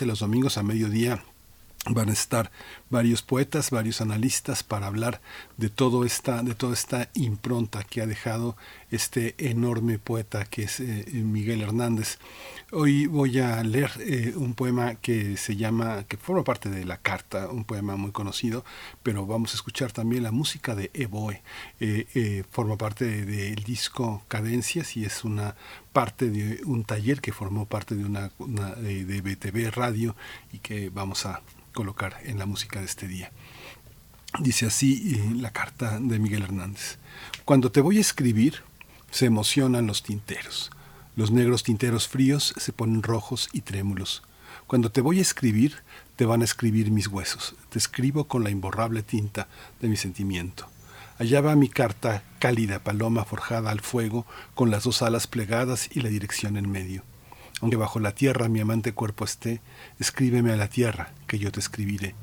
los domingos a mediodía. Van a estar varios poetas, varios analistas para hablar de toda esta impronta que ha dejado este enorme poeta que es Miguel Hernández. Hoy voy a leer un poema que forma parte de La Carta, un poema muy conocido, pero vamos a escuchar también la música de Eboe. Forma parte del disco Cadencias, y es una parte de un taller que formó parte de una de BTV Radio, y que vamos a colocar en la música de este día. Dice así la carta de Miguel Hernández. Cuando te voy a escribir, se emocionan los tinteros. Los negros tinteros fríos se ponen rojos y trémulos. Cuando te voy a escribir, te van a escribir mis huesos. Te escribo con la imborrable tinta de mi sentimiento. Allá va mi carta, cálida paloma forjada al fuego, con las dos alas plegadas y la dirección en medio. Aunque bajo la tierra mi amante cuerpo esté, escríbeme a la tierra, que yo te escribiré.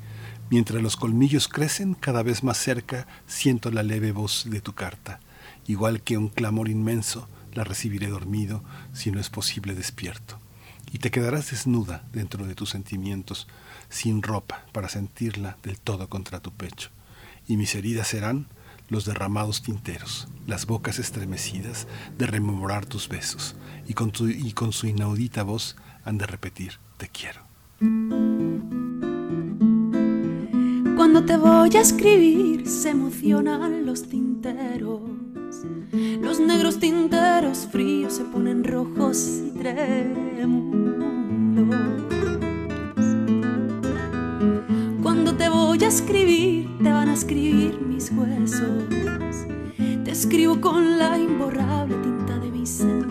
Mientras los colmillos crecen, cada vez más cerca, siento la leve voz de tu carta. Igual que un clamor inmenso, la recibiré dormido, si no es posible despierto. Y te quedarás desnuda dentro de tus sentimientos, sin ropa, para sentirla del todo contra tu pecho. Y mis heridas serán los derramados tinteros, las bocas estremecidas de rememorar tus besos, y con su inaudita voz han de repetir, te quiero. Cuando te voy a escribir se emocionan los tinteros, los negros tinteros fríos se ponen rojos y tremulos. Cuando te voy a escribir, te van a escribir mis huesos. Te escribo con la imborrable tinta de mis sentimientos.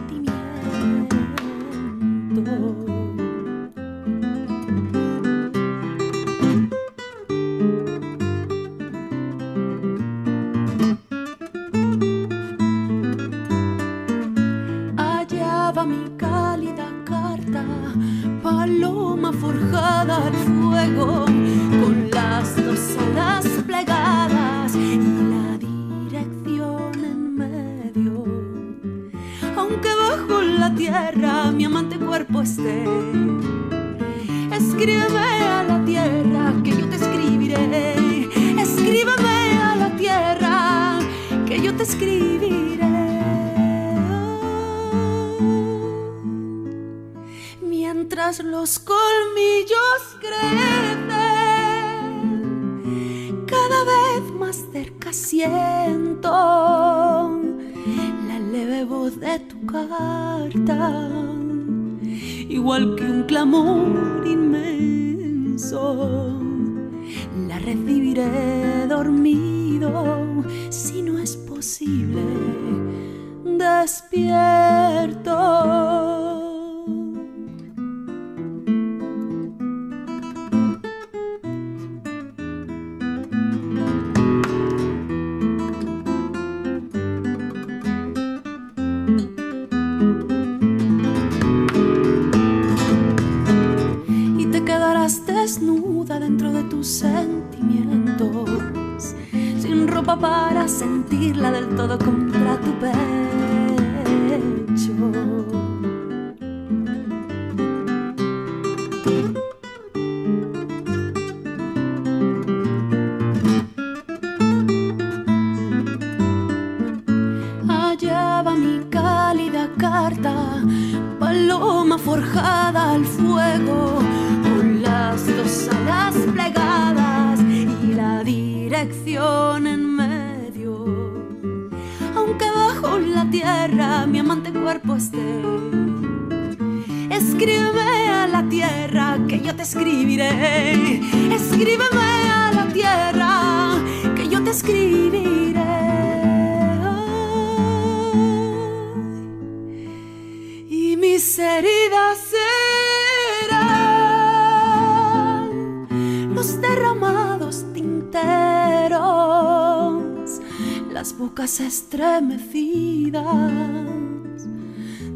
Estremecidas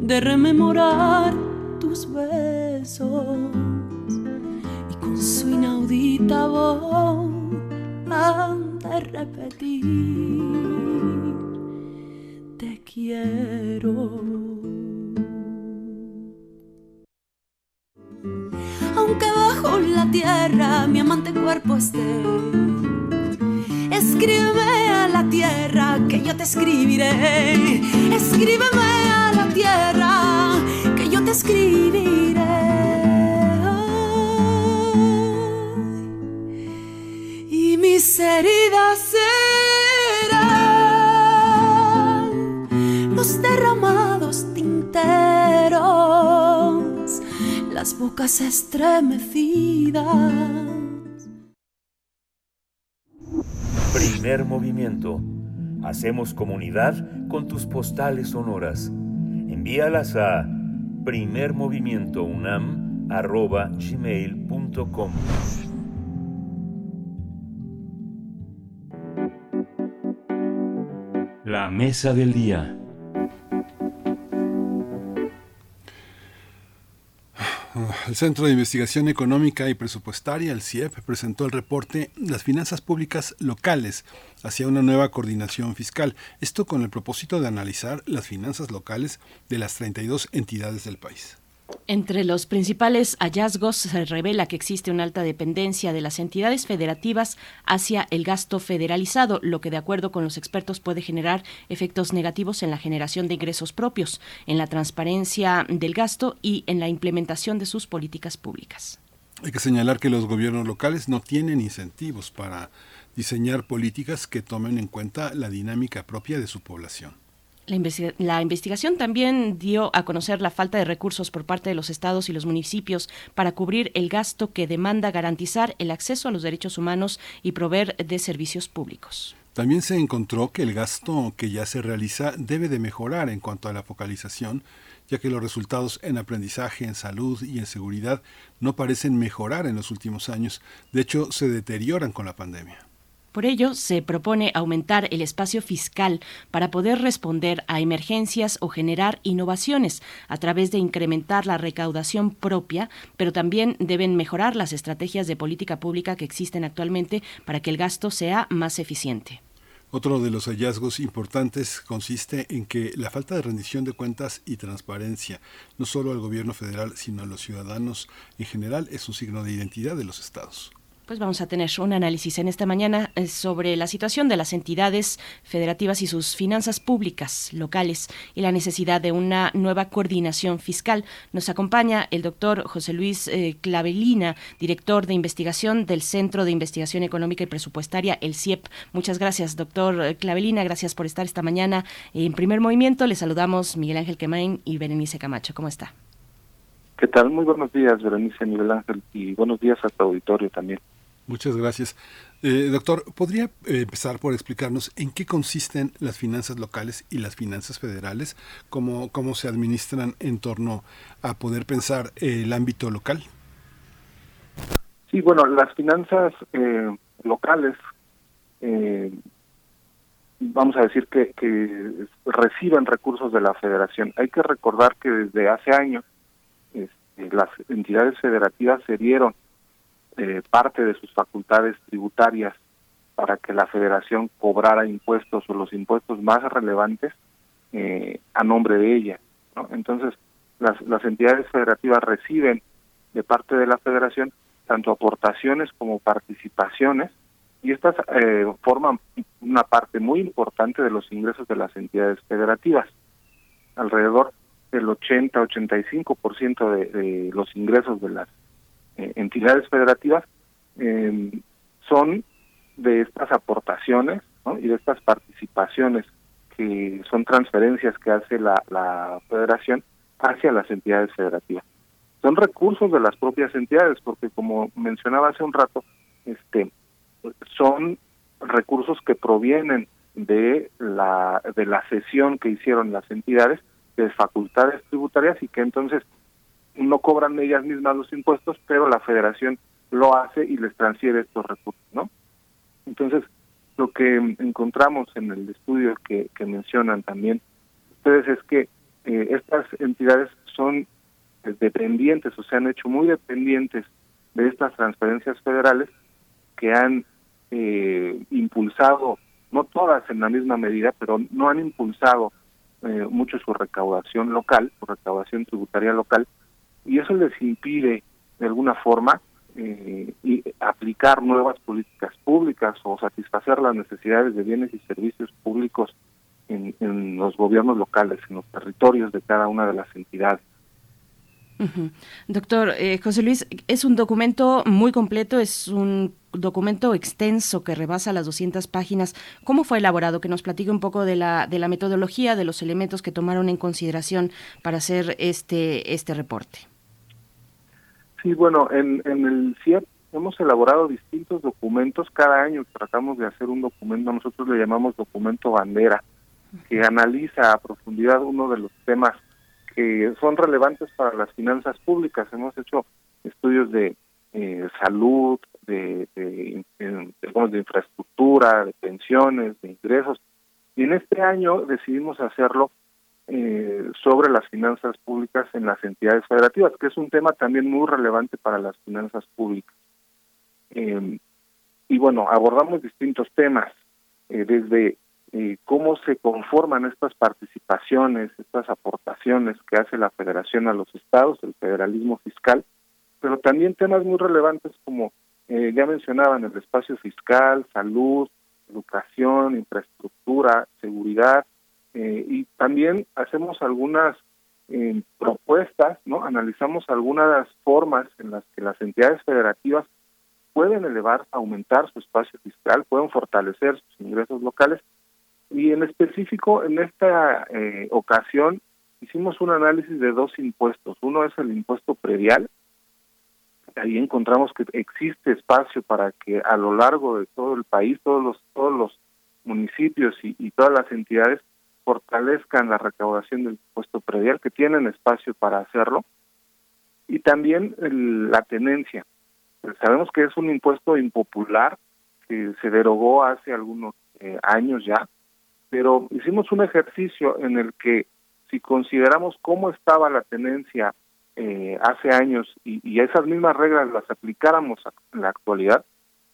de rememorar tus besos y con su inaudita voz han de repetir te quiero. Aunque bajo la tierra mi amante cuerpo esté, escríbeme a la tierra que yo te escribiré. Escríbeme a la tierra que yo te escribiré. Y mis heridas serán los derramados tinteros, las bocas estremecidas. Primer movimiento. Hacemos comunidad con tus postales sonoras. Envíalas a primermovimientounam@gmail.com. La mesa del día. El Centro de Investigación Económica y Presupuestaria, el CIEP, presentó el reporte Las Finanzas Públicas Locales hacia una nueva coordinación fiscal. Esto con el propósito de analizar las finanzas locales de las 32 entidades del país. Entre los principales hallazgos se revela que existe una alta dependencia de las entidades federativas hacia el gasto federalizado, lo que de acuerdo con los expertos puede generar efectos negativos en la generación de ingresos propios, en la transparencia del gasto y en la implementación de sus políticas públicas. Hay que señalar que los gobiernos locales no tienen incentivos para diseñar políticas que tomen en cuenta la dinámica propia de su población. La investigación también dio a conocer la falta de recursos por parte de los estados y los municipios para cubrir el gasto que demanda garantizar el acceso a los derechos humanos y proveer de servicios públicos. También se encontró que el gasto que ya se realiza debe de mejorar en cuanto a la focalización, ya que los resultados en aprendizaje, en salud y en seguridad no parecen mejorar en los últimos años. De hecho, se deterioran con la pandemia. Por ello, se propone aumentar el espacio fiscal para poder responder a emergencias o generar innovaciones a través de incrementar la recaudación propia, pero también deben mejorar las estrategias de política pública que existen actualmente para que el gasto sea más eficiente. Otro de los hallazgos importantes consiste en que la falta de rendición de cuentas y transparencia, no solo al gobierno federal, sino a los ciudadanos en general, es un signo de identidad de los estados. Pues vamos a tener un análisis en esta mañana sobre la situación de las entidades federativas y sus finanzas públicas locales y la necesidad de una nueva coordinación fiscal. Nos acompaña el doctor José Luis Clavellina, director de investigación del Centro de Investigación Económica y Presupuestaria, el CIEP. Muchas gracias, doctor Clavellina. Gracias por estar esta mañana en Primer Movimiento. Les saludamos Miguel Ángel Quemain y Berenice Camacho. ¿Cómo está? ¿Qué tal? Muy buenos días, Berenice, Miguel Ángel, y buenos días a tu auditorio también. Muchas gracias. Doctor, ¿podría empezar por explicarnos en qué consisten las finanzas locales y las finanzas federales? ¿Cómo se administran en torno a poder pensar el ámbito local? Sí, bueno, las finanzas locales, vamos a decir que reciben recursos de la federación. Hay que recordar que desde hace años las entidades federativas se dieron parte de sus facultades tributarias para que la federación cobrara impuestos o los impuestos más relevantes a nombre de ella, ¿no? Entonces, las entidades federativas reciben de parte de la federación tanto aportaciones como participaciones, y estas forman una parte muy importante de los ingresos de las entidades federativas. Alrededor del 80-85% de los ingresos de las entidades federativas son de estas aportaciones, ¿no? Y de estas participaciones, que son transferencias que hace la federación hacia las entidades federativas. Son recursos de las propias entidades, porque como mencionaba hace un rato, son recursos que provienen de la cesión que hicieron las entidades de facultades tributarias, y que entonces no cobran ellas mismas los impuestos, pero la federación lo hace y les transfiere estos recursos, ¿no? Entonces, lo que encontramos en el estudio que mencionan también ustedes es que estas entidades son dependientes, o se han hecho muy dependientes de estas transferencias federales, que han impulsado, no todas en la misma medida, pero no han impulsado mucho su recaudación local, su recaudación tributaria local, y eso les impide, de alguna forma, aplicar nuevas políticas públicas o satisfacer las necesidades de bienes y servicios públicos en los gobiernos locales, en los territorios de cada una de las entidades. Uh-huh. Doctor José Luis, es un documento muy completo, es un documento extenso que rebasa las 200 páginas. ¿Cómo fue elaborado? Que nos platique un poco de la metodología, de los elementos que tomaron en consideración para hacer este reporte. Sí, bueno, en el CIEP hemos elaborado distintos documentos. Cada año tratamos de hacer un documento, nosotros le llamamos documento bandera, que analiza a profundidad uno de los temas que son relevantes para las finanzas públicas. Hemos hecho estudios de salud, de infraestructura, de pensiones, de ingresos, y en este año decidimos hacerlo sobre las finanzas públicas en las entidades federativas, que es un tema también muy relevante para las finanzas públicas. Y bueno, abordamos distintos temas, desde cómo se conforman estas participaciones, estas aportaciones que hace la federación a los estados, el federalismo fiscal, pero también temas muy relevantes como, ya mencionaban, el espacio fiscal, salud, educación, infraestructura, seguridad, y también hacemos algunas propuestas, ¿no? Analizamos algunas formas en las que las entidades federativas pueden elevar, aumentar su espacio fiscal, pueden fortalecer sus ingresos locales, y en específico en esta ocasión hicimos un análisis de dos impuestos. Uno es el impuesto predial. Ahí encontramos que existe espacio para que a lo largo de todo el país, todos los municipios y todas las entidades fortalezcan la recaudación del impuesto predial, que tienen espacio para hacerlo, y también la tenencia. Pues sabemos que es un impuesto impopular que se derogó hace algunos años ya, pero hicimos un ejercicio en el que, si consideramos cómo estaba la tenencia hace años y esas mismas reglas las aplicáramos en la actualidad,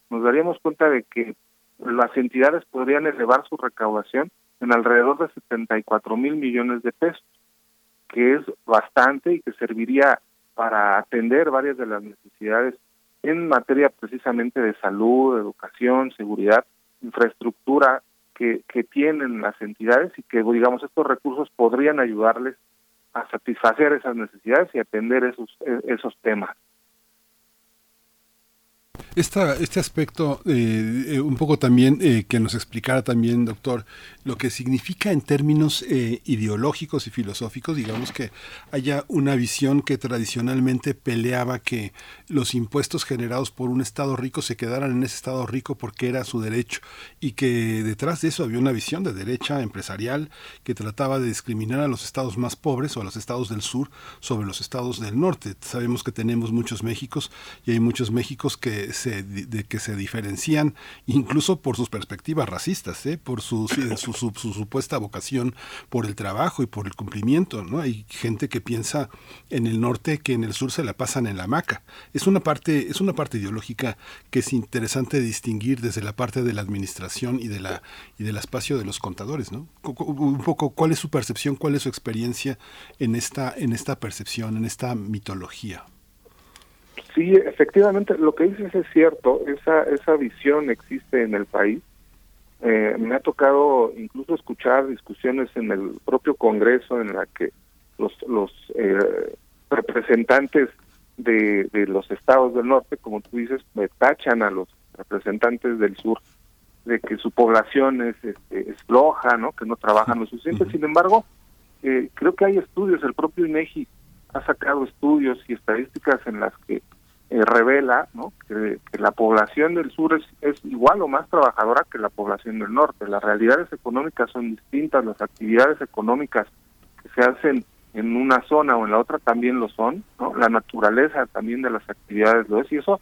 nos daríamos cuenta de que las entidades podrían elevar su recaudación en alrededor de 74,000 millones de pesos, que es bastante y que serviría para atender varias de las necesidades en materia precisamente de salud, educación, seguridad, infraestructura que tienen las entidades, y que, digamos, estos recursos podrían ayudarles a satisfacer esas necesidades y atender esos temas. Este aspecto, un poco también que nos explicara también, doctor, lo que significa en términos ideológicos y filosóficos, digamos, que haya una visión que tradicionalmente peleaba que los impuestos generados por un Estado rico se quedaran en ese Estado rico porque era su derecho, y que detrás de eso había una visión de derecha empresarial que trataba de discriminar a los estados más pobres o a los estados del sur sobre los estados del norte. Sabemos que tenemos muchos Méxicos, y hay muchos Méxicos que se diferencian incluso por sus perspectivas racistas, por su supuesta vocación por el trabajo y por el cumplimiento, ¿no? Hay gente que piensa en el norte que en el sur se la pasan en la hamaca. Es una parte ideológica que es interesante distinguir desde la parte de la administración y del espacio de los contadores, ¿no? Un poco, ¿cuál es su percepción, cuál es su experiencia en esta percepción, en esta mitología? Sí, efectivamente, lo que dices es cierto, esa visión existe en el país. Me ha tocado incluso escuchar discusiones en el propio Congreso en la que los representantes de los estados del norte, como tú dices, tachan a los representantes del sur de que su población es floja, ¿no? Que no trabajan lo suficiente. Sin embargo, creo que hay estudios, el propio INEGI ha sacado estudios y estadísticas en las que revela, ¿no?, que la población del sur es igual o más trabajadora que la población del norte. Las realidades económicas son distintas, las actividades económicas que se hacen en una zona o en la otra también lo son, ¿no? La naturaleza también de las actividades lo es, y eso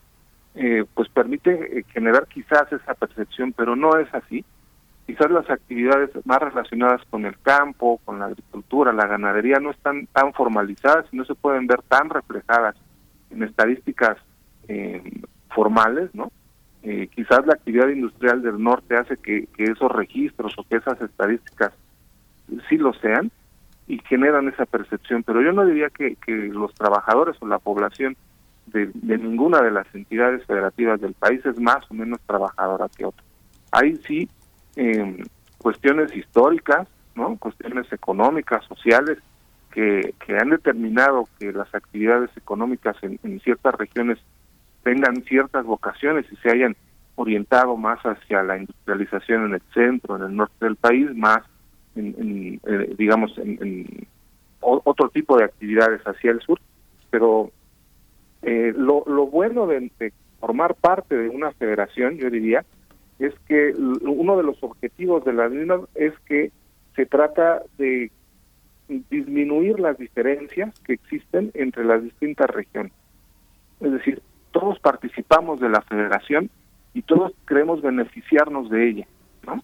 pues permite generar quizás esa percepción, pero no es así. Quizás las actividades más relacionadas con el campo, con la agricultura, la ganadería, no están tan formalizadas y no se pueden ver tan reflejadas en estadísticas formales, ¿no? Quizás la actividad industrial del norte hace que esos registros o que esas estadísticas sí lo sean y generan esa percepción, pero yo no diría que los trabajadores o la población de ninguna de las entidades federativas del país es más o menos trabajadora que otra. Ahí sí, cuestiones históricas, ¿no?, cuestiones económicas, sociales, que han determinado que las actividades económicas en ciertas regiones tengan ciertas vocaciones y se hayan orientado más hacia la industrialización en el centro, en el norte del país, más en otro tipo de actividades hacia el sur. Pero lo bueno de formar parte de una federación, yo diría, es que uno de los objetivos de la misma es que se trata de disminuir las diferencias que existen entre las distintas regiones. Es decir, todos participamos de la federación y todos queremos beneficiarnos de ella, ¿no?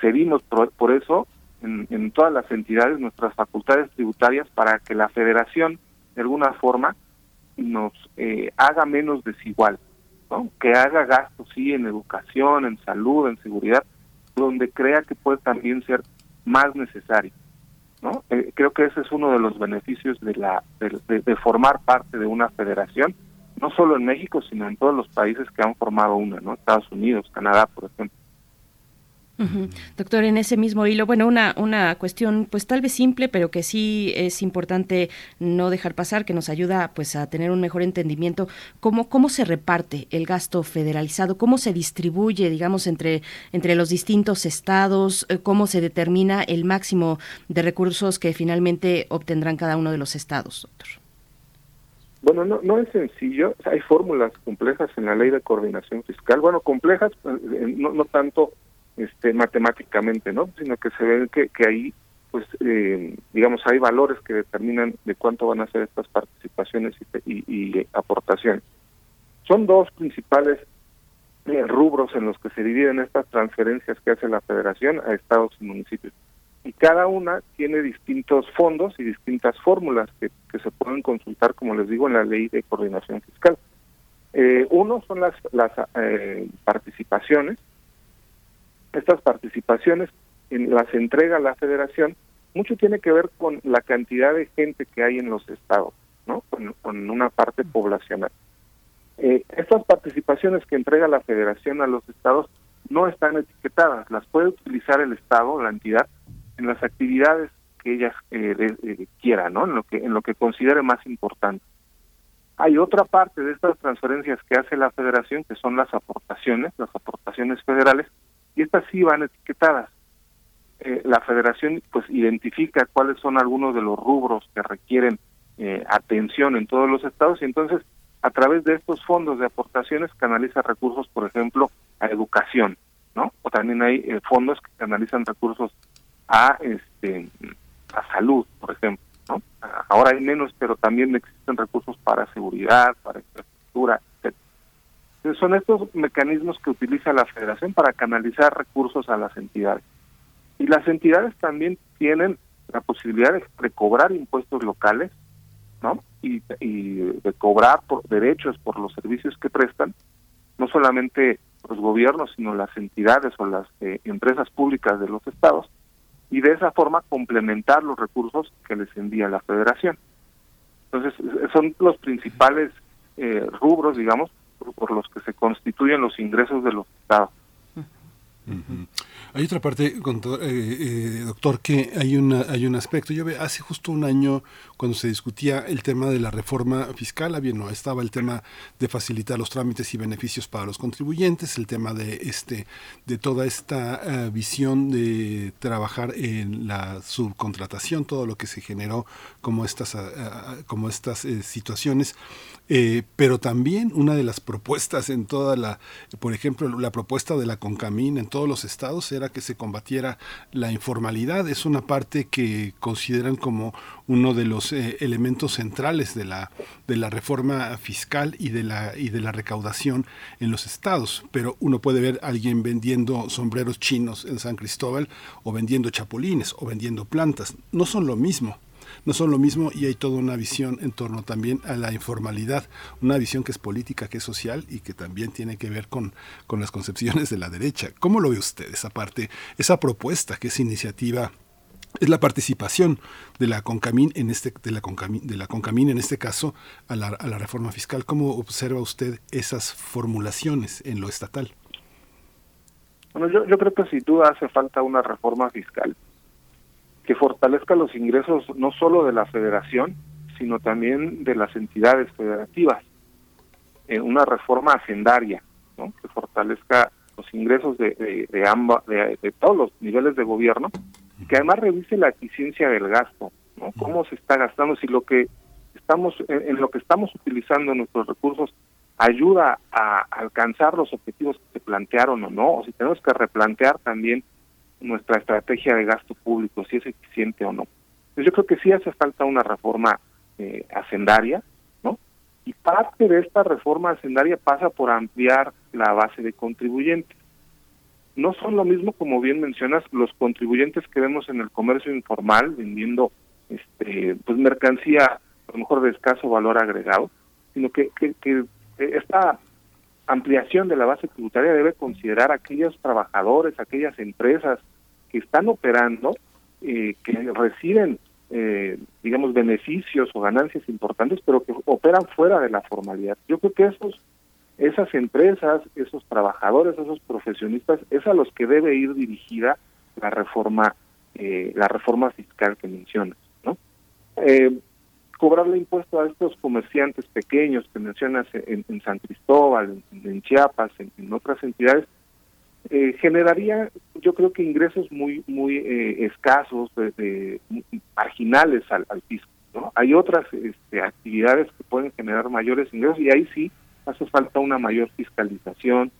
Cedimos por eso en todas las entidades, nuestras facultades tributarias, para que la federación, de alguna forma, nos haga menos desigual, ¿no? Que haga gastos, sí, en educación, en salud, en seguridad, donde crea que puede también ser más necesario, ¿no? Creo que ese es uno de los beneficios de formar parte de una federación, no solo en México, sino en todos los países que han formado una, ¿no? Estados Unidos, Canadá, por ejemplo. Uh-huh. Doctor, en ese mismo hilo, bueno, una cuestión pues tal vez simple, pero que sí es importante no dejar pasar, que nos ayuda pues a tener un mejor entendimiento, cómo se reparte el gasto federalizado, cómo se distribuye, digamos, entre los distintos estados, cómo se determina el máximo de recursos que finalmente obtendrán cada uno de los estados, doctor. Bueno, no es sencillo, o sea, hay fórmulas complejas en la ley de coordinación fiscal, bueno, complejas, no tanto matemáticamente, ¿no? Sino que se ve que ahí, pues, digamos, hay valores que determinan de cuánto van a ser estas participaciones y aportaciones. Son dos principales rubros en los que se dividen estas transferencias que hace la Federación a estados y municipios. Y cada una tiene distintos fondos y distintas fórmulas que se pueden consultar, como les digo, en la Ley de Coordinación Fiscal. Uno son las participaciones. Estas participaciones las entrega la Federación. Mucho tiene que ver con la cantidad de gente que hay en los estados, ¿no? Con una parte poblacional. Estas participaciones que entrega la Federación a los estados no están etiquetadas, las puede utilizar el estado, la entidad, en las actividades que ella quiera, ¿no? En lo que considere más importante. Hay otra parte de estas transferencias que hace la Federación, que son las aportaciones federales, y estas sí van etiquetadas. La Federación pues identifica cuáles son algunos de los rubros que requieren atención en todos los estados, y entonces a través de estos fondos de aportaciones canaliza recursos, por ejemplo, a educación, ¿no? O también hay fondos que canalizan recursos a salud, por ejemplo, ¿no? Ahora hay menos, pero también existen recursos para seguridad, para infraestructura, etcétera. Son estos mecanismos que utiliza la Federación para canalizar recursos a las entidades. Y las entidades también tienen la posibilidad de recobrar impuestos locales, ¿no? Y de cobrar por derechos por los servicios que prestan, no solamente los gobiernos, sino las entidades o las empresas públicas de los estados, y de esa forma complementar los recursos que les envía la Federación. Entonces, son los principales rubros, digamos, por los que se constituyen los ingresos de los estados. Uh-huh. Hay otra parte, doctor, que hay un aspecto. Yo hace justo un año, cuando se discutía el tema de la reforma fiscal, estaba el tema de facilitar los trámites y beneficios para los contribuyentes, el tema de toda esta visión de trabajar en la subcontratación, todo lo que se generó como estas situaciones. Pero también una de las propuestas por ejemplo, la propuesta de la CONCAMIN en todos los estados era que se combatiera la informalidad. Es una parte que consideran como uno de los elementos centrales de la reforma fiscal y de la recaudación en los estados. Pero uno puede ver a alguien vendiendo sombreros chinos en San Cristóbal, o vendiendo chapulines, o vendiendo plantas. No son lo mismo. No son lo mismo, y hay toda una visión en torno también a la informalidad, una visión que es política, que es social y que también tiene que ver con las concepciones de la derecha. ¿Cómo lo ve usted esa parte, esa propuesta, que es iniciativa, es la participación de la CONCAMIN en este caso a la reforma fiscal? ¿Cómo observa usted esas formulaciones en lo estatal? Bueno, yo creo que sin duda hace falta una reforma fiscal que fortalezca los ingresos no solo de la Federación, sino también de las entidades federativas. Una reforma hacendaria, ¿no? Que fortalezca los ingresos de todos los niveles de gobierno, y que además revise la eficiencia del gasto, ¿no? Cómo se está gastando, si lo que estamos utilizando nuestros recursos ayuda a alcanzar los objetivos que se plantearon o no, o si tenemos que replantear también nuestra estrategia de gasto público, si es eficiente o no. Yo creo que sí hace falta una reforma hacendaria, ¿no? Y parte de esta reforma hacendaria pasa por ampliar la base de contribuyentes. no son lo mismo, como bien mencionas, los contribuyentes que vemos en el comercio informal vendiendo pues mercancía a lo mejor de escaso valor agregado, sino que esta ampliación de la base tributaria debe considerar aquellos trabajadores, aquellas empresas que están operando, que reciben, digamos, beneficios o ganancias importantes, pero que operan fuera de la formalidad. Yo creo que esas empresas, esos trabajadores, esos profesionistas, es a los que debe ir dirigida la reforma fiscal que mencionas, ¿no? Cobrarle impuesto a estos comerciantes pequeños que mencionas en San Cristóbal, en Chiapas, en otras entidades, generaría, yo creo que ingresos muy escasos, marginales al fisco, ¿no? Hay otras actividades que pueden generar mayores ingresos, y ahí sí hace falta una mayor fiscalización,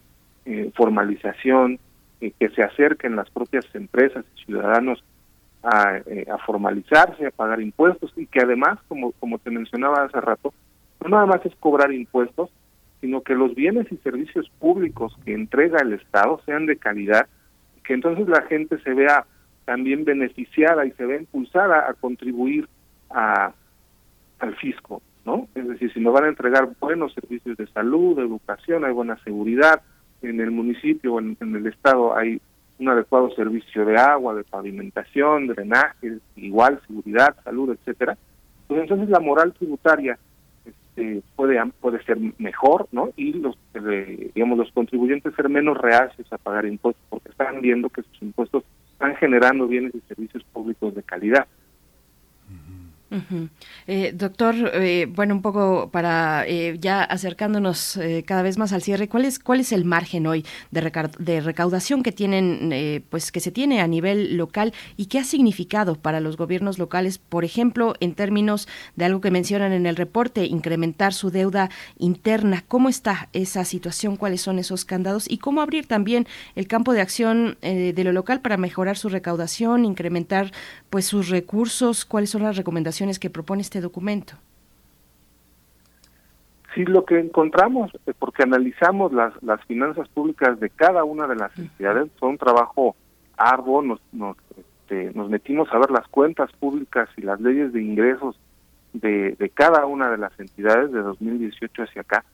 formalización, que se acerquen las propias empresas y ciudadanos a formalizarse, a pagar impuestos, y que además, como te mencionaba hace rato, no nada más es cobrar impuestos, sino que los bienes y servicios públicos que entrega el Estado sean de calidad, que entonces la gente se vea también beneficiada y se vea impulsada a contribuir al fisco, ¿no? Es decir, si nos van a entregar buenos servicios de salud, de educación, hay buena seguridad en el municipio o en el Estado, hay un adecuado servicio de agua, de pavimentación, drenajes, igual seguridad, salud, etcétera, pues entonces la moral tributaria puede ser mejor, ¿no? Y los contribuyentes ser menos reacios a pagar impuestos, porque están viendo que sus impuestos están generando bienes y servicios públicos de calidad. Uh-huh. Doctor, un poco para ya acercándonos cada vez más al cierre, ¿cuál es el margen hoy de recaudación que tienen, que se tiene a nivel local, y qué ha significado para los gobiernos locales, por ejemplo, en términos de algo que mencionan en el reporte, incrementar su deuda interna? ¿Cómo está esa situación? ¿Cuáles son esos candados? ¿Y cómo abrir también el campo de acción de lo local para mejorar su recaudación, incrementar sus recursos? ¿Cuáles son las recomendaciones que propone este documento? Sí, lo que encontramos, porque analizamos las finanzas públicas de cada una de las entidades, fue un trabajo arduo, nos metimos a ver las cuentas públicas y las leyes de ingresos de cada una de las entidades de 2018 hacia acá.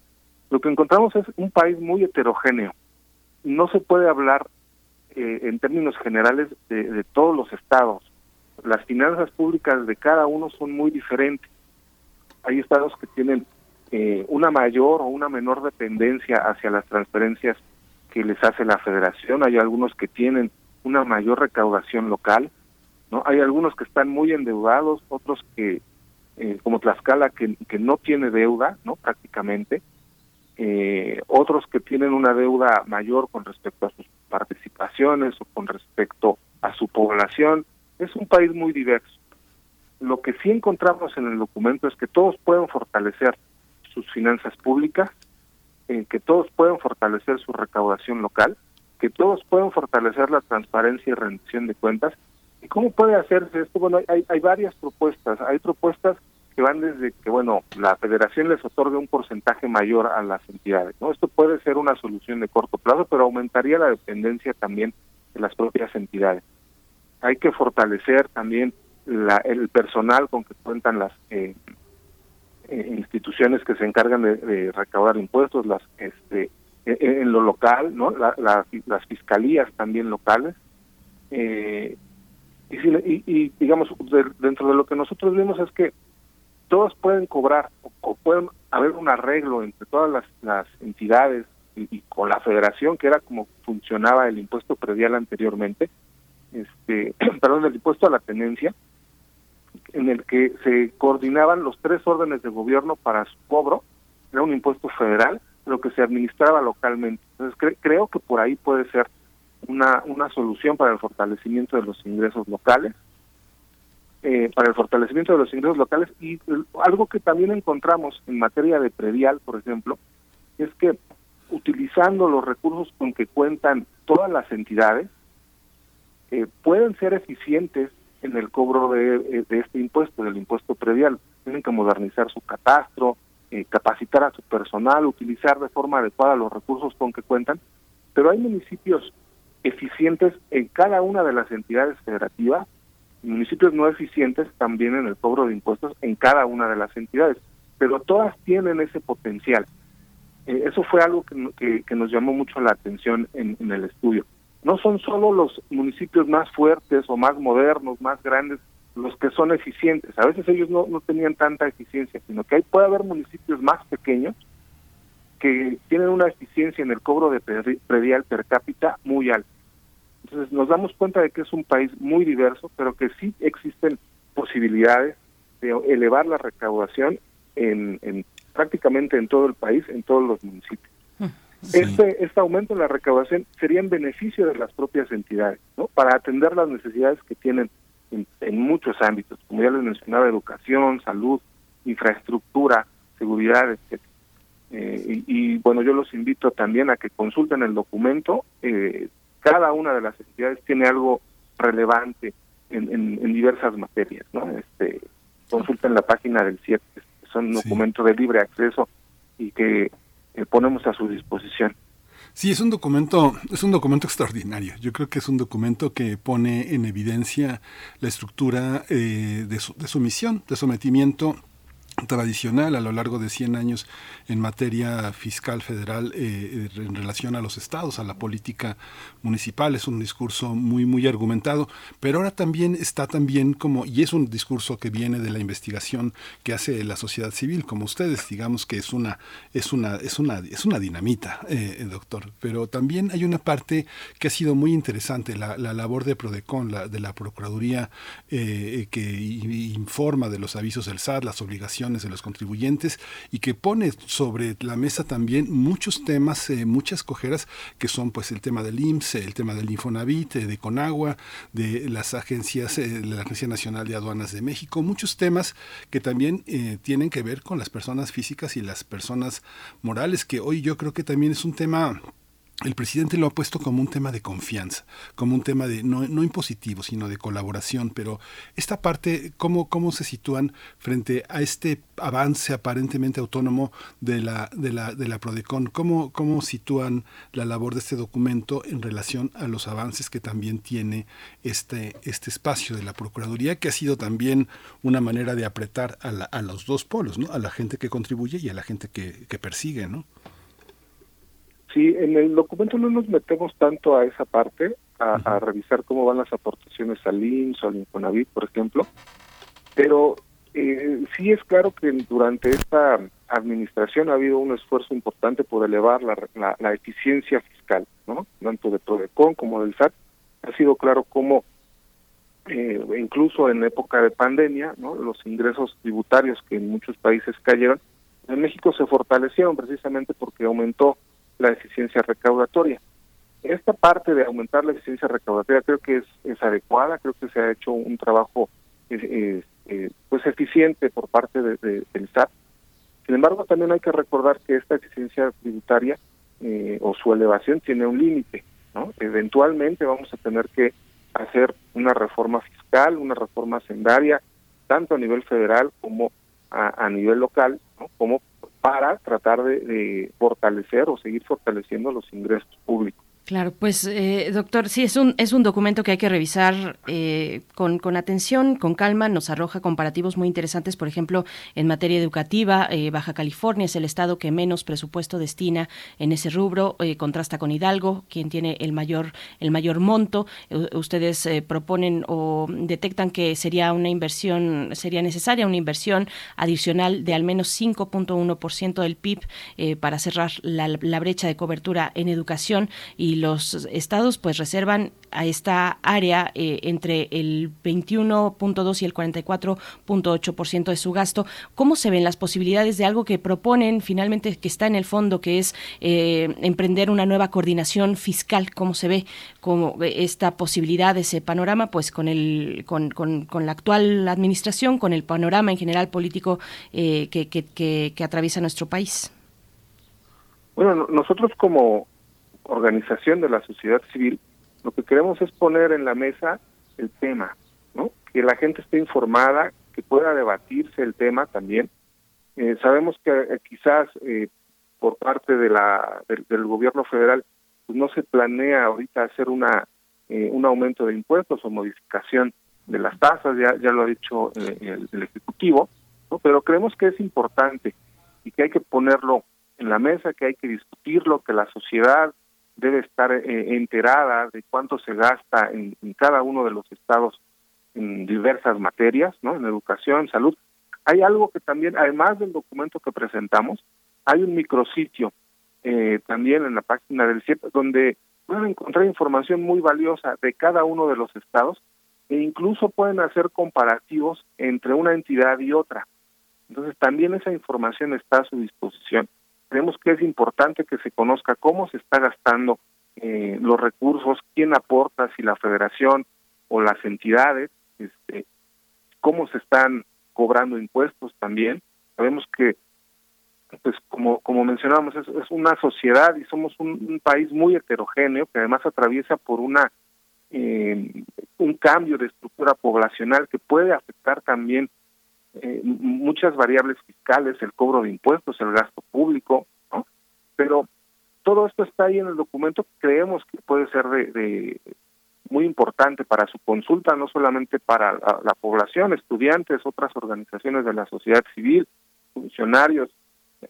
Lo que encontramos es un país muy heterogéneo. No se puede hablar en términos generales de todos los estados. Las finanzas públicas de cada uno son muy diferentes. Hay estados que tienen una mayor o una menor dependencia hacia las transferencias que les hace la federación. Hay algunos que tienen una mayor recaudación local, ¿no? Hay algunos que están muy endeudados, otros que, como Tlaxcala, que no tiene deuda, ¿no? Prácticamente. Otros que tienen una deuda mayor con respecto a sus participaciones o con respecto a su población. Es un país muy diverso. Lo que sí encontramos en el documento es que todos pueden fortalecer sus finanzas públicas, que todos pueden fortalecer su recaudación local, que todos pueden fortalecer la transparencia y rendición de cuentas. ¿Y cómo puede hacerse esto? Bueno, hay varias propuestas. Hay propuestas que van desde que, la federación les otorgue un porcentaje mayor a las entidades, ¿no? Esto puede ser una solución de corto plazo, pero aumentaría la dependencia también de las propias entidades. Hay que fortalecer también el personal con que cuentan las instituciones que se encargan de recaudar impuestos, en lo local, ¿no? Las fiscalías también locales. Y digamos, dentro de lo que nosotros vimos es que todos pueden cobrar o pueden haber un arreglo entre todas las entidades y con la federación, que era como funcionaba el impuesto predial anteriormente, el impuesto a la tenencia, en el que se coordinaban los tres órdenes de gobierno para su cobro. Era un impuesto federal, lo que se administraba localmente. Entonces creo que por ahí puede ser una solución para el fortalecimiento de los ingresos locales, y algo que también encontramos en materia de predial, por ejemplo, es que utilizando los recursos con que cuentan todas las entidades, pueden ser eficientes en el cobro de este impuesto, del impuesto predial. Tienen que modernizar su catastro, capacitar a su personal, utilizar de forma adecuada los recursos con que cuentan. Pero hay municipios eficientes en cada una de las entidades federativas, municipios no eficientes también en el cobro de impuestos en cada una de las entidades, pero todas tienen ese potencial. Eso fue algo que nos llamó mucho la atención en el estudio. No son solo los municipios más fuertes o más modernos, más grandes, los que son eficientes. A veces ellos no tenían tanta eficiencia, sino que ahí puede haber municipios más pequeños que tienen una eficiencia en el cobro de predial per cápita muy alta. Entonces nos damos cuenta de que es un país muy diverso, pero que sí existen posibilidades de elevar la recaudación en prácticamente en todo el país, en todos los municipios. Sí. Este aumento en la recaudación sería en beneficio de las propias entidades, ¿no? Para atender las necesidades que tienen en muchos ámbitos, como ya les mencionaba, educación, salud, infraestructura, seguridad, etc. Y bueno, yo los invito también a que consulten el documento. Cada una de las entidades tiene algo relevante en diversas materias, ¿no? Consulten la página del CIEP, que son documentos de libre acceso y que ponemos a su disposición. Sí, es un documento extraordinario. Yo creo que es un documento que pone en evidencia la estructura de sumisión, de sometimiento tradicional a lo largo de 100 años en materia fiscal federal en relación a los estados, a la política municipal. Es un discurso muy, muy argumentado, pero ahora también está también como, y es un discurso que viene de la investigación que hace la sociedad civil, como ustedes, digamos que es una dinamita, doctor, pero también hay una parte que ha sido muy interesante, la labor de PRODECON, de la Procuraduría que informa de los avisos del SAT, las obligaciones de los contribuyentes, y que pone sobre la mesa también muchos temas, muchas cojeras, que son pues el tema del IMSS, el tema del Infonavit, de Conagua, de las agencias, la Agencia Nacional de Aduanas de México, muchos temas que también tienen que ver con las personas físicas y las personas morales, que hoy yo creo que también es un tema. El presidente lo ha puesto como un tema de confianza, como un tema de no impositivo, sino de colaboración, pero esta parte, ¿cómo se sitúan frente a este avance aparentemente autónomo de la PRODECON? ¿Cómo sitúan la labor de este documento en relación a los avances que también tiene este espacio de la Procuraduría, que ha sido también una manera de apretar a los dos polos, ¿no? A la gente que contribuye y a la gente que persigue, ¿no? Sí, en el documento no nos metemos tanto a esa parte, a revisar cómo van las aportaciones al IMSS o al Infonavit, por ejemplo, pero sí es claro que durante esta administración ha habido un esfuerzo importante por elevar la eficiencia fiscal, ¿no? Tanto de PRODECON como del SAT. Ha sido claro cómo, incluso en época de pandemia, ¿no? Los ingresos tributarios que en muchos países cayeron, en México se fortalecieron precisamente porque aumentó la eficiencia recaudatoria. Esta parte de aumentar la eficiencia recaudatoria creo que es adecuada, creo que se ha hecho un trabajo pues eficiente por parte del SAT. Sin embargo, también hay que recordar que esta eficiencia tributaria o su elevación tiene un límite, ¿no? Eventualmente vamos a tener que hacer una reforma fiscal, una reforma hacendaria, tanto a nivel federal como a nivel local, ¿no? Como para tratar de fortalecer o seguir fortaleciendo los ingresos públicos. Claro, pues doctor, sí, es un documento que hay que revisar con atención, con calma. Nos arroja comparativos muy interesantes, por ejemplo, en materia educativa. Baja California es el estado que menos presupuesto destina en ese rubro, contrasta con Hidalgo, quien tiene el mayor monto. Ustedes proponen o detectan que sería necesaria una inversión adicional de al menos 5.1% del PIB para cerrar la brecha de cobertura en educación, y los estados pues reservan a esta área entre el 21.2 y el 44.8% de su gasto. ¿Cómo se ven las posibilidades de algo que proponen finalmente, que está en el fondo, que es emprender una nueva coordinación fiscal? ¿Cómo se ve como esta posibilidad, ese panorama, pues con la actual administración, con el panorama en general político que atraviesa nuestro país? Bueno, nosotros como organización de la sociedad civil, lo que queremos es poner en la mesa el tema, ¿no? Que la gente esté informada, que pueda debatirse el tema también. Sabemos que quizás por parte del gobierno federal pues no se planea ahorita hacer un aumento de impuestos o modificación de las tasas, ya lo ha dicho el Ejecutivo, ¿no? Pero creemos que es importante y que hay que ponerlo en la mesa, que hay que discutirlo, que la sociedad debe estar enterada de cuánto se gasta en cada uno de los estados en diversas materias, ¿no? En educación, salud. Hay algo que también, además del documento que presentamos, hay un micrositio también en la página del CIEP donde pueden encontrar información muy valiosa de cada uno de los estados e incluso pueden hacer comparativos entre una entidad y otra. Entonces también esa información está a su disposición. Creemos que es importante que se conozca cómo se está gastando los recursos, quién aporta, si la federación o las entidades, cómo se están cobrando impuestos también. Sabemos que, pues como mencionábamos, es una sociedad y somos un país muy heterogéneo que además atraviesa por un cambio de estructura poblacional que puede afectar también muchas variables fiscales, el cobro de impuestos, el gasto público, ¿no? Pero todo esto está ahí en el documento, creemos que puede ser de muy importante para su consulta, no solamente para la población, estudiantes, otras organizaciones de la sociedad civil, funcionarios,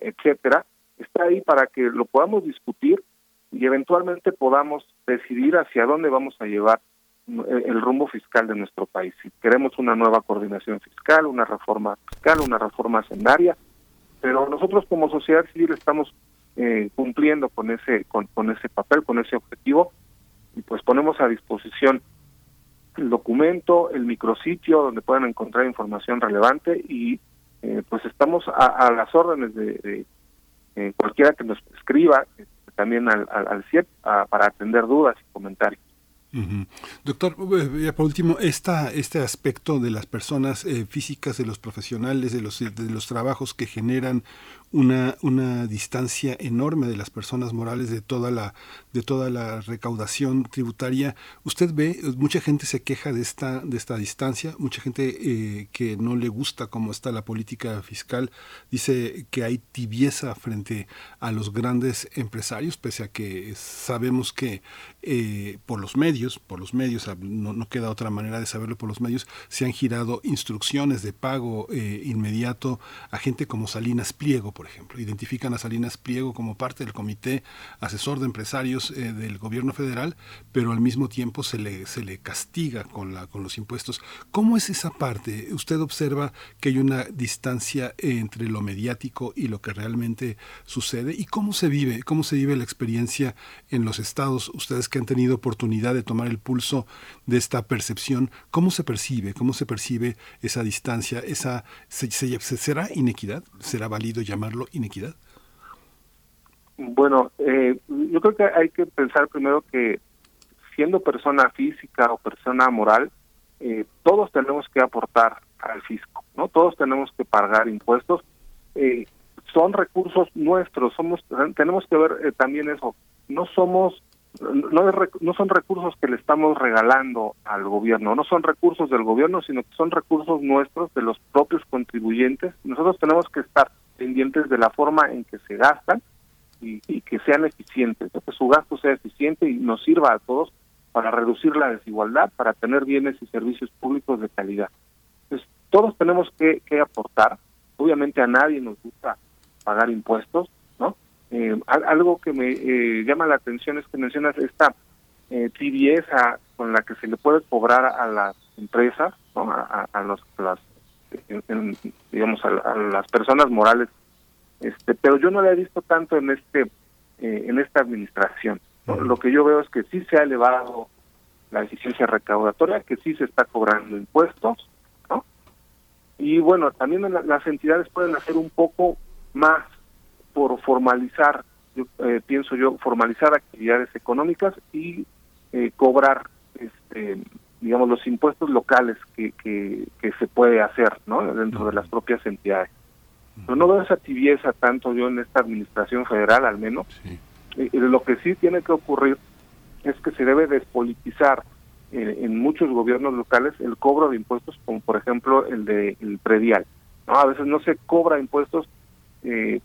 etcétera. Está ahí para que lo podamos discutir y eventualmente podamos decidir hacia dónde vamos a llevar el rumbo fiscal de nuestro país. Si queremos una nueva coordinación fiscal, una reforma hacendaria, pero nosotros como sociedad civil estamos cumpliendo con ese papel, con ese objetivo, y pues ponemos a disposición el documento, el micrositio donde puedan encontrar información relevante y pues estamos a las órdenes de cualquiera que nos escriba, también al CIEP, para atender dudas y comentarios. Uh-huh. Doctor, ya por último, este aspecto de las personas físicas, de los profesionales, de los trabajos que generan una distancia enorme de las personas morales de toda la recaudación tributaria. Usted ve, mucha gente se queja de esta distancia, mucha gente que no le gusta cómo está la política fiscal, dice que hay tibieza frente a los grandes empresarios, pese a que sabemos que por los medios, no queda otra manera de saberlo, por los medios se han girado instrucciones de pago inmediato a gente como Salinas Pliego, por ejemplo. Identifican a Salinas Pliego como parte del comité asesor de empresarios del gobierno federal, pero al mismo tiempo se le castiga con los impuestos. ¿Cómo es esa parte? ¿Usted observa que hay una distancia entre lo mediático y lo que realmente sucede? ¿Y cómo se vive la experiencia en los estados? Ustedes que han tenido oportunidad de tomar el pulso de esta percepción, ¿cómo se percibe esa distancia? ¿Será inequidad? ¿Será válido llamarlo inequidad? Bueno, yo creo que hay que pensar primero que siendo persona física o persona moral, todos tenemos que aportar al fisco, ¿no? Todos tenemos que pagar impuestos. Son recursos nuestros, tenemos que ver también eso. No son recursos que le estamos regalando al gobierno, no son recursos del gobierno, sino que son recursos nuestros, de los propios contribuyentes. Nosotros tenemos que estar pendientes de la forma en que se gastan y que sean eficientes, que su gasto sea eficiente y nos sirva a todos para reducir la desigualdad, para tener bienes y servicios públicos de calidad. Entonces, todos tenemos que aportar. Obviamente a nadie nos gusta pagar impuestos. Algo que me llama la atención es que mencionas esta tibieza con la que se le puede cobrar a las empresas, ¿no? A las personas morales, pero yo no la he visto tanto en esta administración, ¿no? Lo que yo veo es que sí se ha elevado la eficiencia recaudatoria, que sí se está cobrando impuestos, ¿no? Y bueno, también las entidades pueden hacer un poco más por formalizar, formalizar actividades económicas y cobrar, digamos, los impuestos locales que se puede hacer, ¿no? Dentro de las propias entidades. Pero no veo esa tibieza tanto yo en esta administración federal, al menos. Sí. Lo que sí tiene que ocurrir es que se debe despolitizar en muchos gobiernos locales el cobro de impuestos, como por ejemplo el predial, ¿no? A veces no se cobra impuestos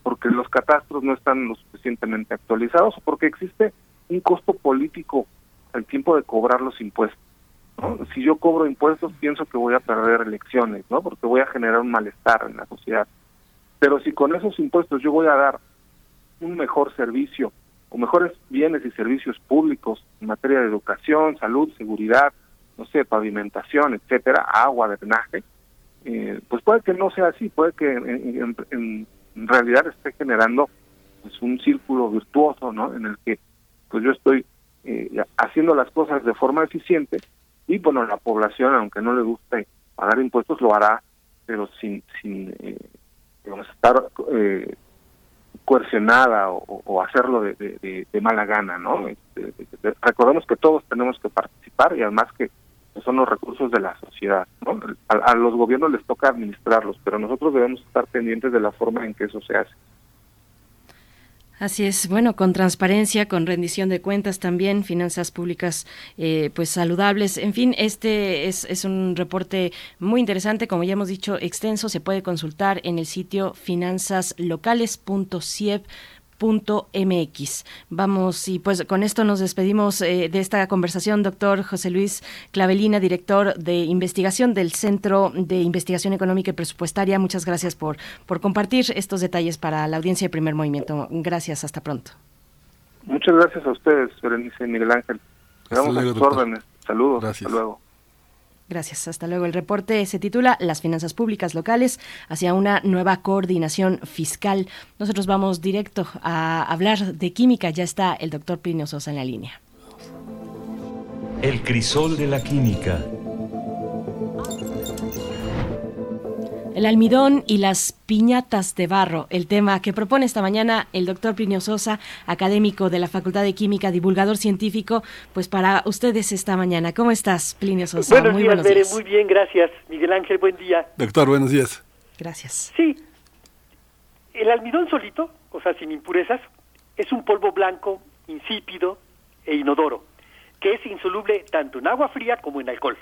porque los catastros no están lo suficientemente actualizados, porque existe un costo político al tiempo de cobrar los impuestos, ¿no? Si yo cobro impuestos, pienso que voy a perder elecciones, ¿no? Porque voy a generar un malestar en la sociedad. Pero si con esos impuestos yo voy a dar un mejor servicio o mejores bienes y servicios públicos en materia de educación, salud, seguridad, no sé, pavimentación, etcétera, agua, drenaje, pues puede que no sea así, puede que en realidad esté generando pues un círculo virtuoso, ¿no? En el que pues yo estoy haciendo las cosas de forma eficiente y bueno, la población, aunque no le guste pagar impuestos, lo hará, pero sin estar coercionada o hacerlo de mala gana, ¿no? Recordemos que todos tenemos que participar y además que son los recursos de la sociedad, ¿no? A los gobiernos les toca administrarlos, pero nosotros debemos estar pendientes de la forma en que eso se hace. Así es, bueno, con transparencia, con rendición de cuentas también, finanzas públicas pues saludables. En fin, este es un reporte muy interesante, como ya hemos dicho, extenso, se puede consultar en el sitio finanzaslocales.ciep.mx. Vamos, y pues con esto nos despedimos de esta conversación, doctor José Luis Clavellina, director de investigación del Centro de Investigación Económica y Presupuestaria. Muchas gracias por compartir estos detalles para la audiencia de Primer Movimiento. Gracias, hasta pronto. Muchas gracias a ustedes, Berenice, Miguel Ángel. Quedamos a sus órdenes. Saludos, gracias. Hasta luego. Gracias, hasta luego. El reporte se titula Las finanzas públicas locales hacia una nueva coordinación fiscal. Nosotros vamos directo a hablar de química. Ya está el doctor Plinio Sosa en la línea. El crisol de la química. El almidón y las piñatas de barro, el tema que propone esta mañana el doctor Plinio Sosa, académico de la Facultad de Química, divulgador científico, pues para ustedes esta mañana. ¿Cómo estás, Plinio Sosa? Buenos días. Muy bien, gracias. Miguel Ángel, buen día. Doctor, buenos días. Gracias. Sí, el almidón solito, o sea, sin impurezas, es un polvo blanco, insípido e inodoro, que es insoluble tanto en agua fría como en alcohol.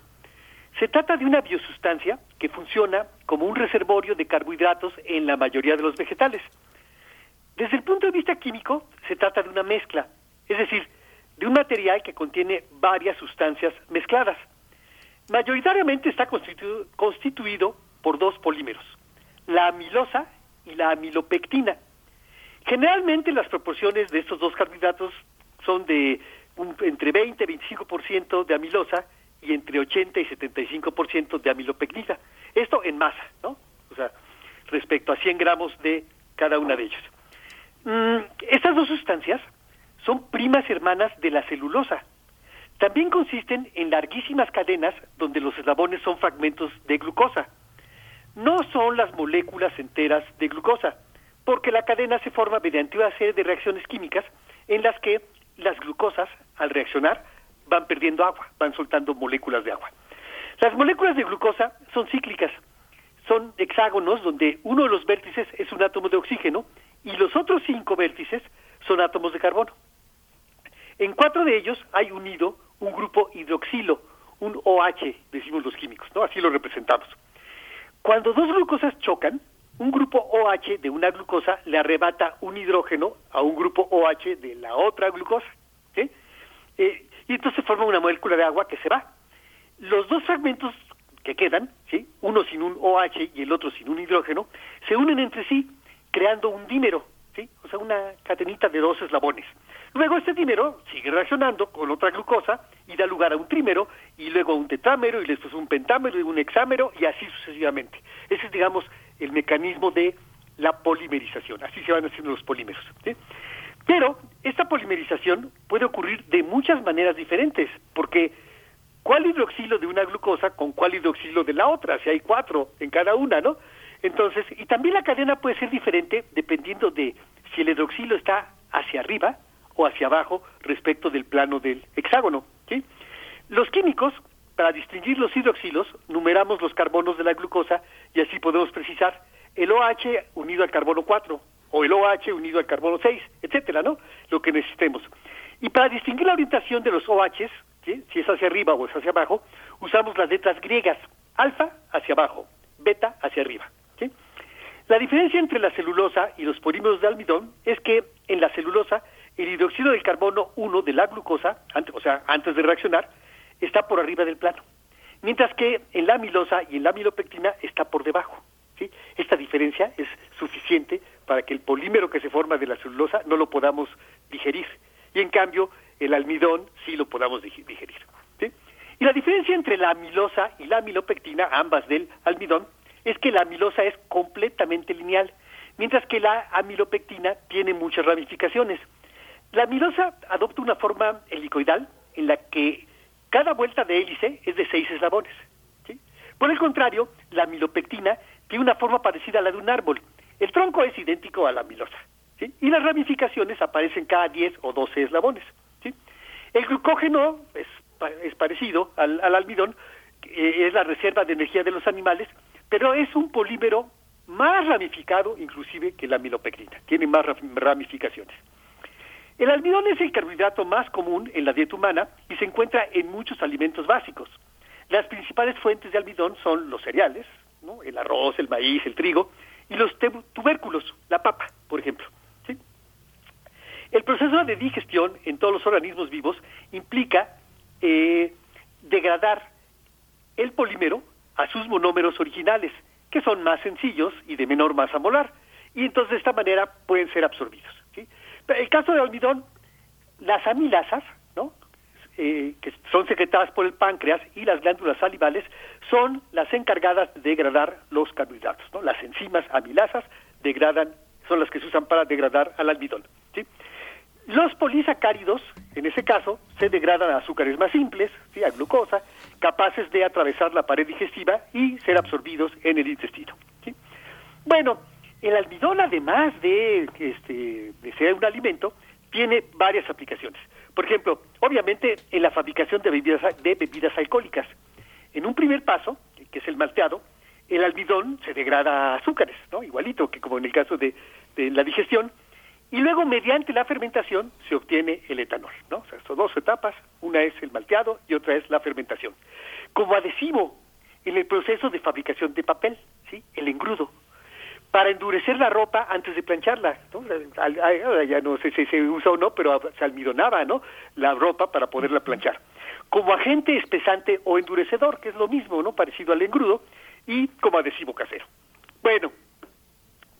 Se trata de una biosustancia que funciona como un reservorio de carbohidratos en la mayoría de los vegetales. Desde el punto de vista químico, se trata de una mezcla, es decir, de un material que contiene varias sustancias mezcladas. Mayoritariamente está constituido por dos polímeros, la amilosa y la amilopectina. Generalmente las proporciones de estos dos carbohidratos son de entre 20 y 25% de amilosa y entre 80 y 75% de amilopectina. Esto en masa, ¿no? O sea, respecto a 100 gramos de cada una de ellos. Estas dos sustancias son primas hermanas de la celulosa. También consisten en larguísimas cadenas donde los eslabones son fragmentos de glucosa. No son las moléculas enteras de glucosa, porque la cadena se forma mediante una serie de reacciones químicas en las que las glucosas, al reaccionar, van perdiendo agua, van soltando moléculas de agua. Las moléculas de glucosa son cíclicas, son hexágonos donde uno de los vértices es un átomo de oxígeno y los otros 5 vértices son átomos de carbono. En 4 de ellos hay unido un grupo hidroxilo, un OH, decimos los químicos, ¿no? Así lo representamos. Cuando dos glucosas chocan, un grupo OH de una glucosa le arrebata un hidrógeno a un grupo OH de la otra glucosa, ¿sí? Y entonces forma una molécula de agua que se va. Los dos fragmentos que quedan, ¿sí?, uno sin un OH y el otro sin un hidrógeno, se unen entre sí creando un dímero, ¿sí?, o sea, una cadenita de 2 eslabones. Luego este dímero sigue reaccionando con otra glucosa y da lugar a un trímero, y luego a un tetrámero, y después un pentámero y un hexámero, y así sucesivamente. Ese es, digamos, el mecanismo de la polimerización. Así se van haciendo los polímeros, ¿sí? Pero esta polimerización puede ocurrir de muchas maneras diferentes, porque ¿cuál hidroxilo de una glucosa con cuál hidroxilo de la otra? Si hay 4 en cada una, ¿no? Entonces, y también la cadena puede ser diferente dependiendo de si el hidroxilo está hacia arriba o hacia abajo respecto del plano del hexágono, ¿sí? Los químicos, para distinguir los hidroxilos, numeramos los carbonos de la glucosa y así podemos precisar el OH unido al carbono 4, o el OH unido al carbono 6, etcétera, ¿no? Lo que necesitemos. Y para distinguir la orientación de los OHs, ¿sí?, si es hacia arriba o es hacia abajo, usamos las letras griegas, alfa hacia abajo, beta hacia arriba, ¿sí? La diferencia entre la celulosa y los polímeros de almidón es que en la celulosa El hidróxido del carbono 1 de la glucosa, antes de reaccionar, está por arriba del plano, mientras que en la amilosa y en la amilopectina está por debajo, ¿sí? Esta diferencia es suficiente para que el polímero que se forma de la celulosa no lo podamos digerir, y en cambio el almidón sí lo podamos digerir, ¿sí? Y la diferencia entre la amilosa y la amilopectina, ambas del almidón, es que la amilosa es completamente lineal, mientras que la amilopectina tiene muchas ramificaciones. La amilosa adopta una forma helicoidal en la que cada vuelta de hélice es de 6 eslabones, ¿sí? Por el contrario, la amilopectina tiene una forma parecida a la de un árbol. El tronco es idéntico a la amilosa, ¿sí? Y las ramificaciones aparecen cada 10 o 12 eslabones, ¿sí? El glucógeno es parecido al almidón, es la reserva de energía de los animales, pero es un polímero más ramificado inclusive que la amilopectina, tiene más ramificaciones. El almidón es el carbohidrato más común en la dieta humana y se encuentra en muchos alimentos básicos. Las principales fuentes de almidón son los cereales, ¿no? El arroz, el maíz, el trigo, y los tubérculos, la papa, por ejemplo, ¿sí? El proceso de digestión en todos los organismos vivos implica degradar el polímero a sus monómeros originales, que son más sencillos y de menor masa molar, y entonces de esta manera pueden ser absorbidos, ¿sí? El caso del almidón, las amilasas, ¿no? Que son secretadas por el páncreas, y las glándulas salivales son las encargadas de degradar los carbohidratos, ¿no? Las enzimas amilasas son las que se usan para degradar al almidón, ¿sí? Los polisacáridos, en ese caso, se degradan a azúcares más simples, ¿sí? A glucosa, capaces de atravesar la pared digestiva y ser absorbidos en el intestino, ¿sí? Bueno, el almidón, además de ser un alimento, tiene varias aplicaciones. Por ejemplo, obviamente, en la fabricación de bebidas alcohólicas. En un primer paso, que es el malteado, el almidón se degrada a azúcares, ¿no? Igualito que como en el caso de la digestión. Y luego, mediante la fermentación, se obtiene el etanol, ¿no? O sea, son dos etapas, una es el malteado y otra es la fermentación. Como adhesivo, en el proceso de fabricación de papel, ¿sí? El engrudo, para endurecer la ropa antes de plancharla, ¿no? Ya no sé si se usa o no, pero se almidonaba, ¿no?, la ropa para poderla planchar. Como agente espesante o endurecedor, que es lo mismo, ¿no?, parecido al engrudo, y como adhesivo casero. Bueno,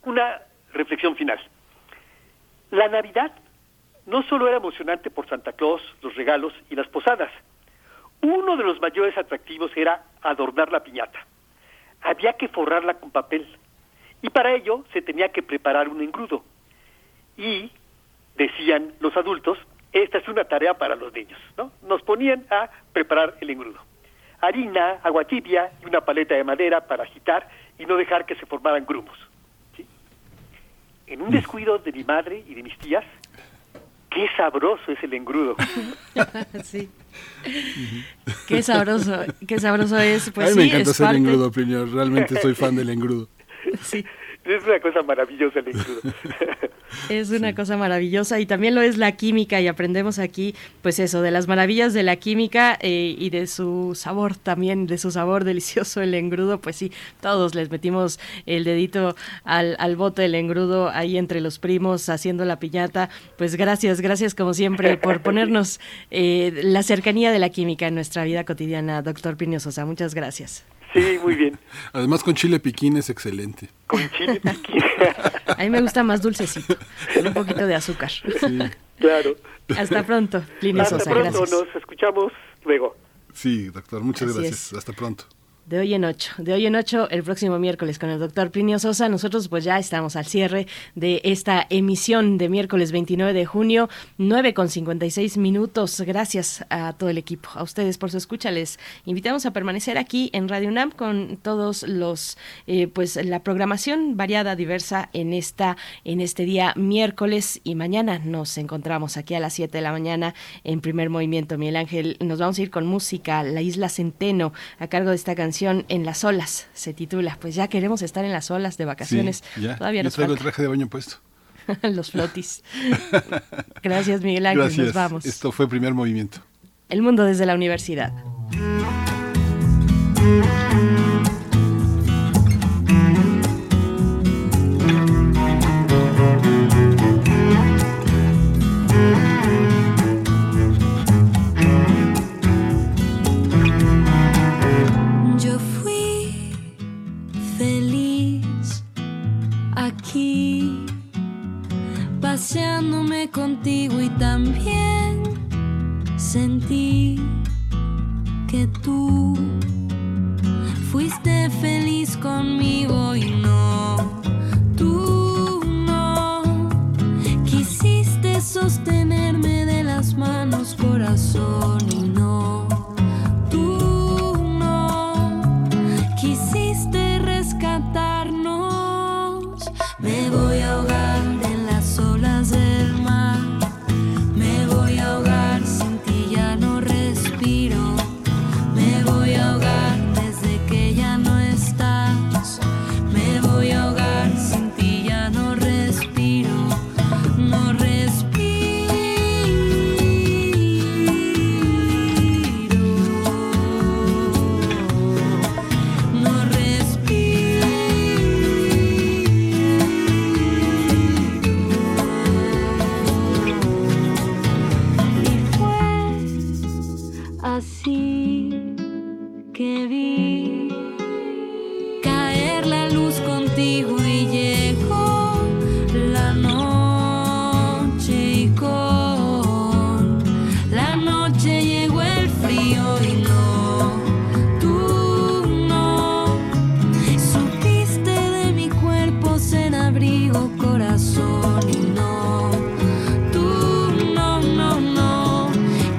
una reflexión final. La Navidad no solo era emocionante por Santa Claus, los regalos y las posadas. Uno de los mayores atractivos era adornar la piñata. Había que forrarla con papel, y para ello se tenía que preparar un engrudo. Y, decían los adultos, esta es una tarea para los niños, ¿no? Nos ponían a preparar el engrudo. Harina, agua tibia y una paleta de madera para agitar y no dejar que se formaran grumos, ¿sí? En un descuido de mi madre y de mis tías, ¡qué sabroso es el engrudo! Sí. Qué sabroso es. Pues, a mí me encanta hacer engrudo, Plinio. Realmente soy fan del engrudo. Sí. Es una cosa maravillosa el engrudo. Es una cosa maravillosa, y también lo es la química, y aprendemos aquí, pues eso, de las maravillas de la química y de su sabor también, de su sabor delicioso el engrudo. Pues sí, todos les metimos el dedito al bote del engrudo ahí entre los primos haciendo la piñata. Pues gracias como siempre por ponernos la cercanía de la química en nuestra vida cotidiana, doctor Plinio Sosa. Muchas gracias. Sí, muy bien. Además, con chile piquín es excelente. Con chile piquín. A mí me gusta más dulcecito, con un poquito de azúcar. Sí. Claro. Hasta pronto, Plinio Sosa. Hasta pronto, gracias. Nos escuchamos luego. Sí, doctor, muchas Así gracias. Es. Hasta pronto. De hoy en ocho, el próximo miércoles con el doctor Plinio Sosa. Nosotros pues ya estamos al cierre de esta emisión de miércoles 29 de junio, 9:56. Gracias a todo el equipo, a ustedes por su escucha. Les invitamos a permanecer aquí en Radio UNAM con todos los, pues la programación variada, diversa en este día miércoles, y mañana nos encontramos aquí a las 7 de la mañana en Primer Movimiento. Miguel Ángel, nos vamos a ir con música, La Isla Centeno, a cargo de esta canción. En las olas se titula. Pues ya queremos estar en las olas de vacaciones. Sí, ya. Todavía nos falta. Yo traigo el traje de baño puesto. Los flotis. Gracias, Miguel Ángel. Gracias. Nos vamos. Esto fue Primer Movimiento. El mundo desde la universidad. ti, que tú fuiste feliz conmigo y no, tú no quisiste sostenerme de las manos, corazón, y no, tú no quisiste rescatarnos. Me voy a ahogar en las olas del mar, me voy a ahogar, sin ti ya no respiro, me voy a ahogar desde que ya no estás, me voy a ahogar, sin ti ya no respiro, no respiro, no respiro. Y fue así que vi caer la luz contigo y llegó la noche, y con la noche llegó el frío y no, tú no supiste de mi cuerpo ser abrigo, corazón, y no, tú no, no, no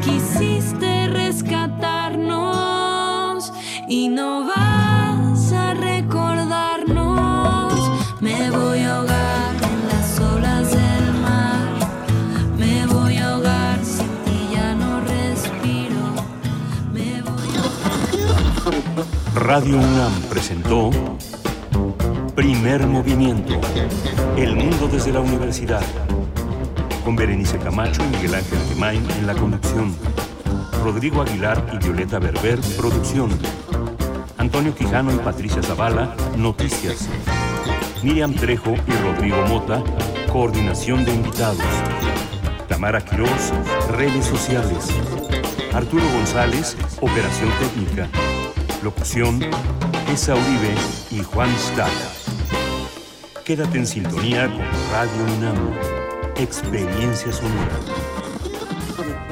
quisiste rescatarnos y no vas a recordarnos. Me voy a ahogar en las olas del mar, me voy a ahogar, sin ti ya no respiro, me voy a ahogar. Radio UNAM presentó Primer Movimiento, El Mundo desde la Universidad, con Berenice Camacho y Miguel Ángel Gemain en la conducción, Rodrigo Aguilar y Violeta Berber, producción, Antonio Quijano y Patricia Zavala, noticias, Miriam Trejo y Rodrigo Mota, coordinación de invitados, Tamara Quirós, redes sociales, Arturo González, operación técnica, locución, Esa Uribe y Juan Stata. Quédate en sintonía con Radio UNAM, Experiencia Sonora.